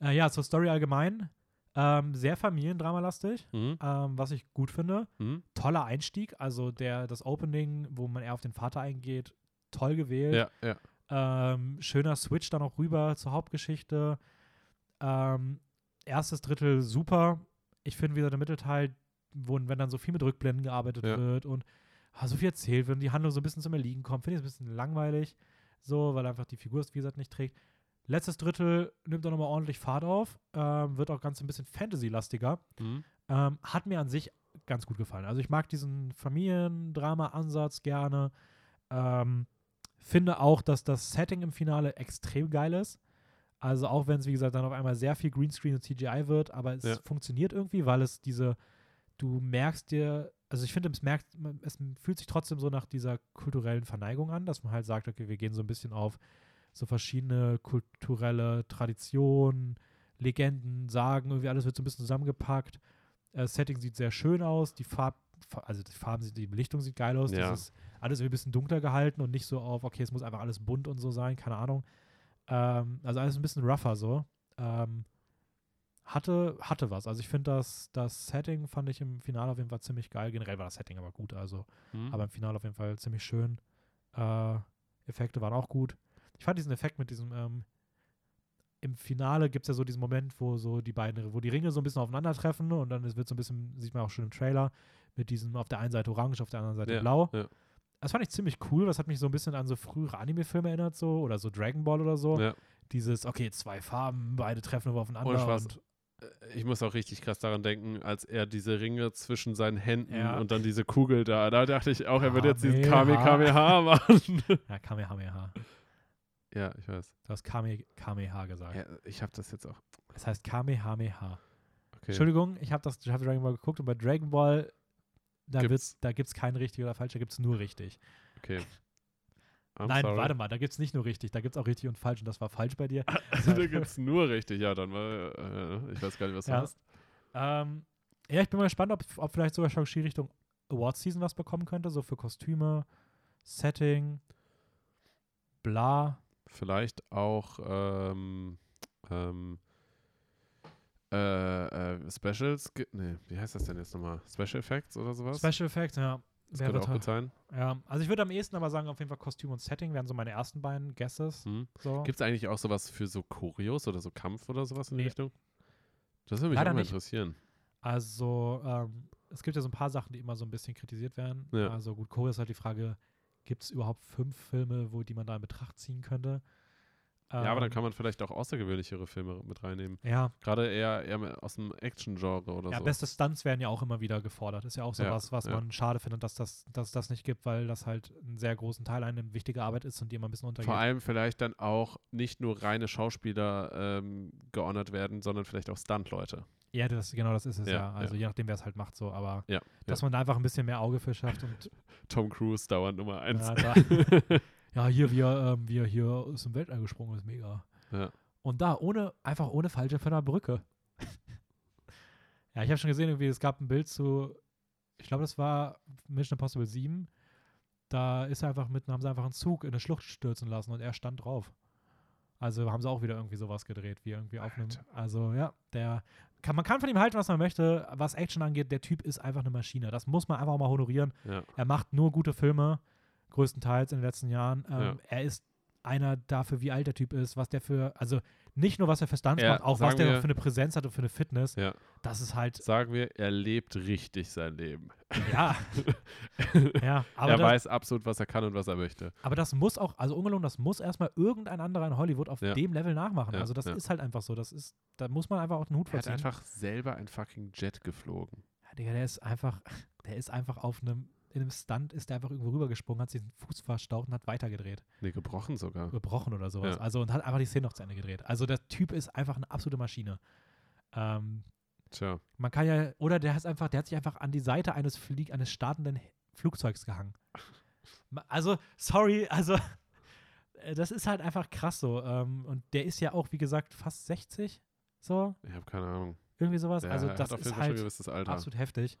äh, ja, zur Story allgemein. Ähm, sehr familiendramalastig, mhm. ähm, was ich gut finde. Mhm. Toller Einstieg, also der, das Opening, wo man eher auf den Vater eingeht, toll gewählt. Ja, ja. Ähm, schöner Switch dann auch rüber zur Hauptgeschichte. Ähm, erstes Drittel super. Ich finde wieder der Mittelteil, wo, wenn dann so viel mit Rückblenden gearbeitet ja. wird und ah, so viel erzählt wird und die Handlung so ein bisschen zum Erliegen kommt, finde ich es ein bisschen langweilig. So, weil einfach die Figur es, wie gesagt, nicht trägt. Letztes Drittel nimmt dann nochmal ordentlich Fahrt auf. Ähm, wird auch ganz ein bisschen Fantasy-lastiger. Mhm. Ähm, hat mir an sich ganz gut gefallen. Also ich mag diesen Familiendrama-Ansatz gerne. Ähm, Finde auch, dass das Setting im Finale extrem geil ist. Also auch wenn es, wie gesagt, dann auf einmal sehr viel Greenscreen und C G I wird, aber es ja. funktioniert irgendwie, weil es diese, du merkst dir, also ich finde, es merkt, es fühlt sich trotzdem so nach dieser kulturellen Verneigung an, dass man halt sagt, okay, wir gehen so ein bisschen auf so verschiedene kulturelle Traditionen, Legenden, Sagen, irgendwie alles wird so ein bisschen zusammengepackt. Das Setting sieht sehr schön aus, die Farb, also die Farben, die Belichtung sieht geil aus, ja. das ist alles ein bisschen dunkler gehalten und nicht so auf, okay, es muss einfach alles bunt und so sein, keine Ahnung. Ähm, also alles ein bisschen rougher so. Ähm, hatte, hatte was. Also ich finde, das, das Setting fand ich im Finale auf jeden Fall ziemlich geil. Generell war das Setting aber gut, also. Mhm. Aber im Finale auf jeden Fall ziemlich schön. Äh, Effekte waren auch gut. Ich fand diesen Effekt mit diesem, ähm, im Finale gibt es ja so diesen Moment, wo so die beiden, wo die Ringe so ein bisschen aufeinandertreffen und dann wird so ein bisschen, sieht man auch schon im Trailer, mit diesem auf der einen Seite orange, auf der anderen Seite ja, blau. Ja. Das fand ich ziemlich cool. Das hat mich so ein bisschen an so frühere Anime-Filme erinnert, so oder so Dragon Ball oder so. Ja. Dieses, okay, zwei Farben, beide treffen aber aufeinander. Ohne Spaß. Und ich muss auch richtig krass daran denken, als er diese Ringe zwischen seinen Händen ja. und dann diese Kugel da, da dachte ich auch, er wird jetzt diesen Kamehameha machen. Ja, Kamehameha. Ja, ich weiß. Du hast Kame, Kamehameha gesagt. Ja, ich habe das jetzt auch. Es heißt Kamehameha. Okay. Entschuldigung, ich habe das ich hab Dragon Ball geguckt und bei Dragon Ball, da gibt's, da gibt's kein richtig oder falsch, da gibt's nur richtig. Okay. I'm Nein, sorry. warte mal, da gibt's nicht nur richtig, da gibt's auch richtig und falsch und das war falsch bei dir. Also da gibt's nur richtig, ja, dann war, äh, ich weiß gar nicht, was du ja. hast. Ähm, ja, ich bin mal gespannt, ob, ob vielleicht sogar Shang-Chi Richtung Awards-Season was bekommen könnte, so für Kostüme, Setting, bla. Vielleicht auch ähm, ähm, äh, äh, Specials, nee, wie heißt das denn jetzt nochmal? Special Effects oder sowas? Special Effects, ja. Das Wer könnte auch gut sein. Ja, also ich würde am ehesten aber sagen, auf jeden Fall Kostüm und Setting wären so meine ersten beiden Guesses. Mhm. So. Gibt es eigentlich auch sowas für so Choreos oder so Kampf oder sowas in die nee. Richtung? Das würde mich Leider auch mal nicht. interessieren. Also, ähm, es gibt ja so ein paar Sachen, die immer so ein bisschen kritisiert werden. Ja. Also gut, Choreo ist halt die Frage, gibt es überhaupt fünf Filme, wo die man da in Betracht ziehen könnte? Ja, ähm, aber dann kann man vielleicht auch außergewöhnlichere Filme mit reinnehmen. Ja. Gerade eher, eher aus dem Action-Genre oder ja, so. Ja, beste Stunts werden ja auch immer wieder gefordert. Ist ja auch sowas, ja, was, was ja. man schade findet, dass das, dass das nicht gibt, weil das halt einen sehr großen Teil einer wichtigen Arbeit ist und die immer ein bisschen untergeht. Vor allem vielleicht dann auch nicht nur reine Schauspieler ähm, geordert werden, sondern vielleicht auch Stunt-Leute. Ja, das, genau das ist es ja. ja. Also ja. je nachdem, wer es halt macht so. Aber ja, dass ja. man da einfach ein bisschen mehr Auge für schafft. Und Tom Cruise dauernd Nummer eins. Ja, da ja, hier, wie er, ähm, wie er hier ist im Weltall gesprungen, ist mega. Ja. Und da, ohne, einfach ohne Fallschirm von einer Brücke. Ja, ich habe schon gesehen, irgendwie, es gab ein Bild zu, ich glaube, das war Mission Impossible sieben. Da ist er einfach mit, haben sie einfach einen Zug in eine Schlucht stürzen lassen und er stand drauf. Also haben sie auch wieder irgendwie sowas gedreht, wie irgendwie auf einem, also ja, der, kann, man kann von ihm halten, was man möchte, was Action angeht, der Typ ist einfach eine Maschine. Das muss man einfach auch mal honorieren. Ja. Er macht nur gute Filme. Größtenteils in den letzten Jahren. Ähm, ja. Er ist einer dafür, wie alt der Typ ist, was der für, also nicht nur was er für Stunts er, macht, auch was der wir, für eine Präsenz hat und für eine Fitness. Ja. Das ist halt. Sagen wir, er lebt richtig sein Leben. Ja. ja aber er das, weiß absolut, was er kann und was er möchte. Aber das muss auch, also ungelogen, das muss erstmal irgendein anderer in Hollywood auf ja. dem Level nachmachen. Ja. Also das ja. ist halt einfach so. Das ist, da muss man einfach auch den Hut vorziehen. Er hat einfach selber einen fucking Jet geflogen. Ja, Digga, der ist einfach, der ist einfach auf einem. In einem Stunt ist der einfach irgendwo rübergesprungen, hat sich den Fuß verstaucht und hat weitergedreht. Nee, gebrochen sogar. Gebrochen oder sowas. Ja. Also und hat einfach die Szene noch zu Ende gedreht. Also der Typ ist einfach eine absolute Maschine. Ähm, Tja. Man kann ja, oder der hat einfach, der hat sich einfach an die Seite eines Flieg, eines startenden Flugzeugs gehangen. Also, sorry, also das ist halt einfach krass so. Und der ist ja auch, wie gesagt, fast sechzig. So. Ich habe keine Ahnung. Irgendwie sowas. Ja, also das ist halt absolut heftig.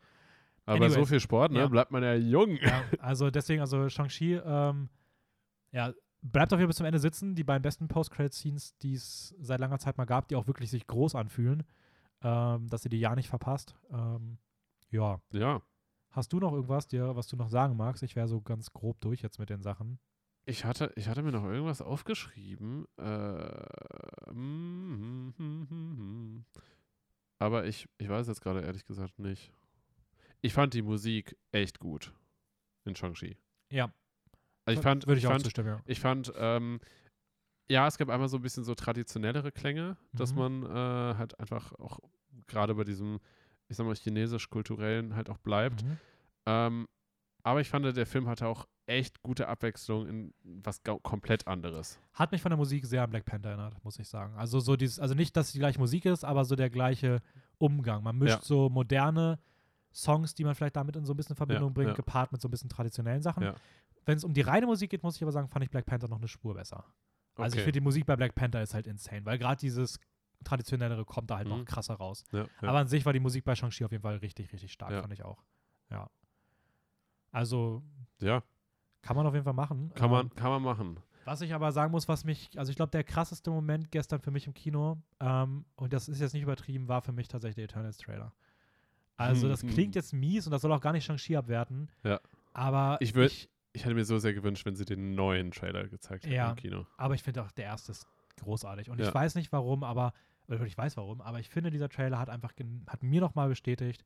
Aber Anyways, so viel Sport, ne? Ja. Bleibt man ja jung. Ja, also deswegen, also Shang-Chi, ähm, ja, bleibt auf jeden Fall bis zum Ende sitzen. Die beiden besten Post-Credit-Scenes, die es seit langer Zeit mal gab, die auch wirklich sich groß anfühlen, ähm, dass ihr die ja nicht verpasst. Ähm, ja. Ja. Hast du noch irgendwas, dir, was du noch sagen magst? Ich wäre so ganz grob durch jetzt mit den Sachen. Ich hatte, ich hatte mir noch irgendwas aufgeschrieben. Äh, mm, mm, mm, mm. Aber ich, ich weiß jetzt gerade ehrlich gesagt nicht. Ich fand die Musik echt gut in Shang-Chi. Ja. Also ich fand, würde ich, ich auch fand, zustimmen, ja. Ich fand, ähm, ja, es gab einmal so ein bisschen so traditionellere Klänge, mhm. dass man äh, halt einfach auch gerade bei diesem, ich sag mal, chinesisch-kulturellen halt auch bleibt. Mhm. Ähm, aber ich fand, der Film hatte auch echt gute Abwechslung in was ga- komplett anderes. Hat mich von der Musik sehr an Black Panther erinnert, muss ich sagen. Also so dieses, also nicht, dass die gleiche Musik ist, aber so der gleiche Umgang. Man mischt ja. so moderne Songs, die man vielleicht damit in so ein bisschen Verbindung ja, bringt, ja. gepaart mit so ein bisschen traditionellen Sachen. Ja. Wenn es um die reine Musik geht, muss ich aber sagen, fand ich Black Panther noch eine Spur besser. Also okay. Ich finde, die Musik bei Black Panther ist halt insane, weil gerade dieses Traditionellere kommt da halt mhm. noch krasser raus. Ja, ja. Aber an sich war die Musik bei Shang-Chi auf jeden Fall richtig, richtig stark, ja. fand ich auch. Ja. Also ja. kann man auf jeden Fall machen. Kann man, ähm, kann man machen. Was ich aber sagen muss, was mich, also ich glaube, der krasseste Moment gestern für mich im Kino, ähm, und das ist jetzt nicht übertrieben, war für mich tatsächlich der Eternals-Trailer. Also das klingt jetzt mies und das soll auch gar nicht Shang-Chi abwerten. Ja. Aber ich, würd, ich, ich hätte mir so sehr gewünscht, wenn sie den neuen Trailer gezeigt hätten ja, im Kino. Aber ich finde auch der erste ist großartig. Und ja. ich weiß nicht warum, aber ich weiß warum, aber ich finde, dieser Trailer hat einfach hat mir nochmal bestätigt,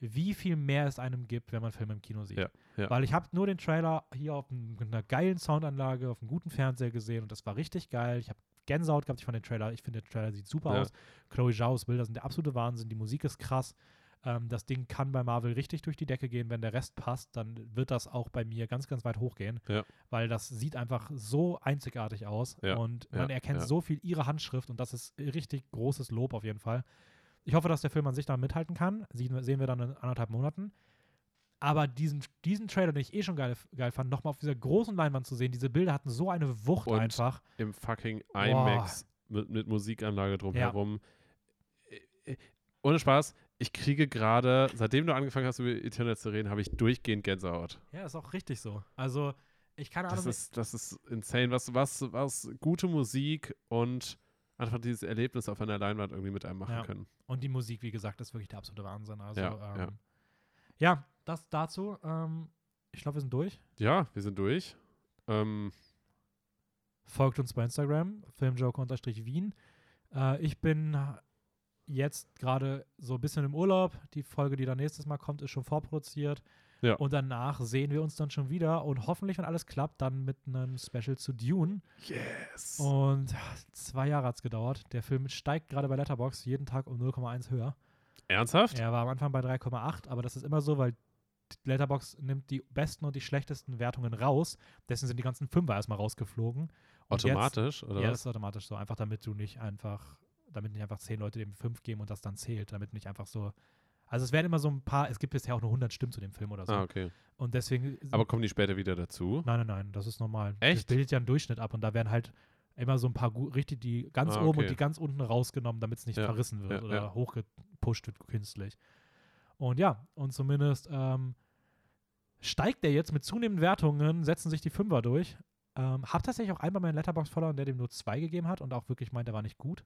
wie viel mehr es einem gibt, wenn man Filme im Kino sieht. Ja, ja. Weil ich habe nur den Trailer hier auf einer geilen Soundanlage, auf einem guten Fernseher gesehen und das war richtig geil. Ich habe Gänsehaut gehabt, ich fand den Trailer, ich finde, der Trailer sieht super ja. aus. Chloe Zhaos Bilder sind der absolute Wahnsinn, die Musik ist krass. Ähm, das Ding kann bei Marvel richtig durch die Decke gehen. Wenn der Rest passt, dann wird das auch bei mir ganz, ganz weit hochgehen. Ja. Weil das sieht einfach so einzigartig aus. Ja. Und man ja. erkennt ja. so viel ihre Handschrift. Und das ist richtig großes Lob auf jeden Fall. Ich hoffe, dass der Film an sich dann mithalten kann. Sie, sehen wir dann in anderthalb Monaten. Aber diesen, diesen Trailer, den ich eh schon geil, geil fand, nochmal auf dieser großen Leinwand zu sehen, diese Bilder hatten so eine Wucht und einfach. Im fucking IMAX oh. mit, mit Musikanlage drumherum. Ja. Ohne Spaß, ich kriege gerade, seitdem du angefangen hast, über Eternals zu reden, habe ich durchgehend Gänsehaut. Ja, ist auch richtig so. Also, ich kann das ist, das ist insane. Was, was, was gute Musik und einfach dieses Erlebnis auf einer Leinwand irgendwie mit einem machen ja. können. Und die Musik, wie gesagt, ist wirklich der absolute Wahnsinn. Also, ja, ähm, ja. ja das dazu. Ähm, ich glaube, wir sind durch. Ja, wir sind durch. Ähm. Folgt uns bei Instagram, filmjoke-wien. Äh, ich bin jetzt gerade so ein bisschen im Urlaub. Die Folge, die dann nächstes Mal kommt, ist schon vorproduziert. Ja. Und danach sehen wir uns dann schon wieder und hoffentlich, wenn alles klappt, dann mit einem Special zu Dune. Yes! Und zwei Jahre hat es gedauert. Der Film steigt gerade bei Letterboxd jeden Tag um null Komma eins höher. Ernsthaft? Er war am Anfang bei drei Komma acht, aber das ist immer so, weil Letterboxd nimmt die besten und die schlechtesten Wertungen raus. Deswegen sind die ganzen Fünfer erstmal rausgeflogen. Und automatisch? Jetzt, oder ja, das ist automatisch so. Einfach damit du nicht einfach, damit nicht einfach zehn Leute dem fünf geben und das dann zählt. Damit nicht einfach so. Also es werden immer so ein paar, es gibt bisher auch nur hundert Stimmen zu dem Film oder so. Ah, okay. Und deswegen. Aber kommen die später wieder dazu? Nein, nein, nein, das ist normal. Echt? Das bildet ja einen Durchschnitt ab und da werden halt immer so ein paar, richtig die ganz ah, okay. oben und die ganz unten rausgenommen, damit es nicht ja. verrissen wird ja, oder ja. hochgepusht wird künstlich. Und ja, und zumindest ähm, steigt der jetzt mit zunehmenden Wertungen, setzen sich die Fünfer durch. Ähm, hab tatsächlich auch einmal meinen Letterboxd-Follower, der dem nur zwei gegeben hat und auch wirklich meint, der war nicht gut.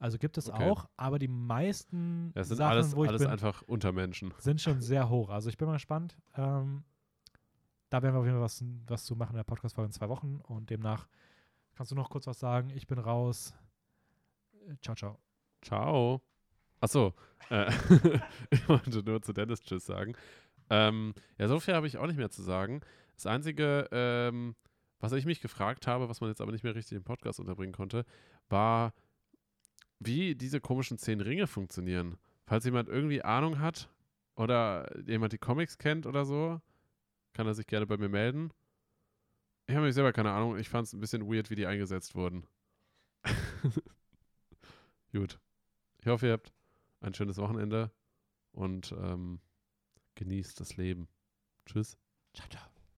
Also gibt es okay. auch, aber die meisten das sind Sachen, alles, wo ich alles bin, einfach Untermenschen. Sind schon sehr hoch. Also ich bin mal gespannt. Ähm, da werden wir auf jeden Fall was, was zu machen in der Podcast-Folge in zwei Wochen. Und demnach kannst du noch kurz was sagen. Ich bin raus. Ciao, ciao. Ciao. Achso. Äh, ich wollte nur zu Dennis Tschüss sagen. Ähm, ja, so viel habe ich auch nicht mehr zu sagen. Das Einzige, ähm, was ich mich gefragt habe, was man jetzt aber nicht mehr richtig im Podcast unterbringen konnte, war, wie diese komischen zehn Ringe funktionieren. Falls jemand irgendwie Ahnung hat oder jemand die Comics kennt oder so, kann er sich gerne bei mir melden. Ich habe mich selber keine Ahnung. Ich fand es ein bisschen weird, wie die eingesetzt wurden. Gut. Ich hoffe, ihr habt ein schönes Wochenende und ähm, genießt das Leben. Tschüss. Ciao, ciao.